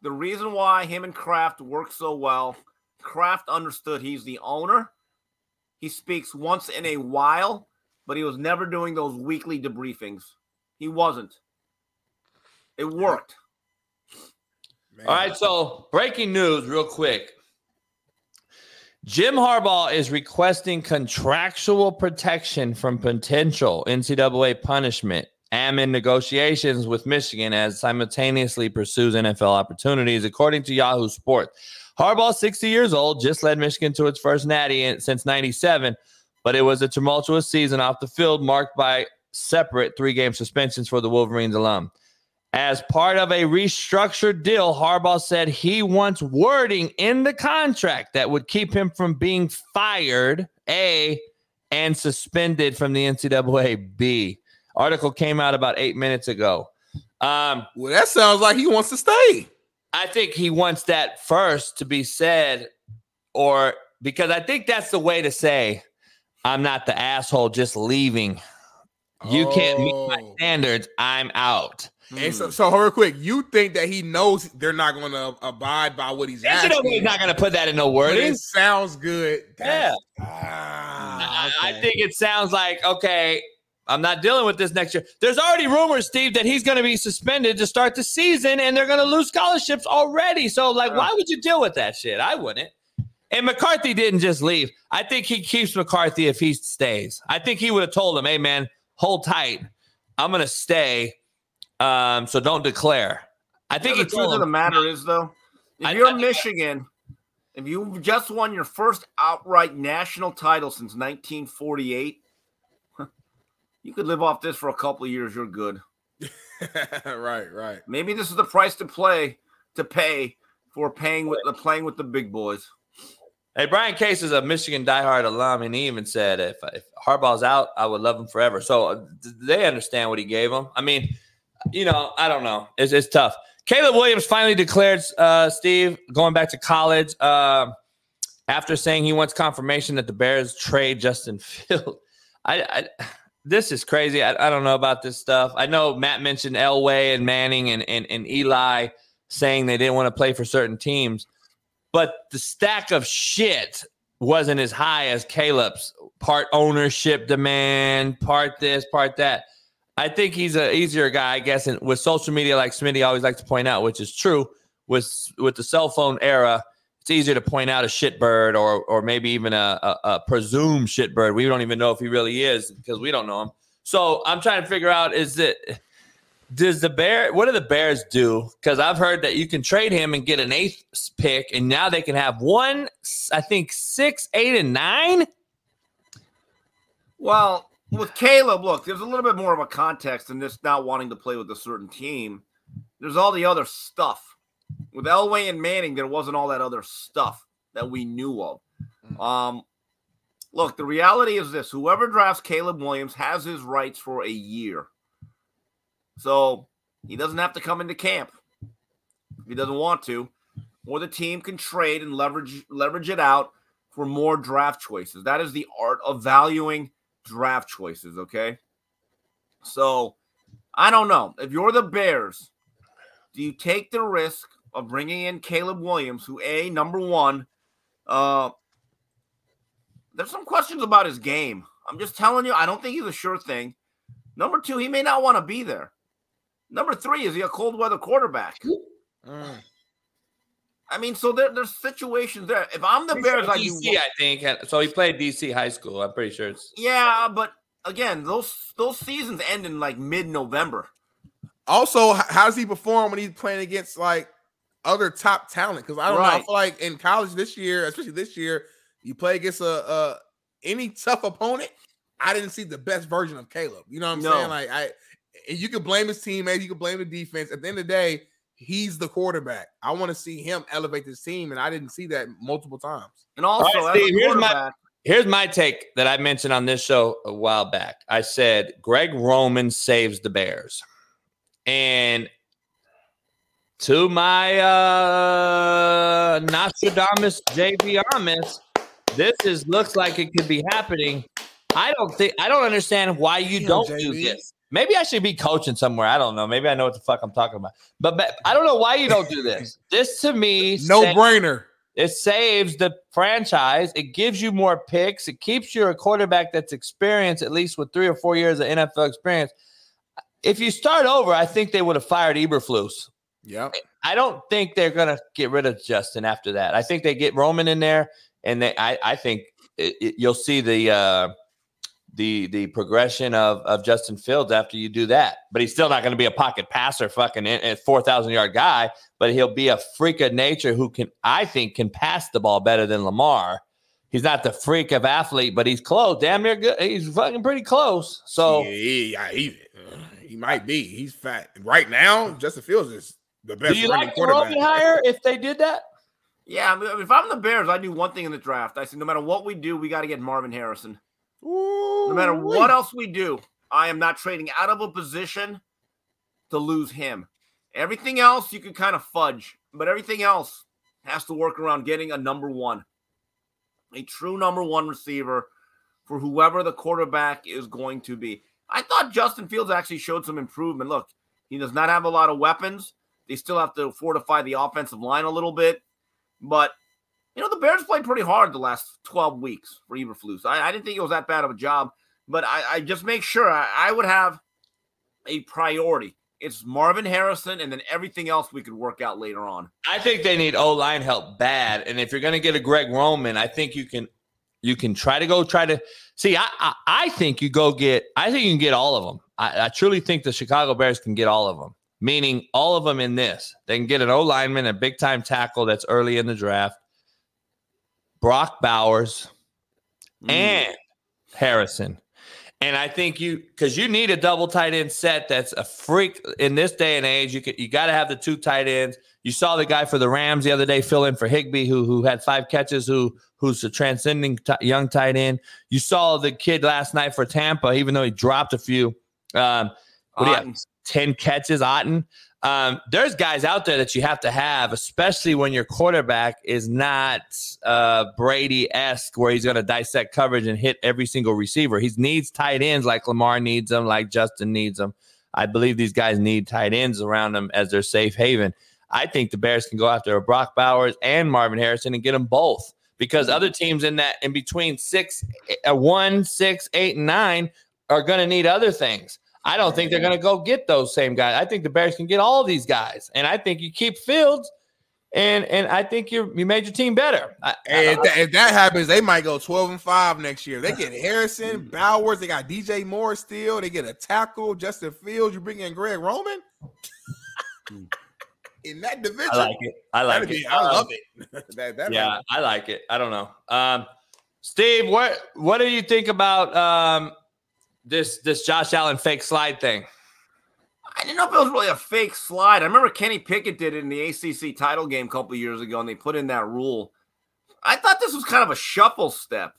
the reason why him and Kraft work so well, Kraft understood he's the owner. He speaks once in a while, but he was never doing those weekly debriefings. He wasn't. It worked. Man. All right, so breaking news real quick. Jim Harbaugh is requesting contractual protection from potential NCAA punishment amid negotiations with Michigan as simultaneously pursues NFL opportunities, according to Yahoo Sports. Harbaugh, 60 years old, just led Michigan to its first natty since 97, but it was a tumultuous season off the field marked by separate 3-game suspensions for the Wolverines alum. As part of a restructured deal, Harbaugh said he wants wording in the contract that would keep him from being fired, A, and suspended from the NCAA, B. Article came out about 8 minutes ago. Well, that sounds like he wants to stay. I think he wants that first to be said, or because I think that's the way to say, I'm not the asshole just leaving. You can't meet my standards. I'm out. And so real quick, you think that he knows they're not going to abide by what he's asking? He's not going to put that in no wording. It sounds good. I think it sounds like, okay, I'm not dealing with this next year. There's already rumors, Steve, that he's going to be suspended to start the season, and they're going to lose scholarships already. So, why would you deal with that shit? I wouldn't. And McCarthy didn't just leave. I think he keeps McCarthy if he stays. I think he would have told him, hey, man, hold tight. I'm going to stay. So don't declare. I think the truth of the matter is, though, if you're Michigan, if you just won your first outright national title since 1948, you could live off this for a couple of years. You're good. Right. Maybe this is the price to pay for playing with the big boys. Hey, Brian Case is a Michigan diehard alum, and he even said, if Harbaugh's out, I would love him forever. So they understand what he gave them. I mean, I don't know. It's tough. Caleb Williams finally declared, Steve, going back to college after saying he wants confirmation that the Bears trade Justin Fields. This is crazy. I don't know about this stuff. I know Matt mentioned Elway and Manning and Eli saying they didn't want to play for certain teams, but the stack of shit wasn't as high as Caleb's. Part ownership demand, part this, part that. I think he's an easier guy, I guess. And with social media, like Smitty always likes to point out, which is true, with the cell phone era, it's easier to point out a shitbird or maybe even a presumed shitbird. We don't even know if he really is because we don't know him. So I'm trying to figure out, what do the Bears do? Because I've heard that you can trade him and get an 8th pick, and now they can have 6, 8, and 9. Well, with Caleb, look, there's a little bit more of a context than just not wanting to play with a certain team. There's all the other stuff. With Elway and Manning, there wasn't all that other stuff that we knew of. Look, the reality is this. Whoever drafts Caleb Williams has his rights for a year. So he doesn't have to come into camp if he doesn't want to. Or the team can trade and leverage it out for more draft choices. That is the art of valuing draft choices, okay? So I don't know. If you're the Bears, do you take the risk of bringing in Caleb Williams, who, number one, there's some questions about his game. I'm just telling you, I don't think he's a sure thing. Number two, he may not want to be there. Number three, is he a cold-weather quarterback? I mean, so there's situations there. If I'm the Bears, like you, I think. So he played DC high school. I'm pretty sure it's. Yeah, but again, those seasons end in like mid-November. Also, how does he perform when he's playing against like other top talent? Because I don't know. I feel like in college this year, especially this year, you play against any tough opponent. I didn't see the best version of Caleb. You know what I'm saying? Like you can blame his teammates, you can blame the defense. At the end of the day, he's the quarterback. I want to see him elevate this team, and I didn't see that multiple times. And also, Steve, here's my take that I mentioned on this show a while back. I said Greg Roman saves the Bears, and to my Nostradamus JV Amis, this looks like it could be happening. I don't understand why you don't do this. Maybe I should be coaching somewhere. I don't know. Maybe I know what the fuck I'm talking about. But I don't know why you don't do this. This to me, no-brainer. It saves the franchise. It gives you more picks. It keeps you a quarterback that's experienced, at least with 3 or 4 years of NFL experience. If you start over, I think they would have fired Eberflus. Yeah. I don't think they're going to get rid of Justin after that. I think they get Roman in there, and I think you'll see the progression of Justin Fields after you do that. But he's still not going to be a pocket passer fucking 4,000-yard guy, but he'll be a freak of nature who can pass the ball better than Lamar. He's not the freak of athlete, but he's close. Damn near good. He's fucking pretty close. So yeah, he might be. He's fat. Right now, Justin Fields is the best. Do you like the Roman hire if they did that? Yeah, I mean, if I'm the Bears, I do one thing in the draft. I said no matter what we do, we got to get Marvin Harrison. Ooh, no matter what else we do, I am not trading out of a position to lose him. Everything else you can kind of fudge, but everything else has to work around getting a number one, a true number one receiver for whoever the quarterback is going to be. I thought Justin Fields actually showed some improvement. Look, he does not have a lot of weapons. They still have to fortify the offensive line a little bit, but the Bears played pretty hard the last 12 weeks for Eberflus. I didn't think it was that bad of a job, but I just make sure I would have a priority. It's Marvin Harrison, and then everything else we could work out later on. I think they need O-line help bad, and if you're going to get a Greg Roman, I think you can try to see. I think you can get all of them. I truly think the Chicago Bears can get all of them, meaning all of them in this. They can get an O-lineman, a big-time tackle that's early in the draft, Brock Bowers and Harrison. And I think because you need a double tight end set that's a freak in this day and age. You got to have the 2 tight ends. You saw the guy for the Rams the other day fill in for Higbee, who had 5 catches, who's a transcending young tight end. You saw the kid last night for Tampa, even though he dropped a few. 10 catches, Otten. There's guys out there that you have to have, especially when your quarterback is not Brady-esque, where he's going to dissect coverage and hit every single receiver. He needs tight ends like Lamar needs them, like Justin needs them. I believe these guys need tight ends around them as their safe haven. I think the Bears can go after Brock Bowers and Marvin Harrison and get them both, because other teams in that in between 6, 1, 6, 8, and 9 are going to need other things. I don't think they're going to go get those same guys. I think the Bears can get all these guys, and I think you keep Fields, and I think you made your team better. If that happens, they might go 12-5 next year. They get Harrison, Bowers. They got DJ Moore still. They get a tackle, Justin Fields. You bring in Greg Roman in that division. I like it. I love it. Yeah, I like it. I don't know, Steve. What do you think about? This Josh Allen fake slide thing? I didn't know if it was really a fake slide. I remember Kenny Pickett did it in the ACC title game a couple of years ago, and they put in that rule. I thought this was kind of a shuffle step.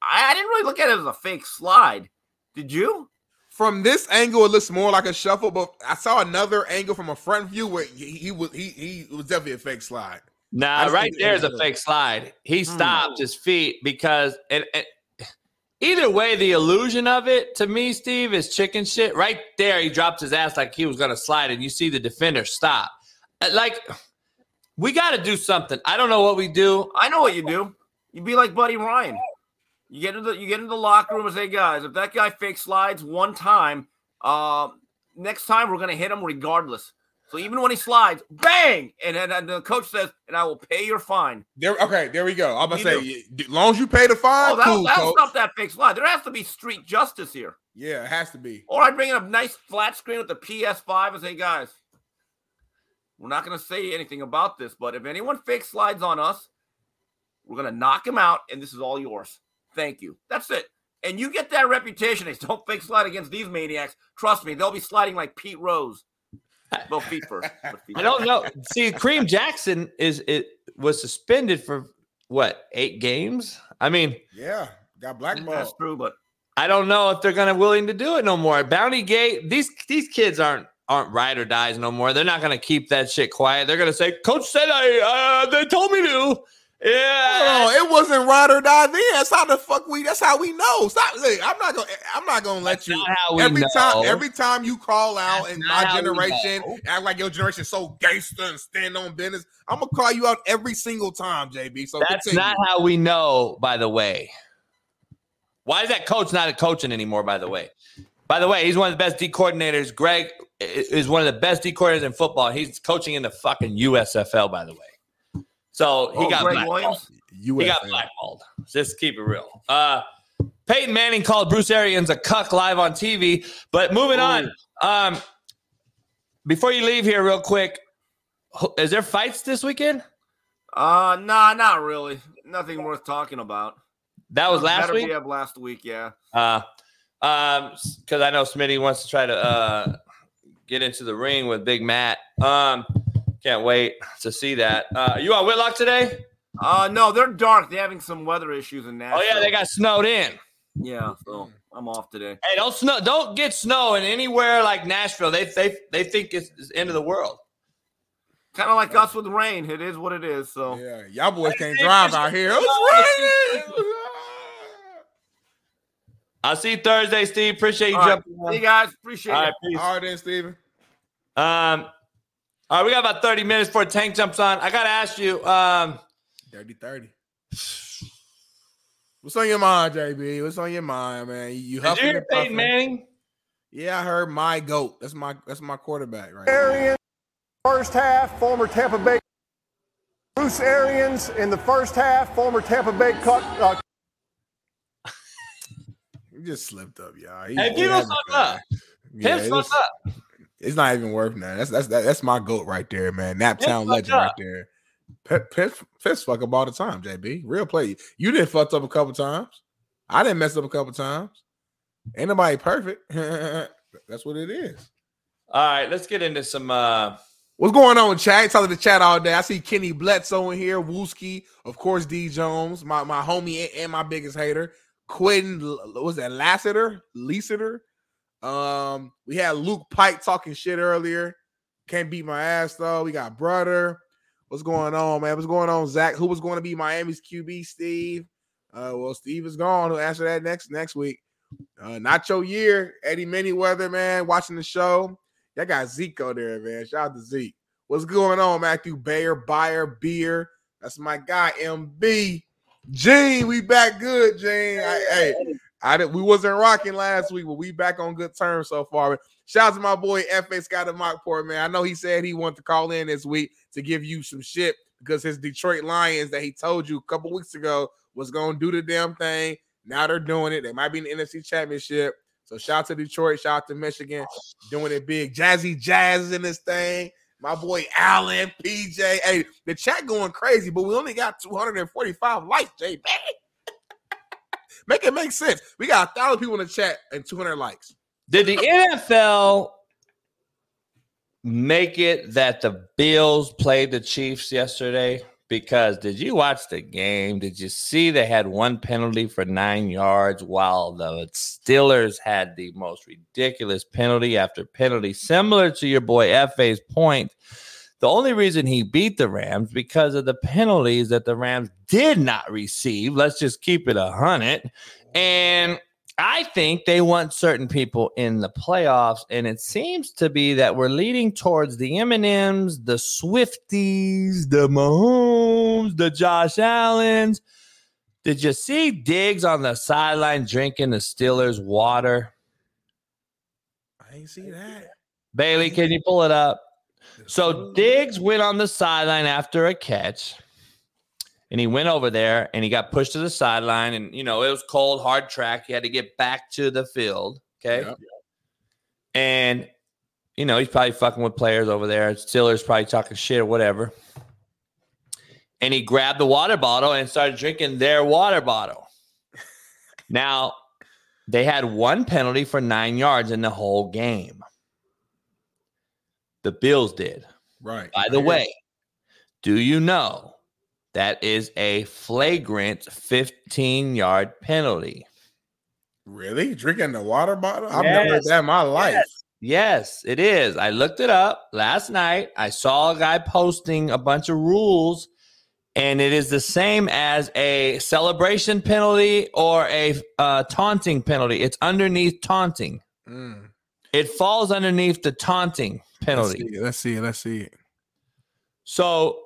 I didn't really look at it as a fake slide. Did you? From this angle, it looks more like a shuffle, but I saw another angle from a front view where he was definitely a fake slide. Nah, right there is a fake slide. He stopped his feet because – and either way, the illusion of it, to me, Steve, is chicken shit. Right there, he dropped his ass like he was going to slide, and you see the defender stop. Like, we got to do something. I don't know what we do. I know what you do. You be like Buddy Ryan. You get into the locker room and say, guys, if that guy fake slides one time, next time we're going to hit him regardless. So even when he slides, bang! And the coach says, and I will pay your fine. There we go. I'm going to say, as long as you pay the fine, that'll stop that fake slide. There has to be street justice here. Yeah, it has to be. Or I bring in a nice flat screen with the PS5 and say, guys, we're not going to say anything about this, but if anyone fake slides on us, we're going to knock him out, and this is all yours. Thank you. That's it. And you get that reputation. They don't fake slide against these maniacs. Trust me, they'll be sliding like Pete Rose. Well, feet first. I don't know. See, Kareem Jackson was suspended for what, 8 games? I mean, yeah, got blackballed. That's true, but I don't know if they're gonna willing to do it no more. Bounty Gate, these kids aren't ride or dies no more. They're not gonna keep that shit quiet. They're gonna say, Coach said they told me to. Yeah, no, it wasn't ride or die then. That's how we know. Stop. Look, I'm not gonna let you. Every time you call out that's in my generation, act like your generation is so gangster and stand on business. I'm gonna call you out every single time, JB. So that's continue. Not how we know. By the way, why is that coach not coaching anymore? By the way, he's one of the best D coordinators. Greg is one of the best D coordinators in football. He's coaching in the fucking USFL. By the way. So he got blackballed. Just keep it real. Peyton Manning called Bruce Arians a cuck live on TV. But moving on, before you leave here real quick, is there fights this weekend? Nah, not really. Nothing worth talking about. That was last week? Better be up last week, yeah. Because I know Smitty wants to try to get into the ring with Big Matt. Can't wait to see that. You on Whitlock today? No, they're dark. They're having some weather issues in Nashville. Oh yeah, they got snowed in. Yeah, so I'm off today. Hey, don't get snow in anywhere like Nashville. They think it's the end of the world. Kind of like us with rain. It is what it is. So yeah, y'all boys can't drive out here. It's raining. I'll see you Thursday, Steve. Appreciate you jumping on. See you guys. Appreciate it. All right, then, Steven. All right, we got about 30 minutes before Tank jumps on. I got to ask you. Dirty 30. What's on your mind, JB? What's on your mind, man? Did you hear Peyton Manning? Yeah, I heard my GOAT. That's my quarterback right now. Bruce Arians in the first half, former Tampa Bay Buccaneers. He just slipped up, y'all. Hey, people slipped up. Him slipped up. It's not even worth nothing. That's my GOAT right there, man. Naptown legend right there. Pips fuck up all the time, JB. Real play. You didn't fucked up a couple times. I didn't mess up a couple times. Ain't nobody perfect. That's what it is. All right, let's get into some. What's going on, chat? Talking to the chat all day. I see Kenny Bledsoe in here. Wooski, of course. D Jones, my homie and my biggest hater. Quentin, what was that? Lassiter? We had Luke Pike talking shit earlier. Can't Beat My Ass, though. We got Brother. What's going on, man? What's going on, Zach? Who was going to be Miami's QB, Steve? Well, Steve is gone. He'll answer that next week. Not your year. Eddie Manyweather, man, watching the show. That got Zeke out there, man. Shout out to Zeke. What's going on, Matthew Bayer, Beer? That's my guy, MB. Gene, we back good, Gene. We wasn't rocking last week, but we back on good terms so far. But shout out to my boy F.A. Scott of Mockport, man. I know he said he wanted to call in this week to give you some shit because his Detroit Lions that he told you a couple weeks ago was going to do the damn thing. Now they're doing it. They might be in the NFC Championship. So shout out to Detroit. Shout out to Michigan. Doing it big. Jazzy Jazz is in this thing. My boy Allen, PJ. Hey, the chat going crazy, but we only got 245 likes, JB. Make it make sense. We got 1,000 people in the chat and 200 likes. Did the NFL make it that the Bills played the Chiefs yesterday? Because did you watch the game? Did you see they had one penalty for 9 yards while the Steelers had the most ridiculous penalty after penalty, similar to your boy F.A.'s point? The only reason he beat the Rams because of the penalties that the Rams did not receive. Let's just keep it 100. And I think they want certain people in the playoffs, and it seems to be that we're leading towards the M&Ms, the Swifties, the Mahomes, the Josh Allens. Did you see Diggs on the sideline drinking the Steelers' water? I ain't see that. Bailey, can you pull it up? So Diggs went on the sideline after a catch. And he went over there, and he got pushed to the sideline. And, you know, it was cold, hard track. He had to get back to the field, okay? Yeah. And, you know, he's probably fucking with players over there. Steelers probably talking shit or whatever. And he grabbed the water bottle and started drinking their water bottle. Now, they had one penalty for 9 yards in the whole game. The Bills did. Right. By the way, do you know? That is a flagrant 15-yard penalty. Really? Drinking the water bottle? I've never heard that in my life. Yes, it is. I looked it up last night. I saw a guy posting a bunch of rules, and it is the same as a celebration penalty or a taunting penalty. It's underneath taunting. Mm. It falls underneath the taunting penalty. Let's see it. So...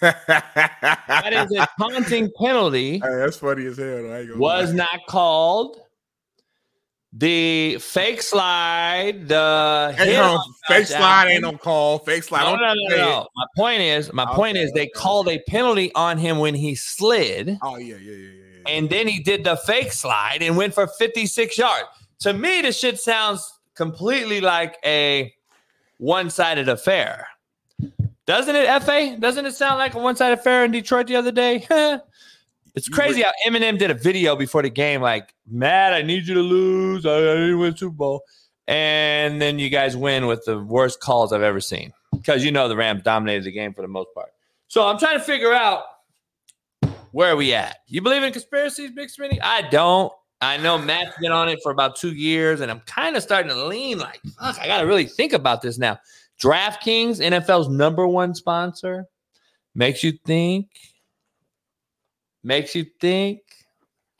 that is a taunting penalty. Hey, that's funny as hell. Was not called. The fake slide. The fake slide ain't no call. Fake slide. No. My point is, they called a penalty on him when he slid. Oh yeah. And then he did the fake slide and went for 56 yards. To me, this shit sounds completely like a one-sided affair. Doesn't it, F.A.? Doesn't it sound like a one-sided affair in Detroit the other day? It's crazy how Eminem did a video before the game like, Matt, I need you to lose. I need to win Super Bowl. And then you guys win with the worst calls I've ever seen because, you know, the Rams dominated the game for the most part. So I'm trying to figure out where are we at. You believe in conspiracies, Big Smitty? I don't. I know Matt's been on it for about 2 years, and I'm kind of starting to lean like, fuck, I got to really think about this now. DraftKings, NFL's number one sponsor, makes you think.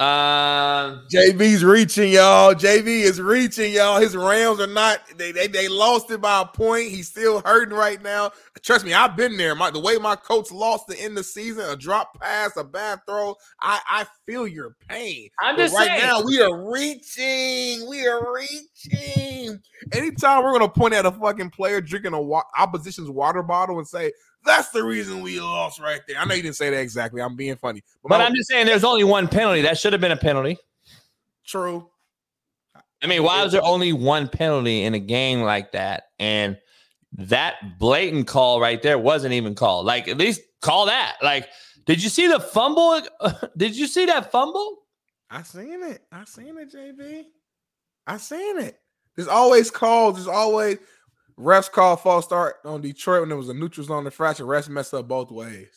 JB's reaching, y'all. JB is reaching, y'all. His Rams are not. They lost it by a point. He's still hurting right now. Trust me, I've been there. The way my coach lost the end of the season, a drop pass, a bad throw. I feel your pain. I'm just saying. Right now, we are reaching. Anytime we're gonna point at a fucking player drinking a opposition's water bottle and say. That's the reason we lost right there. I know you didn't say that exactly. I'm being funny. But I'm just saying there's only one penalty. That should have been a penalty. True. I mean, why is there only one penalty in a game like that? And that blatant call right there wasn't even called. Like, at least call that. Like, did you see the fumble? Did you see that fumble? I seen it, JB. I seen it. There's always calls. There's always... Refs called false start on Detroit when there was a neutral zone infraction. Refs messed up both ways.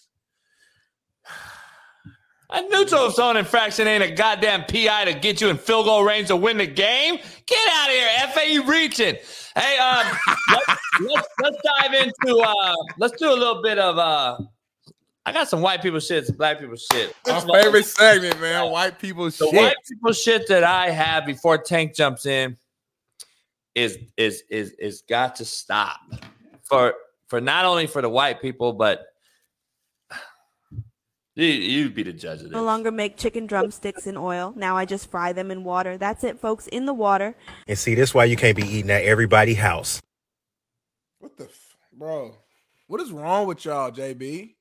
A neutral zone infraction ain't a goddamn PI to get you in field goal range to win the game. Get out of here, F.A. You reaching. Hey, let's dive into let's do a little bit of I got some white people shit, some black people shit. Our favorite segment, man. White people shit. The white people shit that I have before Tank jumps in is got to stop for not only for the white people, but you'd be the judge of this. No longer make chicken drumsticks in oil. Now I just fry them in water. That's it, folks, in the water. And see, this is why you can't be eating at everybody's house. What the bro? What is wrong with y'all, JB?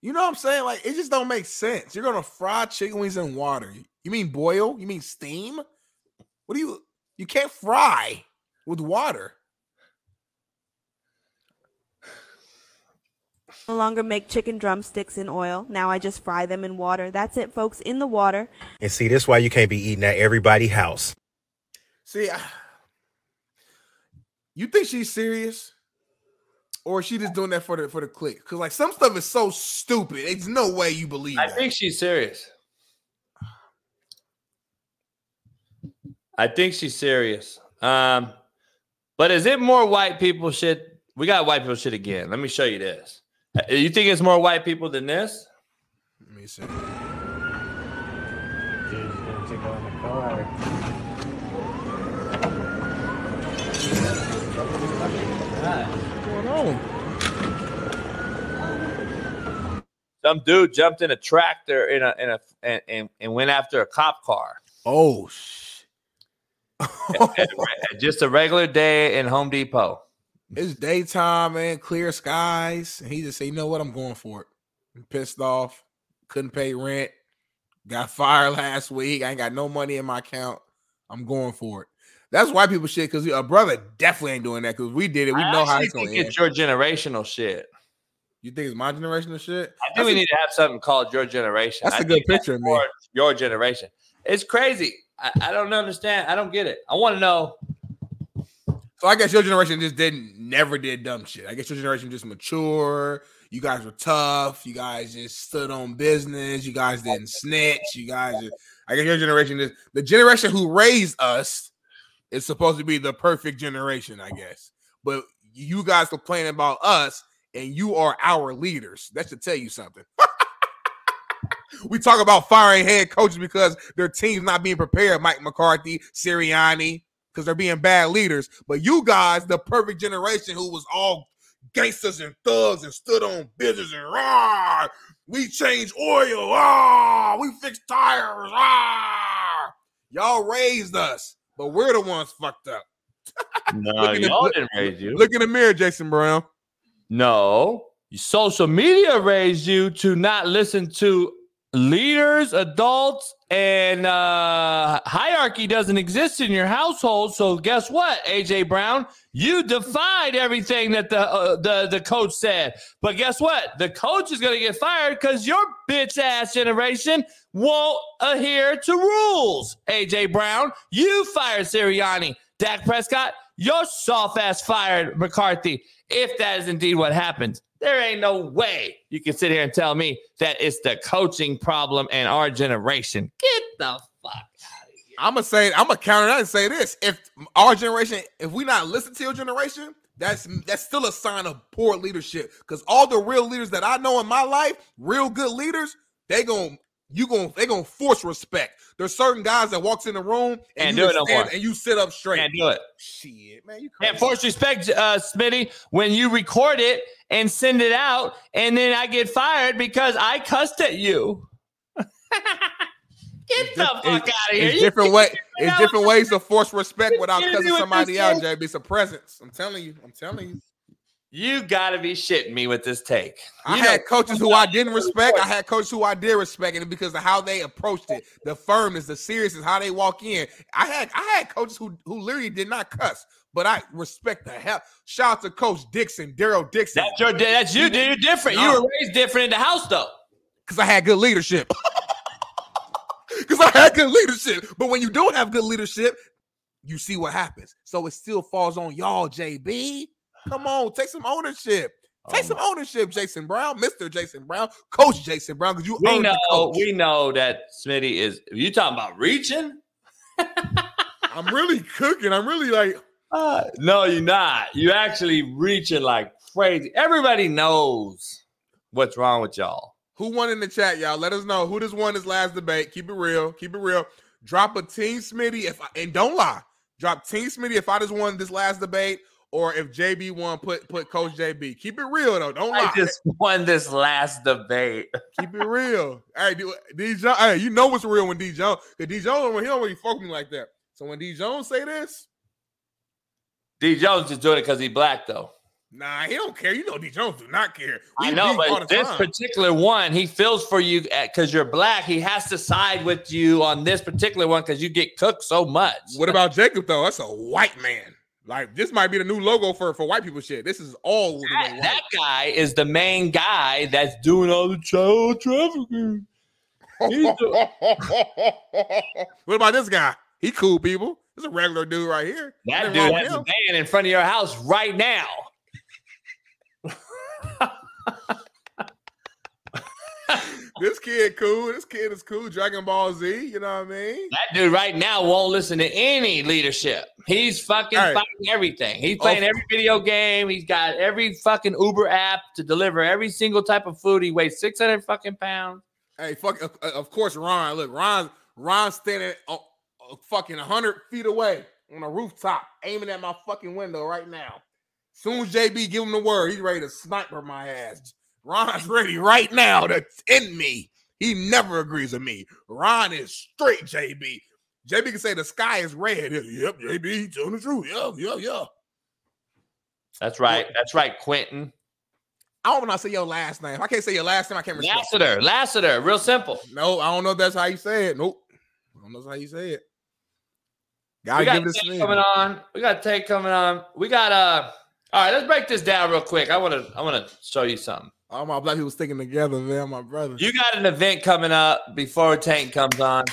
You know what I'm saying? Like, it just don't make sense. You're gonna fry chicken wings in water. You mean boil? You mean steam? What do you? You can't fry with water. No longer make chicken drumsticks in oil. Now I just fry them in water. That's it, folks, in the water. And see, this is why you can't be eating at everybody's house. See, you think she's serious? Or is she just doing that for the click? Because, like, some stuff is so stupid. It's no way you believe that. I think she's serious. I think she's serious. But is it more white people shit? We got white people shit again. Let me show you this. You think it's more white people than this? Let me see. What's going on? Some dude jumped in a tractor and went after a cop car. Oh shit! Just a regular day in Home Depot. It's daytime, man. Clear skies. And he just said, you know what? I'm going for it. I'm pissed off. Couldn't pay rent. Got fired last week. I ain't got no money in my account. I'm going for it. That's why people shit, because a brother definitely ain't doing that because we did it. We know how it's going to end. It's your generational shit. You think it's my generational shit? I think we need to have something called your generation. That's a good picture, man. Your generation. It's crazy. I don't understand. I don't get it. I want to know. So I guess your generation just never did dumb shit. I guess your generation just mature. You guys were tough. You guys just stood on business. You guys didn't snitch. You guys just, I guess your generation is the generation who raised us is supposed to be the perfect generation, I guess. But you guys complaining about us and you are our leaders. That should tell you something. We talk about firing head coaches because their team's not being prepared. Mike McCarthy, Sirianni. Because they're being bad leaders. But you guys, the perfect generation who was all gangsters and thugs and stood on business and rah, we changed oil, rah, we fixed tires, rah. Y'all raised us, but we're the ones fucked up. No, y'all didn't raise you. Look in the mirror, Jason Brown. No, social media raised you to not listen to leaders, adults, and hierarchy doesn't exist in your household. So guess what, AJ Brown? You defied everything that the coach said. But guess what? The coach is going to get fired because your bitch-ass generation won't adhere to rules, AJ Brown. You fired Sirianni. Dak Prescott, your soft-ass fired McCarthy, if that is indeed what happens. There ain't no way you can sit here and tell me that it's the coaching problem and our generation. Get the fuck out of here. I'm gonna counter that and say this. If our generation, if we not listen to your generation, that's still a sign of poor leadership. Because all the real leaders that I know in my life, real good leaders, they gonna force respect. There's certain guys that walks in the room and you do it no more. And you sit up straight. Can't do it. Shit, man, you crazy. And force respect, Smitty, when you record it and send it out, and then I get fired because I cussed at you. Get the fuck out of here. It's different ways to force respect without cussing somebody out, JB. It's a presence. I'm telling you. You gotta be shitting me with this take. I had coaches who I didn't respect. I had coaches who I did respect, and because of how they approached it, the firmness, the seriousness, how they walk in. I had coaches who literally did not cuss, but I respect the hell. Shout out to Coach Dixon, Daryl Dixon. That's you, dude. You're different. No. You were raised different in the house, though. Because I had good leadership. Because I had good leadership. But when you don't have good leadership, you see what happens. So it still falls on y'all, JB. Come on, take some ownership. Take some ownership, Jason Brown, Mr. Jason Brown, Coach Jason Brown. Because we know that Smitty is. You talking about reaching? I'm really cooking. I'm really like No, you're not. You're actually reaching like crazy. Everybody knows what's wrong with y'all. Who won in the chat, y'all? Let us know who just won this last debate. Keep it real. Keep it real. Drop a Team Smitty and don't lie. Drop Team Smitty if I just won this last debate, or if JB won, put Coach JB. Keep it real though. Don't lie. I just won this last debate. Keep it real. Hey, D Jones. Hey, you know what's real when D Jones. Cause D Jones, he don't really fuck me like that. So when D Jones say this, D Jones is doing it because he black though. Nah, he don't care. You know D Jones do not care. I know, but this particular one, he feels for you because you're black. He has to side with you on this particular one because you get cooked so much. What about Jacob, though? That's a white man. Like, this might be the new logo for white people shit. This is all the way white. That guy is the main guy that's doing all the child trafficking. What about this guy? He cool, people. This is a regular dude right here. That dude has a man in front of your house right now. This kid cool. This kid is cool. Dragon Ball Z, you know what I mean? That dude right now won't listen to any leadership. He's fucking fighting everything. He's playing every video game. He's got every fucking Uber app to deliver every single type of food. He weighs 600 fucking pounds. Hey, of course, Ron. Look, Ron's standing fucking 100 feet away on a rooftop, aiming at my fucking window right now. Soon as JB give him the word, he's ready to sniper my ass. Ron's ready right now to end me. He never agrees with me. Ron is straight, JB. JB can say the sky is red. Yep, JB, he's telling the truth. Yeah. That's right. That's right, Quentin. I don't want to say your last name. If I can't say your last name, I can't respect it. Lassiter. Real simple. No, I don't know if that's how you say it. Nope. I don't know if that's how you say it. We got Tate coming on. We got all right, let's break this down real quick. I want to show you something. All my black people sticking together, man, my brother. You got an event coming up before Tank comes on.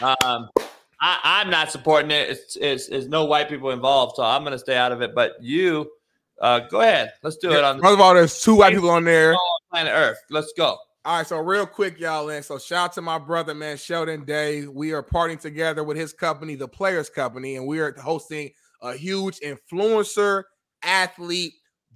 I'm not supporting it. It's no white people involved, so I'm going to stay out of it. But you, go ahead. Let's do it. First of all, there's two white people on there. On planet Earth. Let's go. All right, so real quick, y'all. And so shout out to my brother, man, Sheldon Day. We are partying together with his company, The Players Company, and we are hosting a huge influencer athlete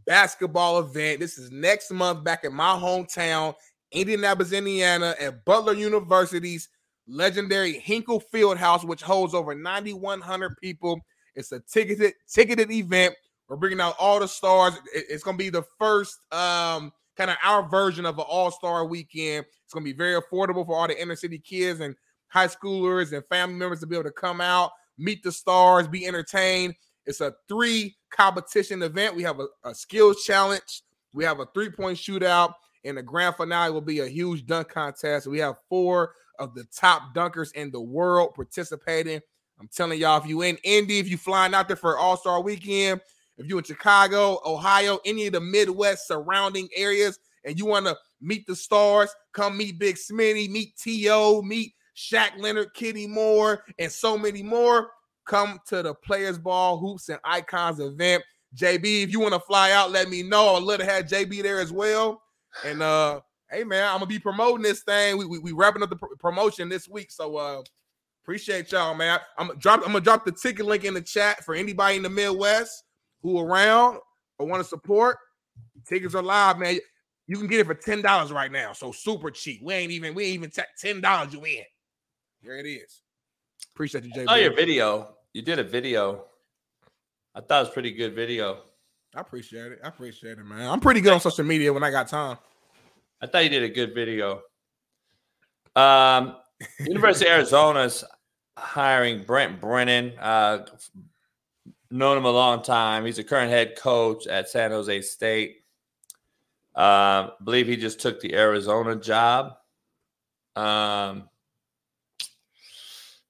basketball event. This is next month back in my hometown, Indianapolis, Indiana, at Butler University's legendary Hinkle Fieldhouse, which holds over 9,100 people. It's a ticketed event. We're bringing out all the stars. It's going to be the first kind of our version of an all-star weekend. It's going to be very affordable for all the inner city kids and high schoolers and family members to be able to come out, meet the stars, be entertained. It's a 3 competition event. We have a skills challenge. We have a 3-point shootout. And the grand finale will be a huge dunk contest. We have 4 of the top dunkers in the world participating. I'm telling y'all, if you in Indy, if you flying out there for All-Star Weekend, if you in Chicago, Ohio, any of the Midwest surrounding areas, and you want to meet the stars, come meet Big Smitty, meet T.O., meet Shaq Leonard, Kenny Moore, and so many more. Come to the Players Ball Hoops and Icons event. JB, if you want to fly out, let me know. I'd love to have JB there as well. And, hey, man, I'm going to be promoting this thing. We wrapping up the promotion this week. So, appreciate y'all, man. I'm going to drop the ticket link in the chat for anybody in the Midwest who around or want to support. Tickets are live, man. You can get it for $10 right now. So, super cheap. We ain't even $10 you in. Here it is. Appreciate you, JB. Oh, your video. You did a video. I thought it was a pretty good video. I appreciate it, man. I'm pretty good on social media when I got time. I thought you did a good video. University of Arizona's hiring Brent Brennan. Known him a long time. He's a current head coach at San Jose State. Believe he just took the Arizona job.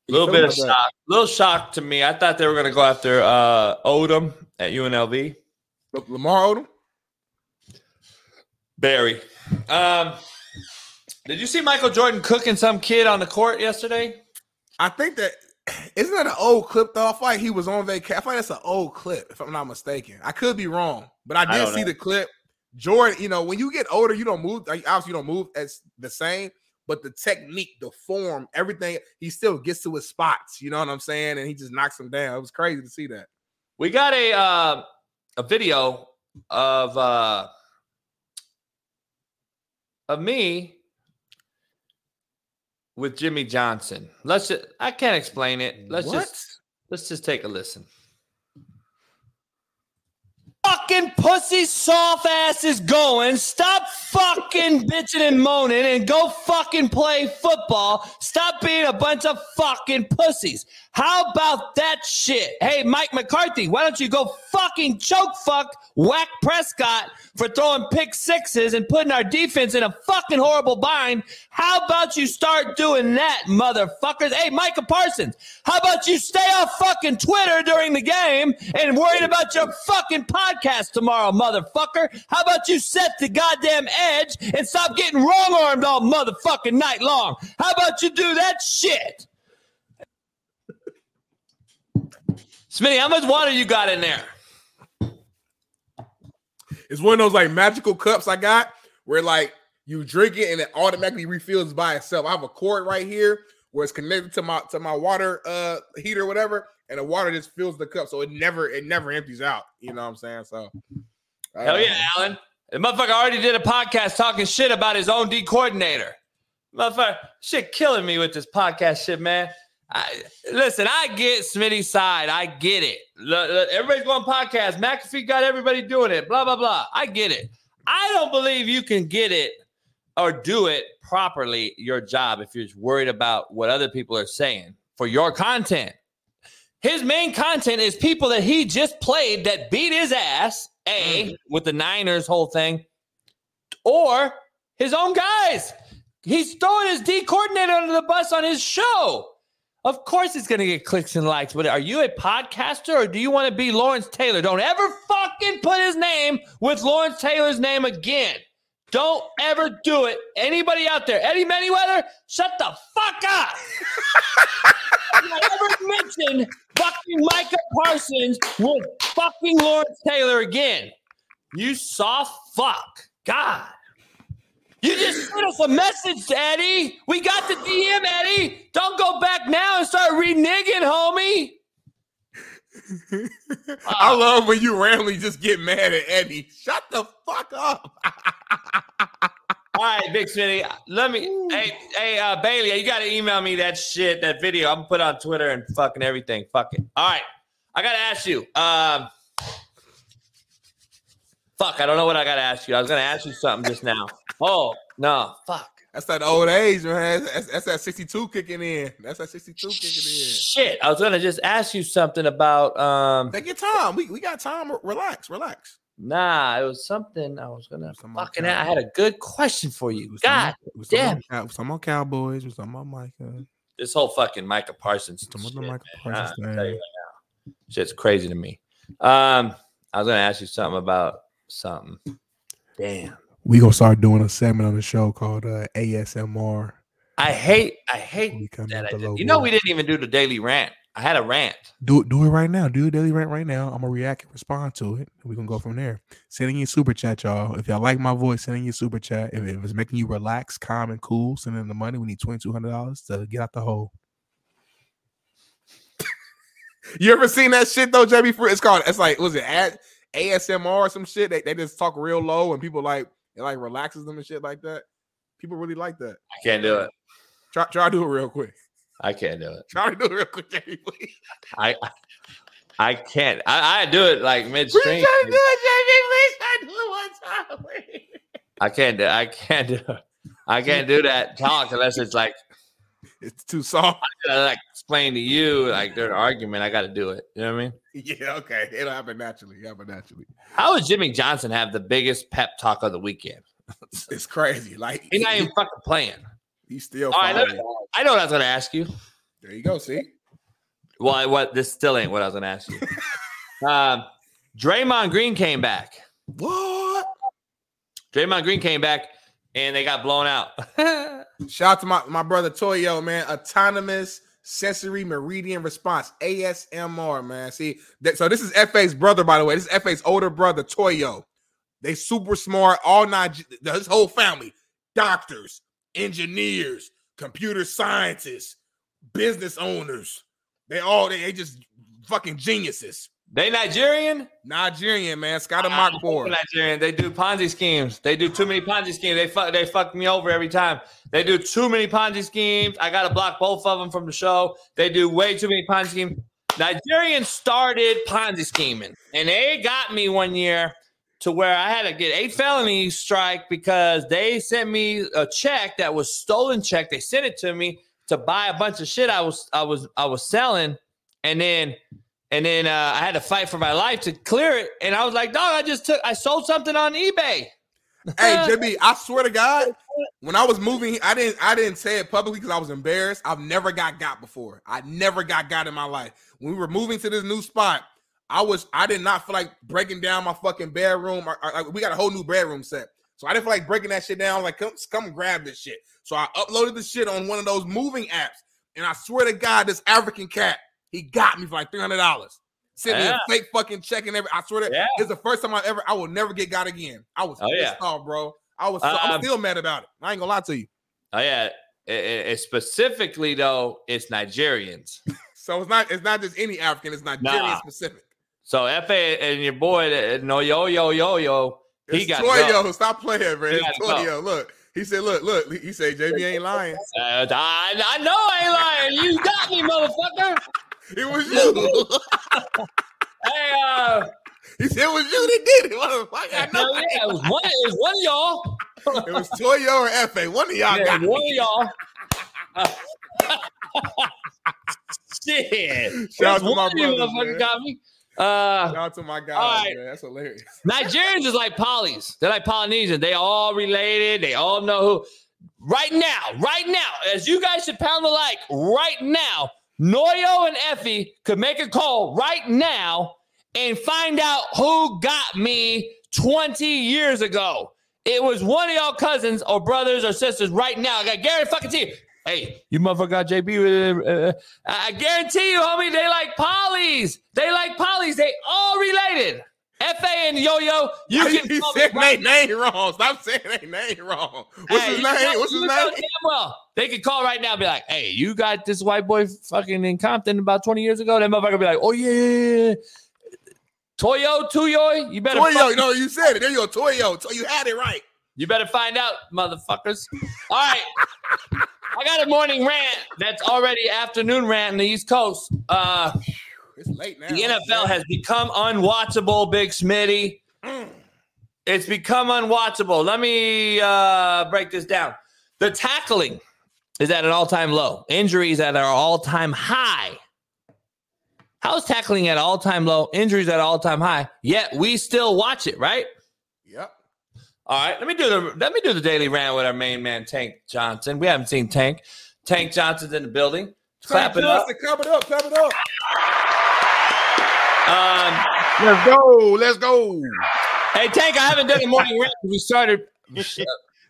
A little shock to me. I thought they were going to go after Odom at UNLV. Lamar Odom? Barry. Did you see Michael Jordan cooking some kid on the court yesterday? I think that – isn't that an old clip, though? I feel like he was on vacation. I feel like that's an old clip, if I'm not mistaken. I could be wrong, but I did see the clip. Jordan, you know, when you get older, you don't move – obviously you don't move as the same. But the technique, the form, everything, he still gets to his spots. You know what I'm saying? And he just knocks them down. It was crazy to see that. We got a video of me with Jimmy Johnson. I can't explain it. Let's just take a listen. Fucking pussy soft ass is going. Stop fucking bitching and moaning and go fucking play football. Stop being a bunch of fucking pussies. How about that shit? Hey, Mike McCarthy, why don't you go fucking choke fuck Whack Prescott for throwing pick sixes and putting our defense in a fucking horrible bind? How about you start doing that, motherfuckers? Hey, Micah Parsons, how about you stay off fucking Twitter during the game and worried about your fucking podcast tomorrow, motherfucker? How about you set the goddamn edge and stop getting wrong-armed all motherfucking night long? How about you do that shit? Smitty, how much water you got in there? It's one of those like magical cups I got where like you drink it and it automatically refills by itself. I have a cord right here where it's connected to my water heater or whatever, and the water just fills the cup, so it never empties out. You know what I'm saying? So hell yeah, Alan. The motherfucker already did a podcast talking shit about his own D coordinator. Motherfucker, shit killing me with this podcast shit, man. I get Smitty's side. I get it. Look, everybody's going podcast. McAfee got everybody doing it. Blah, blah, blah. I get it. I don't believe you can get it or do it properly, your job, if you're worried about what other people are saying for your content. His main content is people that he just played that beat his ass, with the Niners whole thing, or his own guys. He's throwing his D coordinator under the bus on his show. Of course it's going to get clicks and likes, but are you a podcaster or do you want to be Lawrence Taylor? Don't ever fucking put his name with Lawrence Taylor's name again. Don't ever do it. Anybody out there, Eddie Manyweather, shut the fuck up. Don't ever mention fucking Micah Parsons with fucking Lawrence Taylor again. You soft fuck. God. You just sent us a message, Eddie. We got the DM, Eddie. Don't go back now and start reneging, homie. I love when you randomly just get mad at Eddie. Shut the fuck up. All right, Big Smitty. Hey, Bailey, you got to email me that shit, that video. I'm going to put it on Twitter and fucking everything. Fuck it. All right. I got to ask you. I don't know what I got to ask you. I was going to ask you something just now. Oh, no, fuck. That's that old age, man. That's that 62 kicking in. Shit, I was going to just ask you something about... Take your time. We got time. Relax. Nah, it was something I was going to fucking... I had a good question for you. God damn. Some more Cowboys. Some more Micah. This whole fucking Micah Parsons shit. Shit's crazy to me. I was going to ask you something about something. Damn. We gonna start doing a segment on the show called ASMR. I hate that. We didn't even do the daily rant. I had a rant. Do it right now. Do a daily rant right now. I'm gonna react and respond to it. We can go from there. Sending you super chat, y'all. If y'all like my voice, sending you super chat. If it's making you relax, calm, and cool, send in the money. We need $2,200 to get out the hole. You ever seen that shit though, JB? ASMR or some shit. They just talk real low and people like. It like relaxes them and shit like that. People really like that. I can't do it. Try to do it real quick. I can't do it. Try to do it real quick, Jamie, please. I can't. I do it like midstream. Please try to do it, Jamie, please. I do it one time, please. I can't do it. I can't do that talk unless it's like it's too soft. I gotta like explain to you like during an argument. I gotta do it. You know what I mean? Yeah, okay. It'll happen naturally. How would Jimmy Johnson have the biggest pep talk of the weekend? It's crazy. Like he's not even fucking playing. He's still. All right, I know what I was gonna ask you. There you go. See. Well, this still ain't what I was gonna ask you. Draymond Green came back. What? Draymond Green came back, and they got blown out. Shout out to my brother Toyo, man. Autonomous sensory meridian response, ASMR, man. See, so this is FA's brother, by the way. This is FA's older brother, Toyo. They super smart, all his whole family, doctors, engineers, computer scientists, business owners. They just fucking geniuses. They Nigerian? Nigerian, man. Scott Amakbor. Nigerian. They do Ponzi schemes. They do too many Ponzi schemes. They fuck me over every time. They do too many Ponzi schemes. I got to block both of them from the show. They do way too many Ponzi schemes. Nigerians started Ponzi scheming, and they got me one year to where I had to get 8 felony strike because they sent me a check that was stolen check. They sent it to me to buy a bunch of shit I was selling, and then I had to fight for my life to clear it. And I was like, dog, I sold something on eBay. Hey, JB, I swear to God, when I was moving, I didn't say it publicly because I was embarrassed. I've never got before. I never got in my life. When we were moving to this new spot, I did not feel like breaking down my fucking bedroom. Or we got a whole new bedroom set. So I didn't feel like breaking that shit down. Like, come grab this shit. So I uploaded the shit on one of those moving apps. And I swear to God, this African cat, he got me for like $300. Sent me a fake fucking check and everything. I swear to God, it's the first time I will never get got again. I was pissed off, bro. I'm still mad about it. I ain't gonna lie to you. Oh yeah. It specifically though, it's Nigerians. So it's not just any African, it's Nigerian specific. So FA and your boy, no yo, he it's got Toyo. Go. Stop playing, bro. It's Toyo. Look, he said, look. He said, JB ain't lying. I know I ain't lying. You got me, motherfucker. It was you. Hey, he said it was you that did it. Motherfucker. It was one. It was one of y'all. It was Toyo or FA. One of y'all got one me. One of y'all. Shit. Shout out to my brother. Got me. Shout out to my guy, right. Man. That's hilarious. Nigerians is like polys. They're like Polynesians. They all related. They all know who. Right now, as you guys should pound the like right now, Noyo and Effie could make a call right now and find out who got me 20 years ago. It was one of y'all cousins or brothers or sisters right now. I got Gary fucking T. Hey, you motherfucker got JB. I guarantee you, homie, they like polys. They all related. FA and Yo-Yo, you can. He said right name wrong. Stop saying their name wrong. What's his name? Damn well. They could call right now and be like, hey, you got this white boy fucking in Compton about 20 years ago. That motherfucker be like, oh, yeah. Toyo, you better. Toyo, no, you said it. There you go, Toyo. You had it right. You better find out, motherfuckers. All right. I got a morning rant that's already afternoon rant in the East Coast. It's late now. The NFL has become unwatchable, Big Smitty. It's become unwatchable. Let me break this down. The tackling is at an all-time low. Injuries at an all-time high. How is tackling at an all-time low? Injuries at an all-time high. Yet we still watch it, right? Yep. All right, let me do the daily rant with our main man Tank Johnson. We haven't seen Tank. Tank Johnson's in the building. Clap it up. Clap it up. Let's go. Hey Tank, I haven't done the morning rant. We started.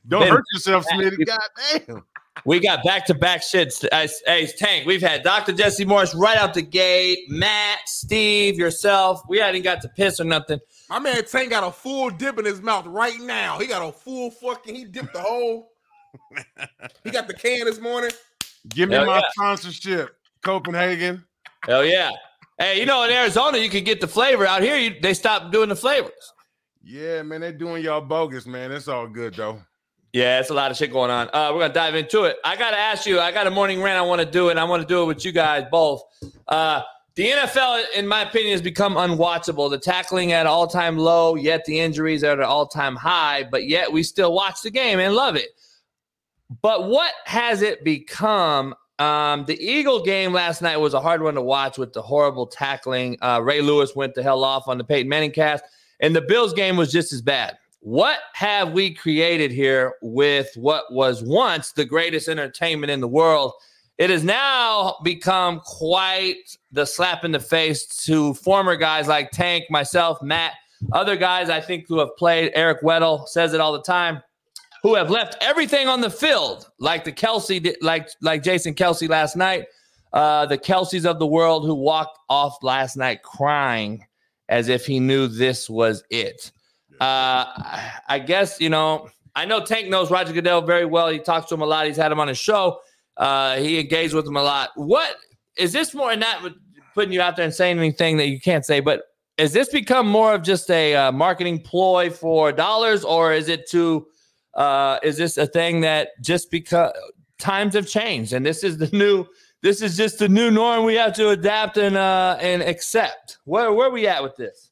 Don't hurt yourself, Smitty. Goddamn. We got back-to-back shits. Hey, Tank, we've had Dr. Jesse Morris right out the gate. Matt, Steve, yourself. We hadn't got to piss or nothing. My man Tank got a full dip in his mouth right now. He got a full fucking, he dipped the whole. He got the can this morning. Give me my sponsorship, Copenhagen. Hell yeah. Hey, you know, in Arizona, you can get the flavor. Out here, they stopped doing the flavors. Yeah, man, they're doing y'all bogus, man. It's all good, though. Yeah, it's a lot of shit going on. We're going to dive into it. I got to ask you, I got a morning rant I want to do, and I want to do it with you guys both. The NFL, in my opinion, has become unwatchable. The tackling at an all-time low, yet the injuries are at an all-time high, but yet we still watch the game and love it. But what has it become? The Eagle game last night was a hard one to watch with the horrible tackling. Ray Lewis went the hell off on the Peyton Manning cast, and the Bills game was just as bad. What have we created here with what was once the greatest entertainment in the world? It has now become quite the slap in the face to former guys like Tank, myself, Matt, other guys I think who have played. Eric Weddle says it all the time, who have left everything on the field, like the Kelsey, like Jason Kelsey last night, the Kelseys of the world who walked off last night crying as if he knew this was it. I guess, you know, I know Tank knows Roger Goodell very well. He talks to him a lot. He's had him on his show. He engaged with him a lot. What is this more? And that putting you out there and saying anything that you can't say, but has this become more of just a marketing ploy for dollars, or is it to is this a thing that just because times have changed and this is the new, this is just the new norm we have to adapt and accept? Where are we at with this?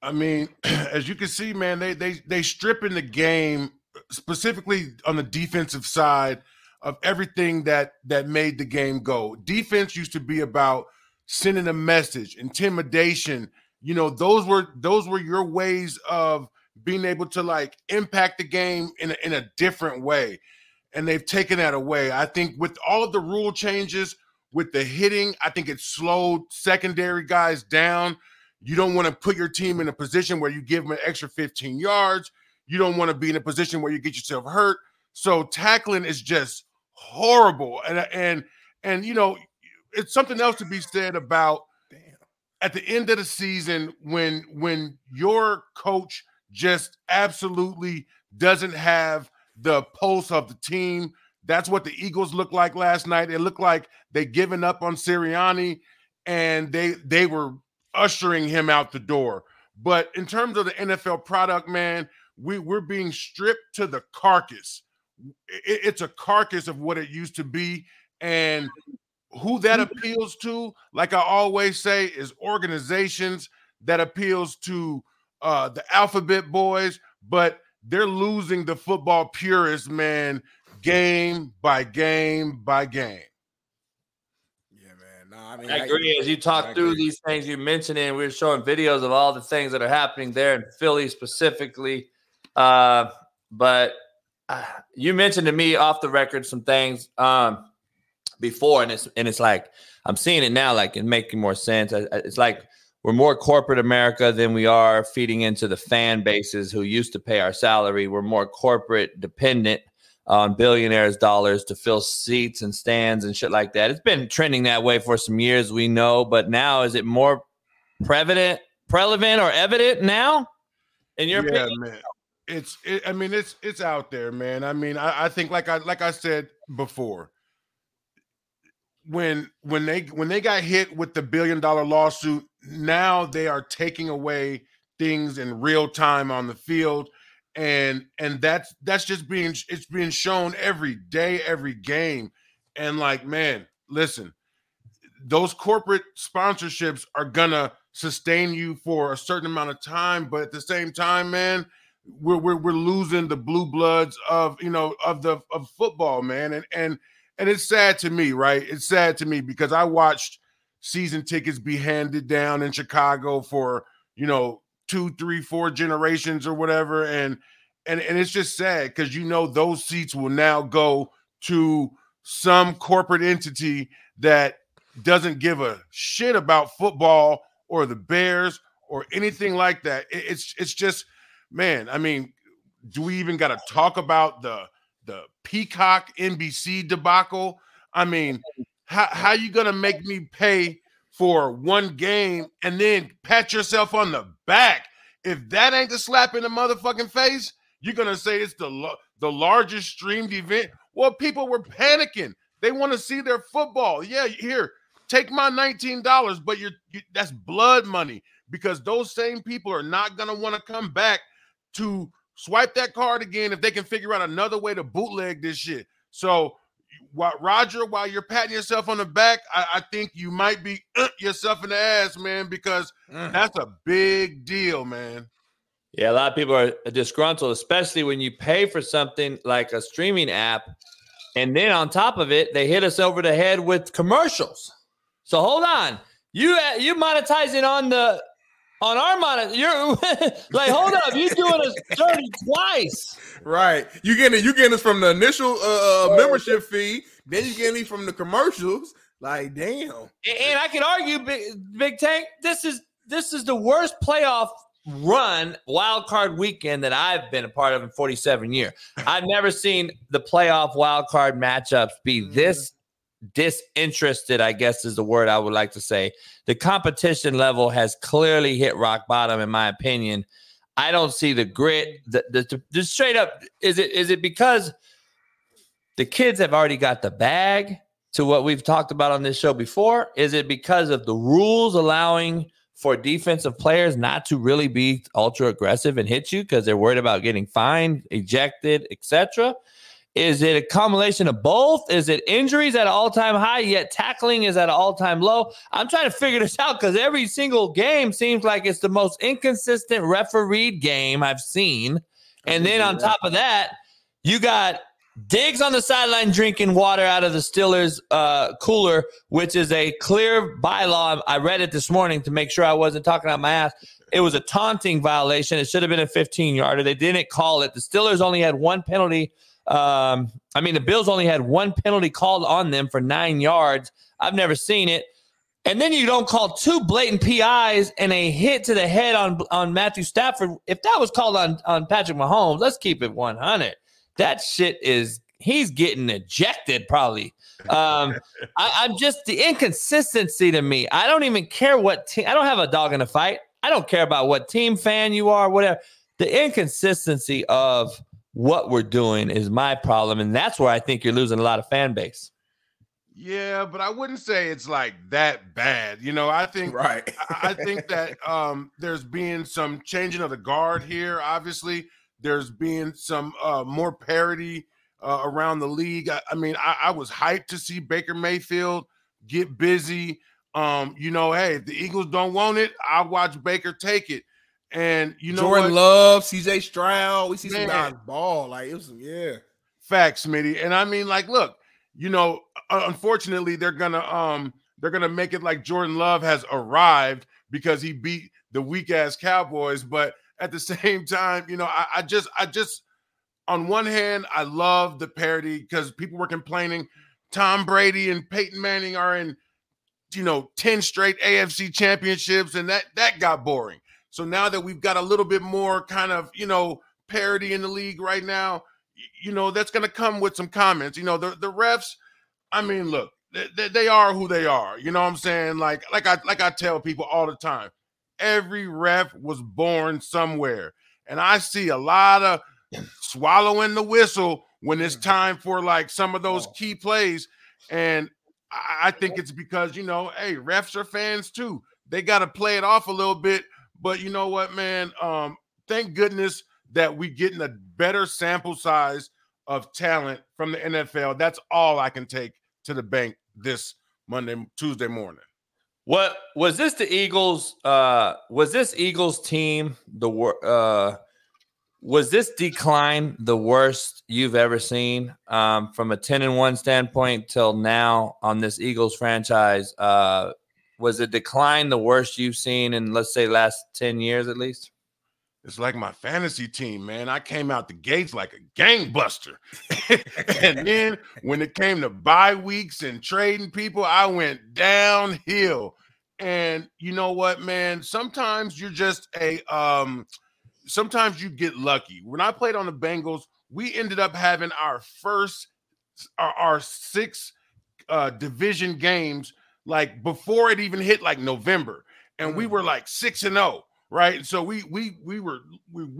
I mean, as you can see, man, they stripping the game specifically on the defensive side of everything that made the game go. Defense used to be about sending a message, intimidation. You know, those were your ways of being able to like impact the game in a different way. And they've taken that away. I think with all of the rule changes, with the hitting, I think it slowed secondary guys down. You don't want to put your team in a position where you give them an extra 15 yards. You don't want to be in a position where you get yourself hurt. So tackling is just horrible. And you know, it's something else to be said about at the end of the season when your coach just absolutely doesn't have the pulse of the team. That's what the Eagles looked like last night. It looked like they given up on Sirianni, and they were ushering him out the door. But in terms of the NFL product, man, we're being stripped to the carcass. It's a carcass of what it used to be. And who that appeals to, like I always say, is organizations that appeals to the alphabet boys, but they're losing the football purists, man, game by game by game. Yeah, man. No, I mean, I agree. As you talk through these things you mentioned, and we were showing videos of all the things that are happening there in Philly specifically. But you mentioned to me off the record some things before, and it's like I'm seeing it now, like it's making more sense. It's like we're more corporate America than we are feeding into the fan bases who used to pay our salary. We're more corporate dependent on billionaires' dollars to fill seats and stands and shit like that. It's been trending that way for some years, we know, but now is it more prevalent or evident now in your opinion? Man. It's out there, man. I mean, I think like I said before, when they got hit with the $1 billion lawsuit, now they are taking away things in real time on the field, and that's just being shown every day, every game. And like, man, listen, those corporate sponsorships are gonna sustain you for a certain amount of time, but at the same time, man, we're losing the blue bloods of football, man. And it's sad to me, right? It's sad to me because I watched season tickets be handed down in Chicago for, you know, 2, 3, 4 generations or whatever. And it's just sad because, you know, those seats will now go to some corporate entity that doesn't give a shit about football or the Bears or anything like that. It's just, man, I mean, do we even got to talk about the Peacock NBC debacle? I mean, how you going to make me pay for one game and then pat yourself on the back? If that ain't the slap in the motherfucking face, you're going to say it's the largest streamed event. Well, people were panicking. They want to see their football. Yeah, here, take my $19, but that's blood money, because those same people are not going to want to come back to swipe that card again if they can figure out another way to bootleg this shit. So, Roger, while you're patting yourself on the back, I think you might be yourself in the ass, man, because that's a big deal, man. Yeah, a lot of people are disgruntled, especially when you pay for something like a streaming app, and then on top of it, they hit us over the head with commercials. So hold on, you monetizing on our monitor, you're like, hold up, you're doing us dirty twice. Right. You're getting us from the initial membership fee, then you're getting it from the commercials. Like, damn. And I can argue, Big Tank, this is the worst playoff run wild card weekend that I've been a part of in 47 years. I've never seen the playoff wild card matchups be this disinterested, I guess is the word I would like to say. The competition level has clearly hit rock bottom, in my opinion. I don't see the grit. The straight up, is it because the kids have already got the bag? to what we've talked about on this show before. Is it because of the rules allowing for defensive players not to really be ultra aggressive and hit you because they're worried about getting fined, ejected, etc.? Is it a combination of both? Is it injuries at an all-time high, yet tackling is at an all-time low? I'm trying to figure this out because every single game seems like it's the most inconsistent refereed game I've seen. And then on top of that, you got Diggs on the sideline drinking water out of the Steelers cooler, which is a clear bylaw. I read it this morning to make sure I wasn't talking out my ass. It was a taunting violation. It should have been a 15-yarder. They didn't call it. The Steelers only had one penalty. The Bills only had one penalty called on them for 9 yards. I've never seen it. And then you don't call two blatant PIs and a hit to the head on Matthew Stafford. If that was called on Patrick Mahomes, let's keep it 100. That shit is, he's getting ejected probably. I'm just, the inconsistency to me. I don't even care what team, I don't have a dog in the fight. I don't care about what team fan you are, whatever. The inconsistency of what we're doing is my problem, and that's where I think you're losing a lot of fan base. Yeah, but I wouldn't say it's like that bad. You know, I think right. I think that there's been some changing of the guard here. Obviously, there's been some more parity around the league. I was hyped to see Baker Mayfield get busy. Hey, if the Eagles don't want it, I watch Baker take it. And you know, Jordan Love, CJ Stroud, we see some guys ball. Like, it was, yeah. Facts, Smitty. And look, unfortunately, they're gonna make it like Jordan Love has arrived because he beat the weak ass Cowboys. But at the same time, I just on one hand, I love the parody because people were complaining Tom Brady and Peyton Manning are in 10 straight AFC championships, and that got boring. So now that we've got a little bit more kind of, parity in the league right now, that's going to come with some comments. The refs, look, they are who they are. You know what I'm saying? Like I tell people all the time, every ref was born somewhere. And I see a lot of swallowing the whistle when it's time for some of those key plays. And I think it's because, hey, refs are fans too. They got to play it off a little bit. But you know what, man? Thank goodness that we're getting a better sample size of talent from the NFL. That's all I can take to the bank this Tuesday morning. What was this? The Eagles? Was this Eagles team was this decline the worst you've ever seen from a 10-1 standpoint till now on this Eagles franchise? Was the decline the worst you've seen in, let's say, last 10 years at least? It's like my fantasy team, man. I came out the gates like a gangbuster. And then when it came to bye weeks and trading people, I went downhill. And you know what, man? Sometimes you're just sometimes you get lucky. When I played on the Bengals, we ended up having our six division games before it even hit November, and we were 6-0, right? And so we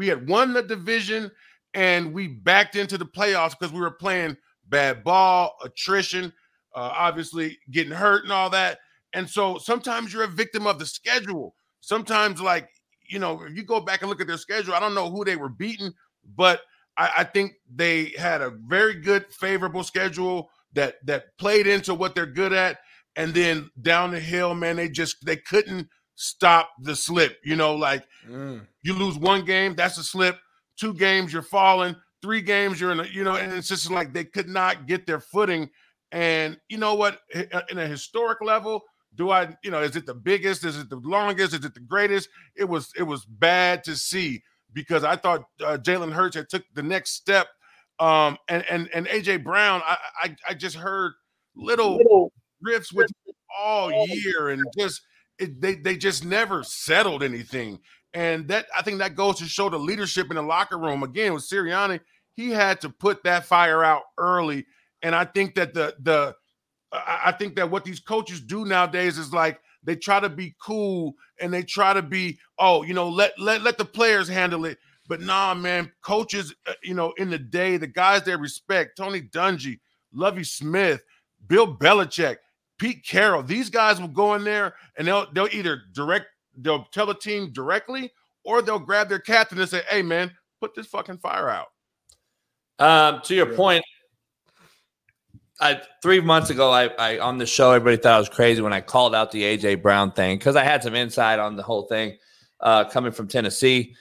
had won the division, and we backed into the playoffs because we were playing bad ball, attrition, obviously getting hurt and all that. And so sometimes you're a victim of the schedule. Sometimes, if you go back and look at their schedule, I don't know who they were beating, but I think they had a very good, favorable schedule that played into what they're good at. And then down the hill, man, they couldn't stop the slip. You lose one game, that's a slip. 2 games, you're falling. 3 games, you're in and it's just they could not get their footing. And you know what? In a historic level, is it the biggest? Is it the longest? Is it the greatest? It was bad to see because I thought Jalen Hurts had took the next step. And A.J. Brown, I just heard little riffs with all year, and they just never settled anything. And that, I think, that goes to show the leadership in the locker room. Again, with Sirianni, he had to put that fire out early. And I think that what these coaches do nowadays is they try to be cool and they try to be, let the players handle it. But nah, man, coaches, in the day, the guys they respect, Tony Dungy, Lovie Smith, Bill Belichick, Pete Carroll. These guys will go in there and they'll either they'll tell the team directly, or they'll grab their captain and say, hey, man, put this fucking fire out. To your point, 3 months ago, I on the show, everybody thought I was crazy when I called out the A.J. Brown thing because I had some insight on the whole thing coming from Tennessee.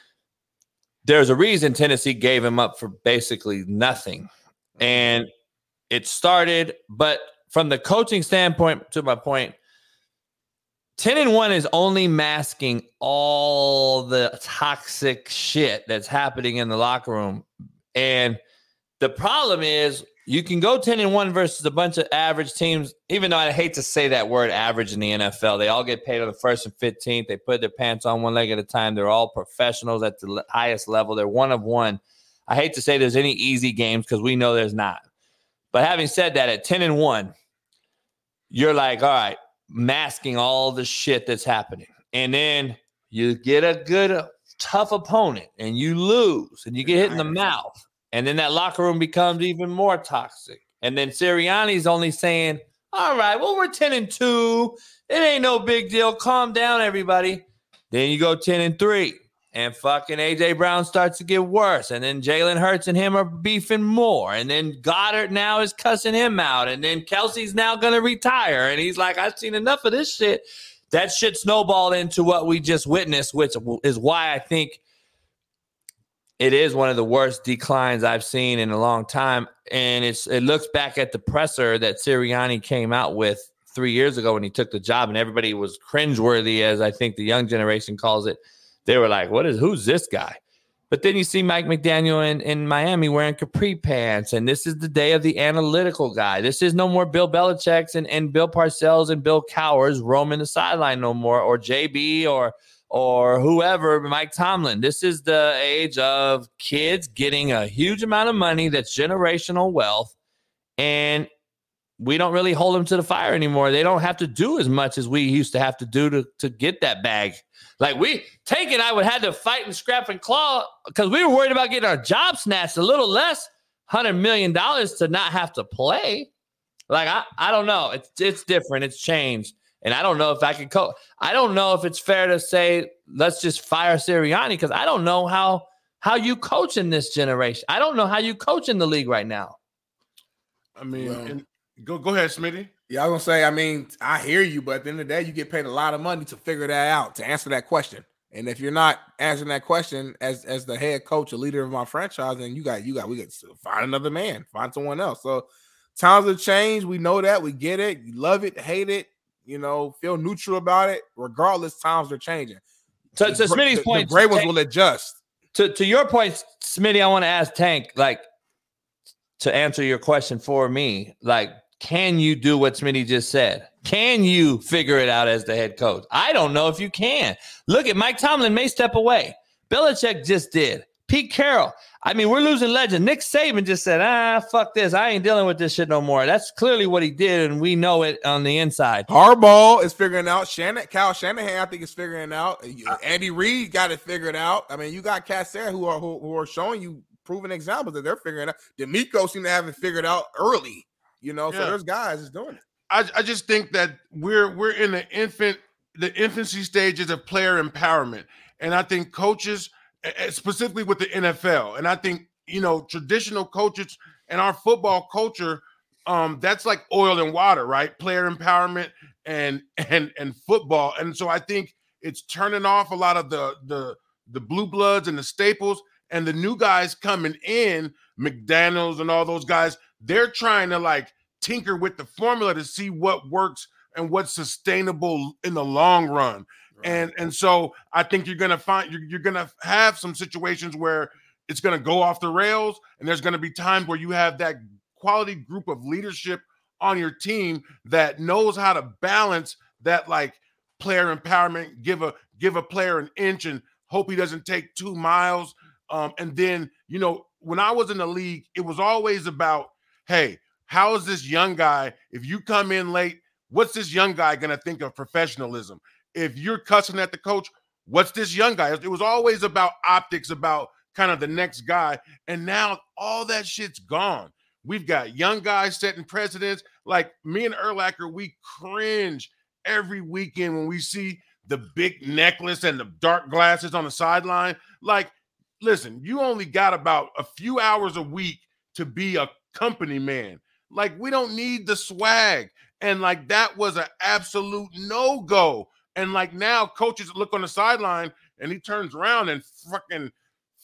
There's a reason Tennessee gave him up for basically nothing. And it started, but from the coaching standpoint, to my point, 10-1 is only masking all the toxic shit that's happening in the locker room. And the problem is, you can go 10-1 versus a bunch of average teams, even though I hate to say that word average in the NFL. They all get paid on the 1st and 15th. They put their pants on one leg at a time. They're all professionals at the highest level. They're one of one. I hate to say there's any easy games because we know there's not. But having said that, at 10-1, you're like, all right, masking all the shit that's happening. And then you get a good, tough opponent, and you lose, and you get hit in the mouth. And then that locker room becomes even more toxic. And then Sirianni's only saying, all right, well, we're 10-2. It ain't no big deal. Calm down, everybody. Then you go 10-3. And fucking A.J. Brown starts to get worse. And then Jalen Hurts and him are beefing more. And then Goddard now is cussing him out. And then Kelsey's now going to retire. And he's like, I've seen enough of this shit. That shit snowballed into what we just witnessed, which is why I think it is one of the worst declines I've seen in a long time. And it looks back at the presser that Sirianni came out with 3 years ago when he took the job, and everybody was cringeworthy, as I think the young generation calls it. They were like, who's this guy? But then you see Mike McDaniel in Miami wearing capri pants, and this is the day of the analytical guy. This is no more Bill Belichick's and Bill Parcells and Bill Cowers roaming the sideline no more, or JB or whoever, Mike Tomlin. This is the age of kids getting a huge amount of money that's generational wealth, and we don't really hold them to the fire anymore. They don't have to do as much as we used to have to do to get that bag. Like Tank and I would have to fight and scrap and claw because we were worried about getting our job snatched, a little less $100 million to not have to play. Like, I don't know. It's different. It's changed. And I don't know if I can coach. I don't know if it's fair to say, let's just fire Sirianni, because I don't know how you coach in this generation. I don't know how you coach in the league right now. I mean, go ahead, Smitty. Yeah, I was going to say, I mean, I hear you, but at the end of the day, you get paid a lot of money to figure that out, to answer that question. And if you're not answering that question as the head coach, a leader of my franchise, then we got to find another man, find someone else. So times have changed. We know that. We get it. You love it, hate it. You know, feel neutral about it. Regardless, times are changing. To Smitty's point, the great ones will adjust. To your point, Smitty, I want to ask Tank, like, to answer your question for me, like, can you do what Smitty just said? Can you figure it out as the head coach? I don't know if you can. Look at Mike Tomlin may step away. Belichick just did. Pete Carroll. I mean, we're losing legend. Nick Saban just said, fuck this. I ain't dealing with this shit no more. That's clearly what he did, and we know it on the inside. Harbaugh is figuring out. Kyle Shanahan, I think, is figuring out. Andy Reid got it figured out. I mean, you got cats there who are showing you proven examples that they're figuring out. DeMeco seemed to have it figured out early, you know? Yeah. So there's guys that's doing it. I just think that we're in the infancy stages of player empowerment, and I think coaches – specifically with the NFL. And I think, you know, traditional coaches and our football culture, that's like oil and water, right? Player empowerment and football. And so I think it's turning off a lot of the blue bloods and the staples, and the new guys coming in, McDaniels and all those guys, they're trying to like tinker with the formula to see what works and what's sustainable in the long run. And so I think you're going to find you're going to have some situations where it's going to go off the rails, and there's going to be times where you have that quality group of leadership on your team that knows how to balance that, like player empowerment, give a player an inch and hope he doesn't take 2 miles. And then, you know, when I was in the league, it was always about, hey, how is this young guy? If you come in late, what's this young guy going to think of professionalism? If you're cussing at the coach, what's this young guy? It was always about optics, about kind of the next guy. And now all that shit's gone. We've got young guys setting precedents. Like, me and Urlacher, we cringe every weekend when we see the big necklace and the dark glasses on the sideline. Like, listen, you only got about a few hours a week to be a company man. Like, we don't need the swag. And, like, that was an absolute no-go. And, like, now coaches look on the sideline and he turns around and fucking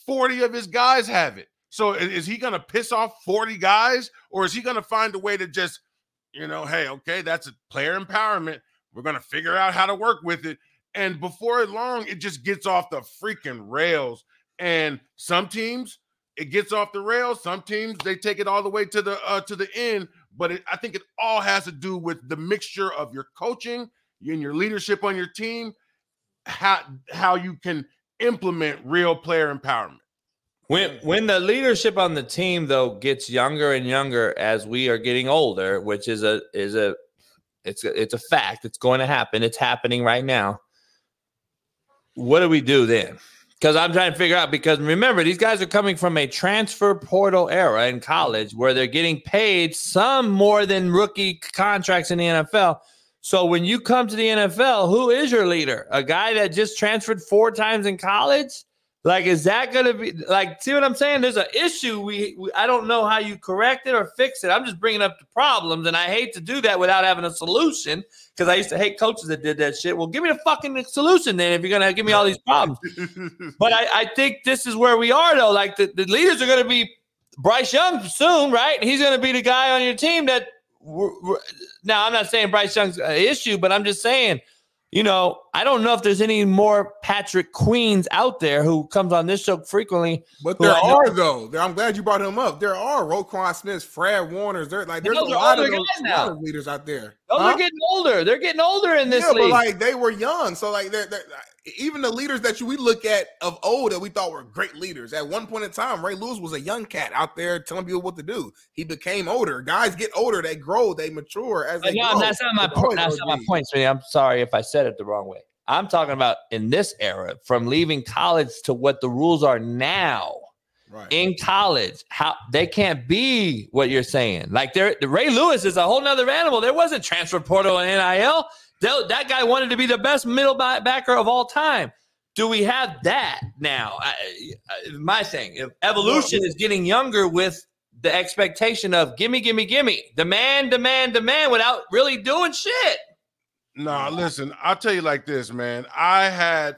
40 of his guys have it. So is he going to piss off 40 guys, or is he going to find a way to just, you know, hey, okay, that's a player empowerment. We're going to figure out how to work with it. And before long, it just gets off the freaking rails. And some teams, it gets off the rails. Some teams, they take it all the way to the end. But I think it all has to do with the mixture of your coaching and your leadership on your team, how you can implement real player empowerment. When the leadership on the team, though, gets younger and younger as we are getting older, which is a fact. It's going to happen. It's happening right now. What do we do then? Because I'm trying to figure out, because remember, these guys are coming from a transfer portal era in college where they're getting paid some more than rookie contracts in the NFL. So when you come to the NFL, who is your leader? A guy that just transferred 4 times in college? Like, is that going to be – like, see what I'm saying? There's an issue. I don't know how you correct it or fix it. I'm just bringing up the problems, and I hate to do that without having a solution because I used to hate coaches that did that shit. Well, give me the fucking solution then if you're going to give me all these problems. But I think this is where we are, though. Like, the leaders are going to be Bryce Young soon, right? He's going to be the guy on your team that – now, I'm not saying Bryce Young's an issue, but I'm just saying – you know, I don't know if there's any more Patrick Queens out there who comes on this show frequently. But there are, though. I'm glad you brought him up. There are Roquan Smiths, Fred Warners. There's a lot of those leaders out there. Those are getting older. They're getting older in this league. But like, they were young. So like, they're even the leaders that we look at of old that we thought were great leaders. At one point in time, Ray Lewis was a young cat out there telling people what to do. He became older. Guys get older. They grow. They mature as they grow. That's not my point. That's not my point, Smitty. I'm sorry if I said it the wrong way. I'm talking about in this era, from leaving college to what the rules are now. Right. In college, how they can't be what you're saying. Like, Ray Lewis is a whole nother animal. There wasn't transfer portal and NIL. That guy wanted to be the best middle backer of all time. Do we have that now? My thing, if evolution is getting younger with the expectation of gimme, gimme, gimme, demand, demand, demand, without really doing shit. Nah, listen, I'll tell you like this, man. I had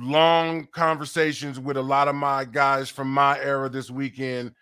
long conversations with a lot of my guys from my era this weekend.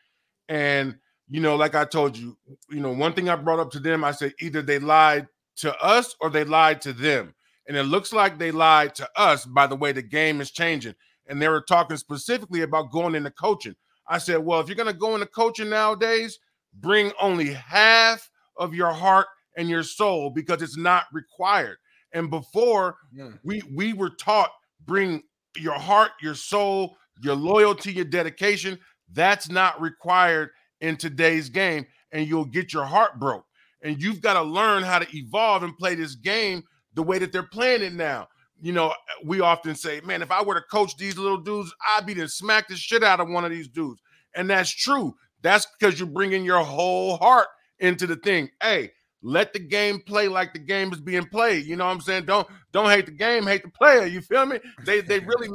And, you know, like I told you, you know, one thing I brought up to them, I said, either they lied to us or they lied to them. And it looks like they lied to us by the way the game is changing. And they were talking specifically about going into coaching. I said, well, if you're going to go into coaching nowadays, bring only half of your heart and your soul, because it's not required. And before, we were taught, bring your heart, your soul, your loyalty, your dedication. That's not required in today's game, and you'll get your heart broke. And you've got to learn how to evolve and play this game the way that they're playing it now. You know, we often say, man, if I were to coach these little dudes, I'd be to smack the shit out of one of these dudes. And that's true. That's because you're bringing your whole heart into the thing. Hey, let the game play like the game is being played. You know what I'm saying? Don't hate the game, hate the player. You feel me? They really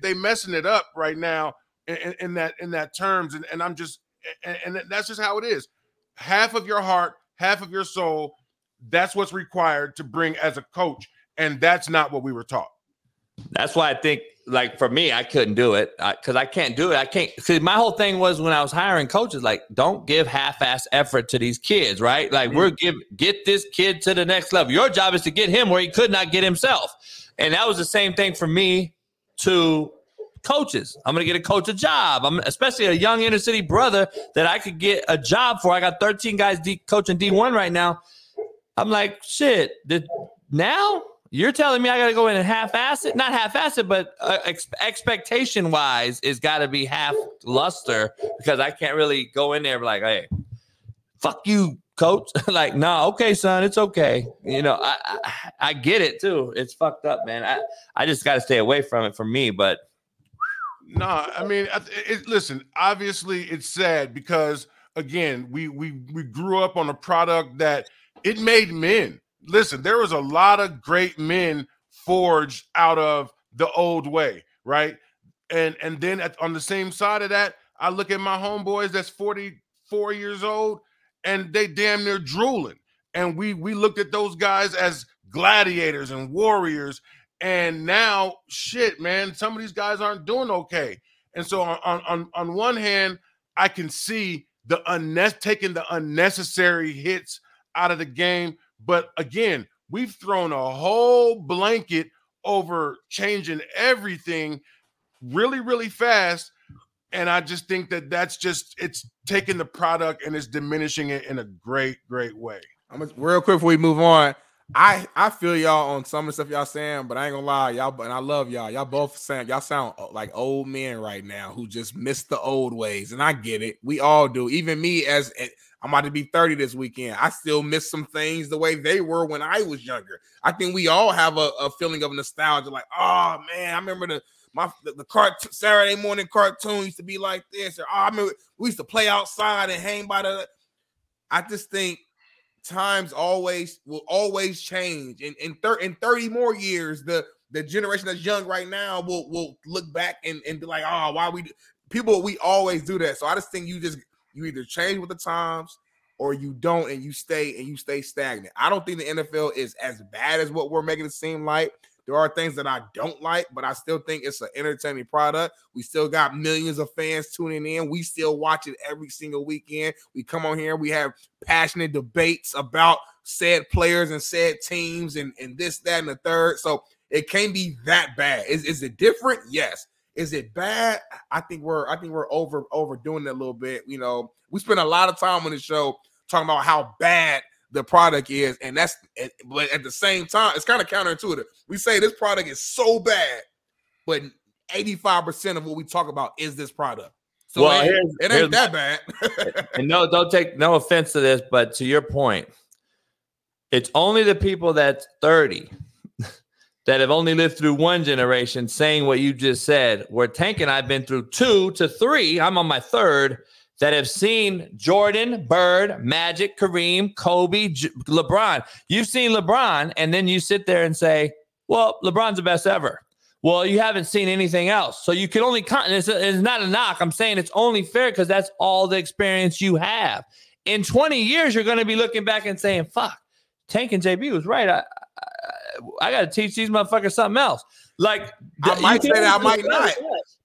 they messing it up right now in that terms. And I'm just, and that's just how it is. Half of your heart, half of your soul. That's what's required to bring as a coach. And that's not what we were taught. That's why I think, like, for me, I couldn't do it because I can't do it. I can't. See, my whole thing was when I was hiring coaches, like, don't give half-ass effort to these kids, right? Like, we're get this kid to the next level. Your job is to get him where he could not get himself. And that was the same thing for me to coaches. I'm going to get a coach a job. I'm especially a young inner city brother that I could get a job for. I got 13 guys coaching D1 right now. I'm like, shit, now? You're telling me I got to go in and half-ass it? Not half-ass it, but expectation-wise, it's got to be half-luster, because I can't really go in there like, hey, fuck you, coach. Like, nah, okay, son, it's okay. You know, I get it, too. It's fucked up, man. I just got to stay away from it for me, but. Nah, I mean, listen, obviously it's sad because, again, we grew up on a product that It made men. Listen, there was a lot of great men forged out of the old way, right? And then on the same side of that, I look at my homeboys that's 44 years old, and they damn near drooling. And we looked at those guys as gladiators and warriors. And now, shit, man, some of these guys aren't doing okay. And so on one hand, I can see the taking the unnecessary hits out of the game. But again, we've thrown a whole blanket over changing everything really, really fast. And I just think that it's taking the product and it's diminishing it in a great, great way. Real quick before we move on, I feel y'all on some of the stuff y'all saying, but I ain't gonna lie, y'all, and I love y'all. Y'all both saying, y'all sound like old men right now who just miss the old ways, and I get it. We all do. Even me, as I'm about to be 30 this weekend, I still miss some things the way they were when I was younger. I think we all have a feeling of nostalgia, like, oh man, I remember the cartoon, Saturday morning cartoon used to be like this, or oh, I remember we used to play outside and hang by the. I just think times will always change, and in 30 more years, the generation that's young right now will look back and be like, oh, why we always do that. So I just think you either change with the times or you don't, and you stay stagnant. I don't think the NFL is as bad as what we're making it seem like. There are things that I don't like, but I still think it's an entertaining product. We still got millions of fans tuning in. We still watch it every single weekend. We come on here. We have passionate debates about said players and said teams and this, that, and the third. So it can't be that bad. Is it different? Yes. Is it bad? I think we're overdoing it a little bit. You know, we spend a lot of time on the show talking about how bad the product is, and that's, but at the same time, it's kind of counterintuitive. We say this product is so bad, but 85% of what we talk about is this product. So well, it ain't that bad. And no, don't take no offense to this, but to your point, it's only the people that's 30 that have only lived through one generation saying what you just said. Where Tank and I've been through 2 to 3. I'm on my third. That have seen Jordan, Bird, Magic, Kareem, Kobe, LeBron. You've seen LeBron, and then you sit there and say, well, LeBron's the best ever. Well, you haven't seen anything else. So you can only – it's not a knock. I'm saying it's only fair because that's all the experience you have. In 20 years, you're going to be looking back and saying, fuck, Tank and JB was right. I got to teach these motherfuckers something else. Like I might say that, I might not.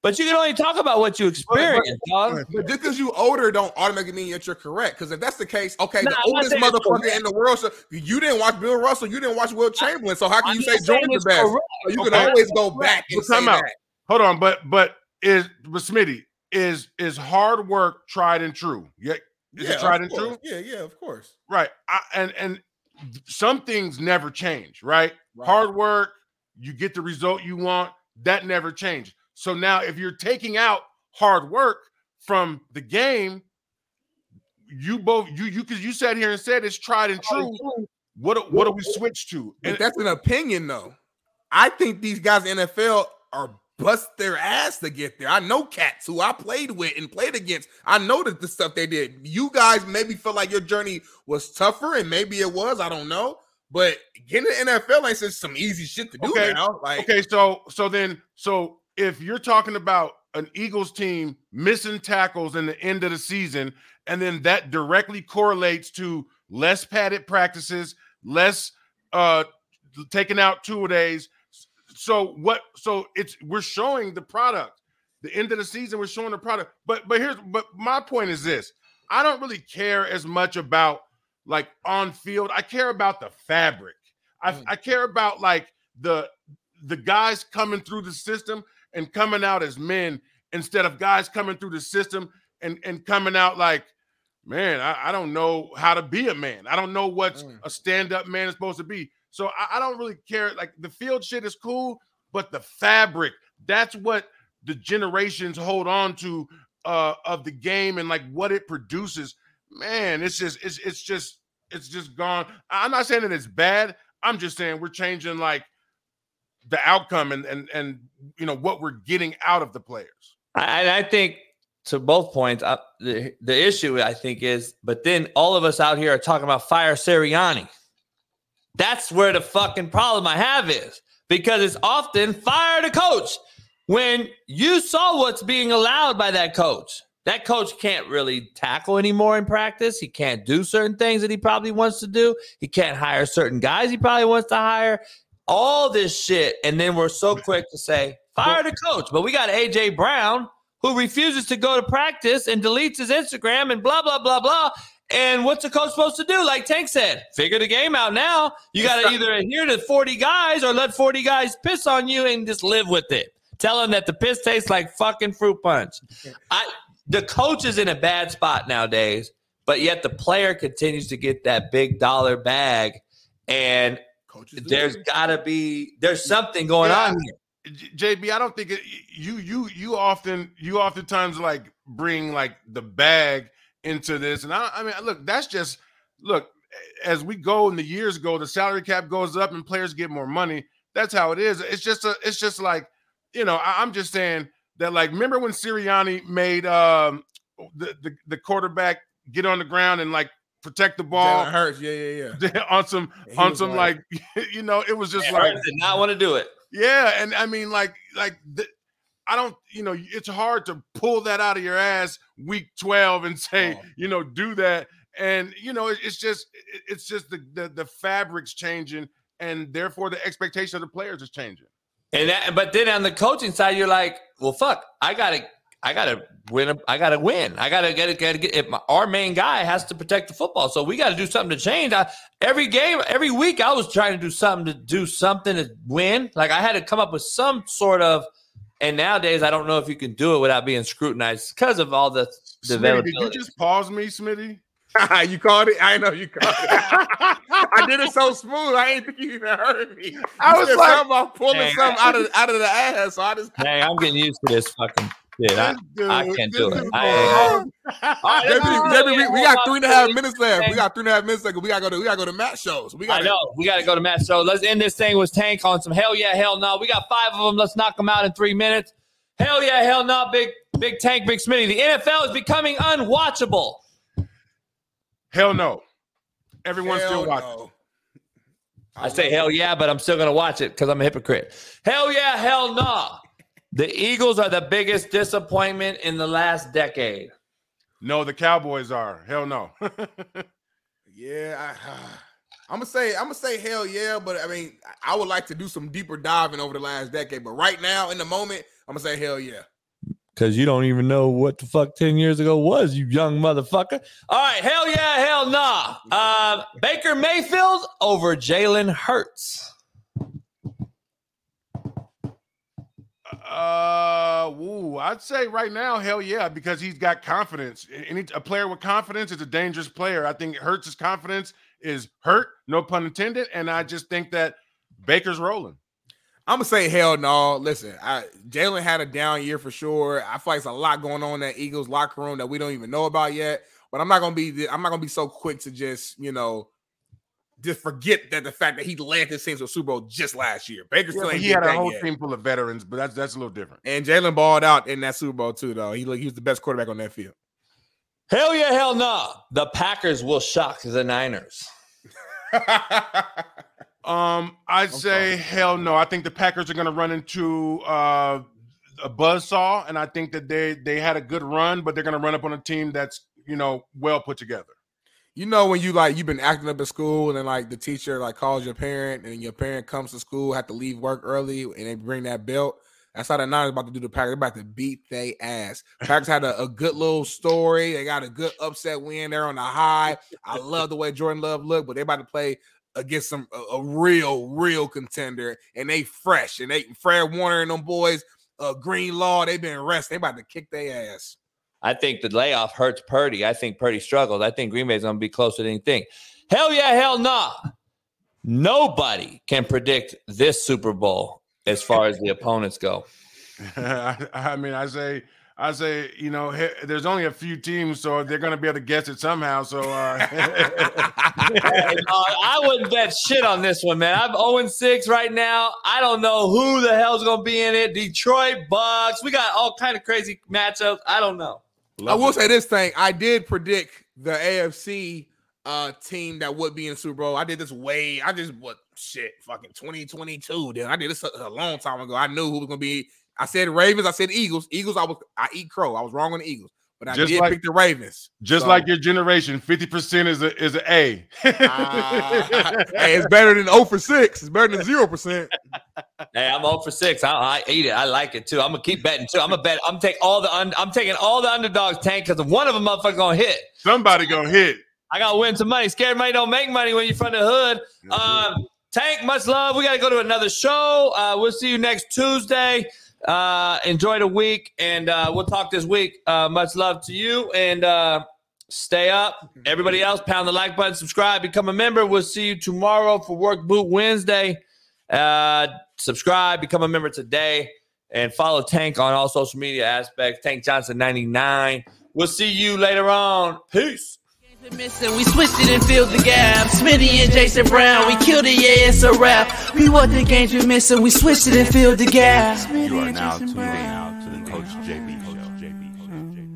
But you can only talk about what you experience, dog. But just because you older don't automatically mean that you're correct. Because if that's the case, okay, the oldest motherfucker in the world, so you didn't watch Bill Russell, you didn't watch Will Chamberlain, so how can you say Jordan's best? You can always go back and say that. Hold on, but Smitty, is hard work tried and true? Yeah, is it tried and true? Yeah, of course. Right, and some things never change, right? Hard work, you get the result you want, that never changed. So now if you're taking out hard work from the game, you sat here and said it's tried and true. What do we switch to? And that's an opinion though. I think these guys in the NFL are bust their ass to get there. I know cats who I played with and played against. I know that the stuff they did. You guys maybe felt like your journey was tougher, and maybe it was, I don't know. But getting to the NFL ain't just some easy shit to do now. Like, okay, so if you're talking about an Eagles team missing tackles in the end of the season, and then that directly correlates to less padded practices, less taking out two-a-days. So we're showing the product. The end of the season, we're showing the product. But my point is this: I don't really care as much about like on field. I care about the fabric. I care about like the guys coming through the system and coming out as men, instead of guys coming through the system and coming out like, man, I don't know how to be a man. I don't know what a stand-up man is supposed to be. So I don't really care. Like the field shit is cool, but the fabric, that's what the generations hold on to of the game and like what it produces. Man, it's just gone. I'm not saying that it's bad. I'm just saying we're changing like the outcome and you know what we're getting out of the players. I think to both points, the issue I think is, but then all of us out here are talking about fire Sirianni. That's where the fucking problem I have is, because it's often fire the coach when you saw what's being allowed by that coach. That coach can't really tackle anymore in practice. He can't do certain things that he probably wants to do. He can't hire certain guys he probably wants to hire. All this shit. And then we're so quick to say, fire the coach. But we got A.J. Brown, who refuses to go to practice and deletes his Instagram and blah, blah, blah, blah. And what's the coach supposed to do? Like Tank said, figure the game out now. You got to either adhere to 40 guys or let 40 guys piss on you and just live with it. Tell them that the piss tastes like fucking fruit punch. The coach is in a bad spot nowadays, but yet the player continues to get that big dollar bag. And there's got to be – there's something going on here. JB, I don't think you oftentimes like bring like the bag into this, and I mean, look, that's just look. As we go and the years go, the salary cap goes up and players get more money. That's how it is. It's just like, you know, I'm just saying that, like, remember when Sirianni made the quarterback get on the ground and like protect the ball? Jalen Hurts, yeah. on some like, you know, it was just like did not want to do it. Yeah, and I mean, I don't, you know, it's hard to pull that out of your ass week 12 and say, you know, do that. And, you know, it's just the fabric's changing, and therefore the expectation of the players is changing. And that, but then on the coaching side, you're like, well, fuck, I gotta win. I gotta get. If our main guy has to protect the football, so we gotta do something to change. Every game, every week, I was trying to do something to win. Like, I had to come up with some sort of. And nowadays, I don't know if you can do it without being scrutinized because of all the development. Did you just pause me, Smitty? You called it. I know you called it. I did it so smooth. I didn't think you even heard me. I was like, I'm pulling something out of the ass. So I just. Dang, I'm getting used to this fucking. Yeah, I can't do it. We got 3.5 minutes left. We gotta go to Matt's shows. I know we gotta go to Matt's show. Let's end this thing with Tank on some hell yeah, hell no. We got 5 of them. Let's knock them out in 3 minutes. Hell yeah, hell no. Big Tank, Big Smitty. The NFL is becoming unwatchable. Hell no. Everyone's still watching. No. I say hell yeah, but I'm still gonna watch it because I'm a hypocrite. Hell yeah, hell no. The Eagles are the biggest disappointment in the last decade. No, the Cowboys are. Hell no. Yeah, I'm gonna say hell yeah, but I mean, I would like to do some deeper diving over the last decade, but right now in the moment, I'm gonna say hell yeah. Because you don't even know what the fuck 10 years ago was, you young motherfucker. All right, hell yeah, hell nah. Baker Mayfield over Jalen Hurts. I'd say right now, hell yeah, because he's got confidence. A player with confidence is a dangerous player. I think Hurts' confidence is hurt, no pun intended, and I just think that Baker's rolling. I'm gonna say hell no. Listen, Jalen had a down year for sure. I feel like there's a lot going on in that Eagles locker room that we don't even know about yet. But I'm not gonna be so quick to just, you know, just forget that the fact that he led his team to a Super Bowl just last year. Baker still ain't he had a whole team full of veterans, but that's a little different. And Jalen balled out in that Super Bowl too, though. He was the best quarterback on that field. Hell yeah, hell no. The Packers will shock the Niners. I'd say hell no. I think the Packers are going to run into a buzzsaw, and I think that they had a good run, but they're going to run up on a team that's, you know, well put together. You know, when you like, you've been acting up at school and then like the teacher like calls your parent and your parent comes to school, have to leave work early and they bring that belt. That's how the Niners about to do the Packers. They're about to beat they ass. Packers had a good little story. They got a good upset win there on the high. I love the way Jordan Love looked, but they about to play against a real contender, and they fresh, and they Fred Warner and them boys, Greenlaw, they've been resting. They about to kick their ass. I think the layoff hurts Purdy. I think Purdy struggles. I think Green Bay is going to be closer than anything. Hell yeah, hell nah. Nobody can predict this Super Bowl as far as the opponents go. I mean, I say, you know, there's only a few teams, so they're going to be able to guess it somehow. So I wouldn't bet shit on this one, man. I'm 0-6 right now. I don't know who the hell's going to be in it. Detroit, Bucks. We got all kind of crazy matchups. I don't know. Love I will it. Say this thing. I did predict the AFC team that would be in the Super Bowl. I did this way. I just what shit fucking 2022. Then I did this a long time ago. I knew who was gonna be. I said Ravens. I said Eagles. Eagles. I eat crow. I was wrong on the Eagles, but I just did pick the Ravens. Just so. Like your generation, 50% is an A. Hey, it's better than 0-for-6. It's better than 0%. Hey, I'm 0-for-6. I eat it. I like it too. I'm gonna keep betting too. I'm gonna bet. I'm taking all the underdogs tank because one of them motherfuckers gonna hit. Somebody gonna hit. I gotta win some money. Scared money don't make money when you're from the hood. Tank, much love. We gotta go to another show. We'll see you next Tuesday. Enjoy the week, and we'll talk this week. Much love to you, and stay up. Everybody else, pound the like button, subscribe, become a member. We'll see you tomorrow for Work Boot Wednesday. Subscribe, become a member today, and follow Tank on all social media aspects. Tank Johnson 99. We'll see you later on. Peace. We switched it and filled the gap. Smitty and Jason Brown, we killed it, yeah, it's a wrap. We won the games we missed, so we switched it and filled the gap. You are now tuning out to the Coach JB.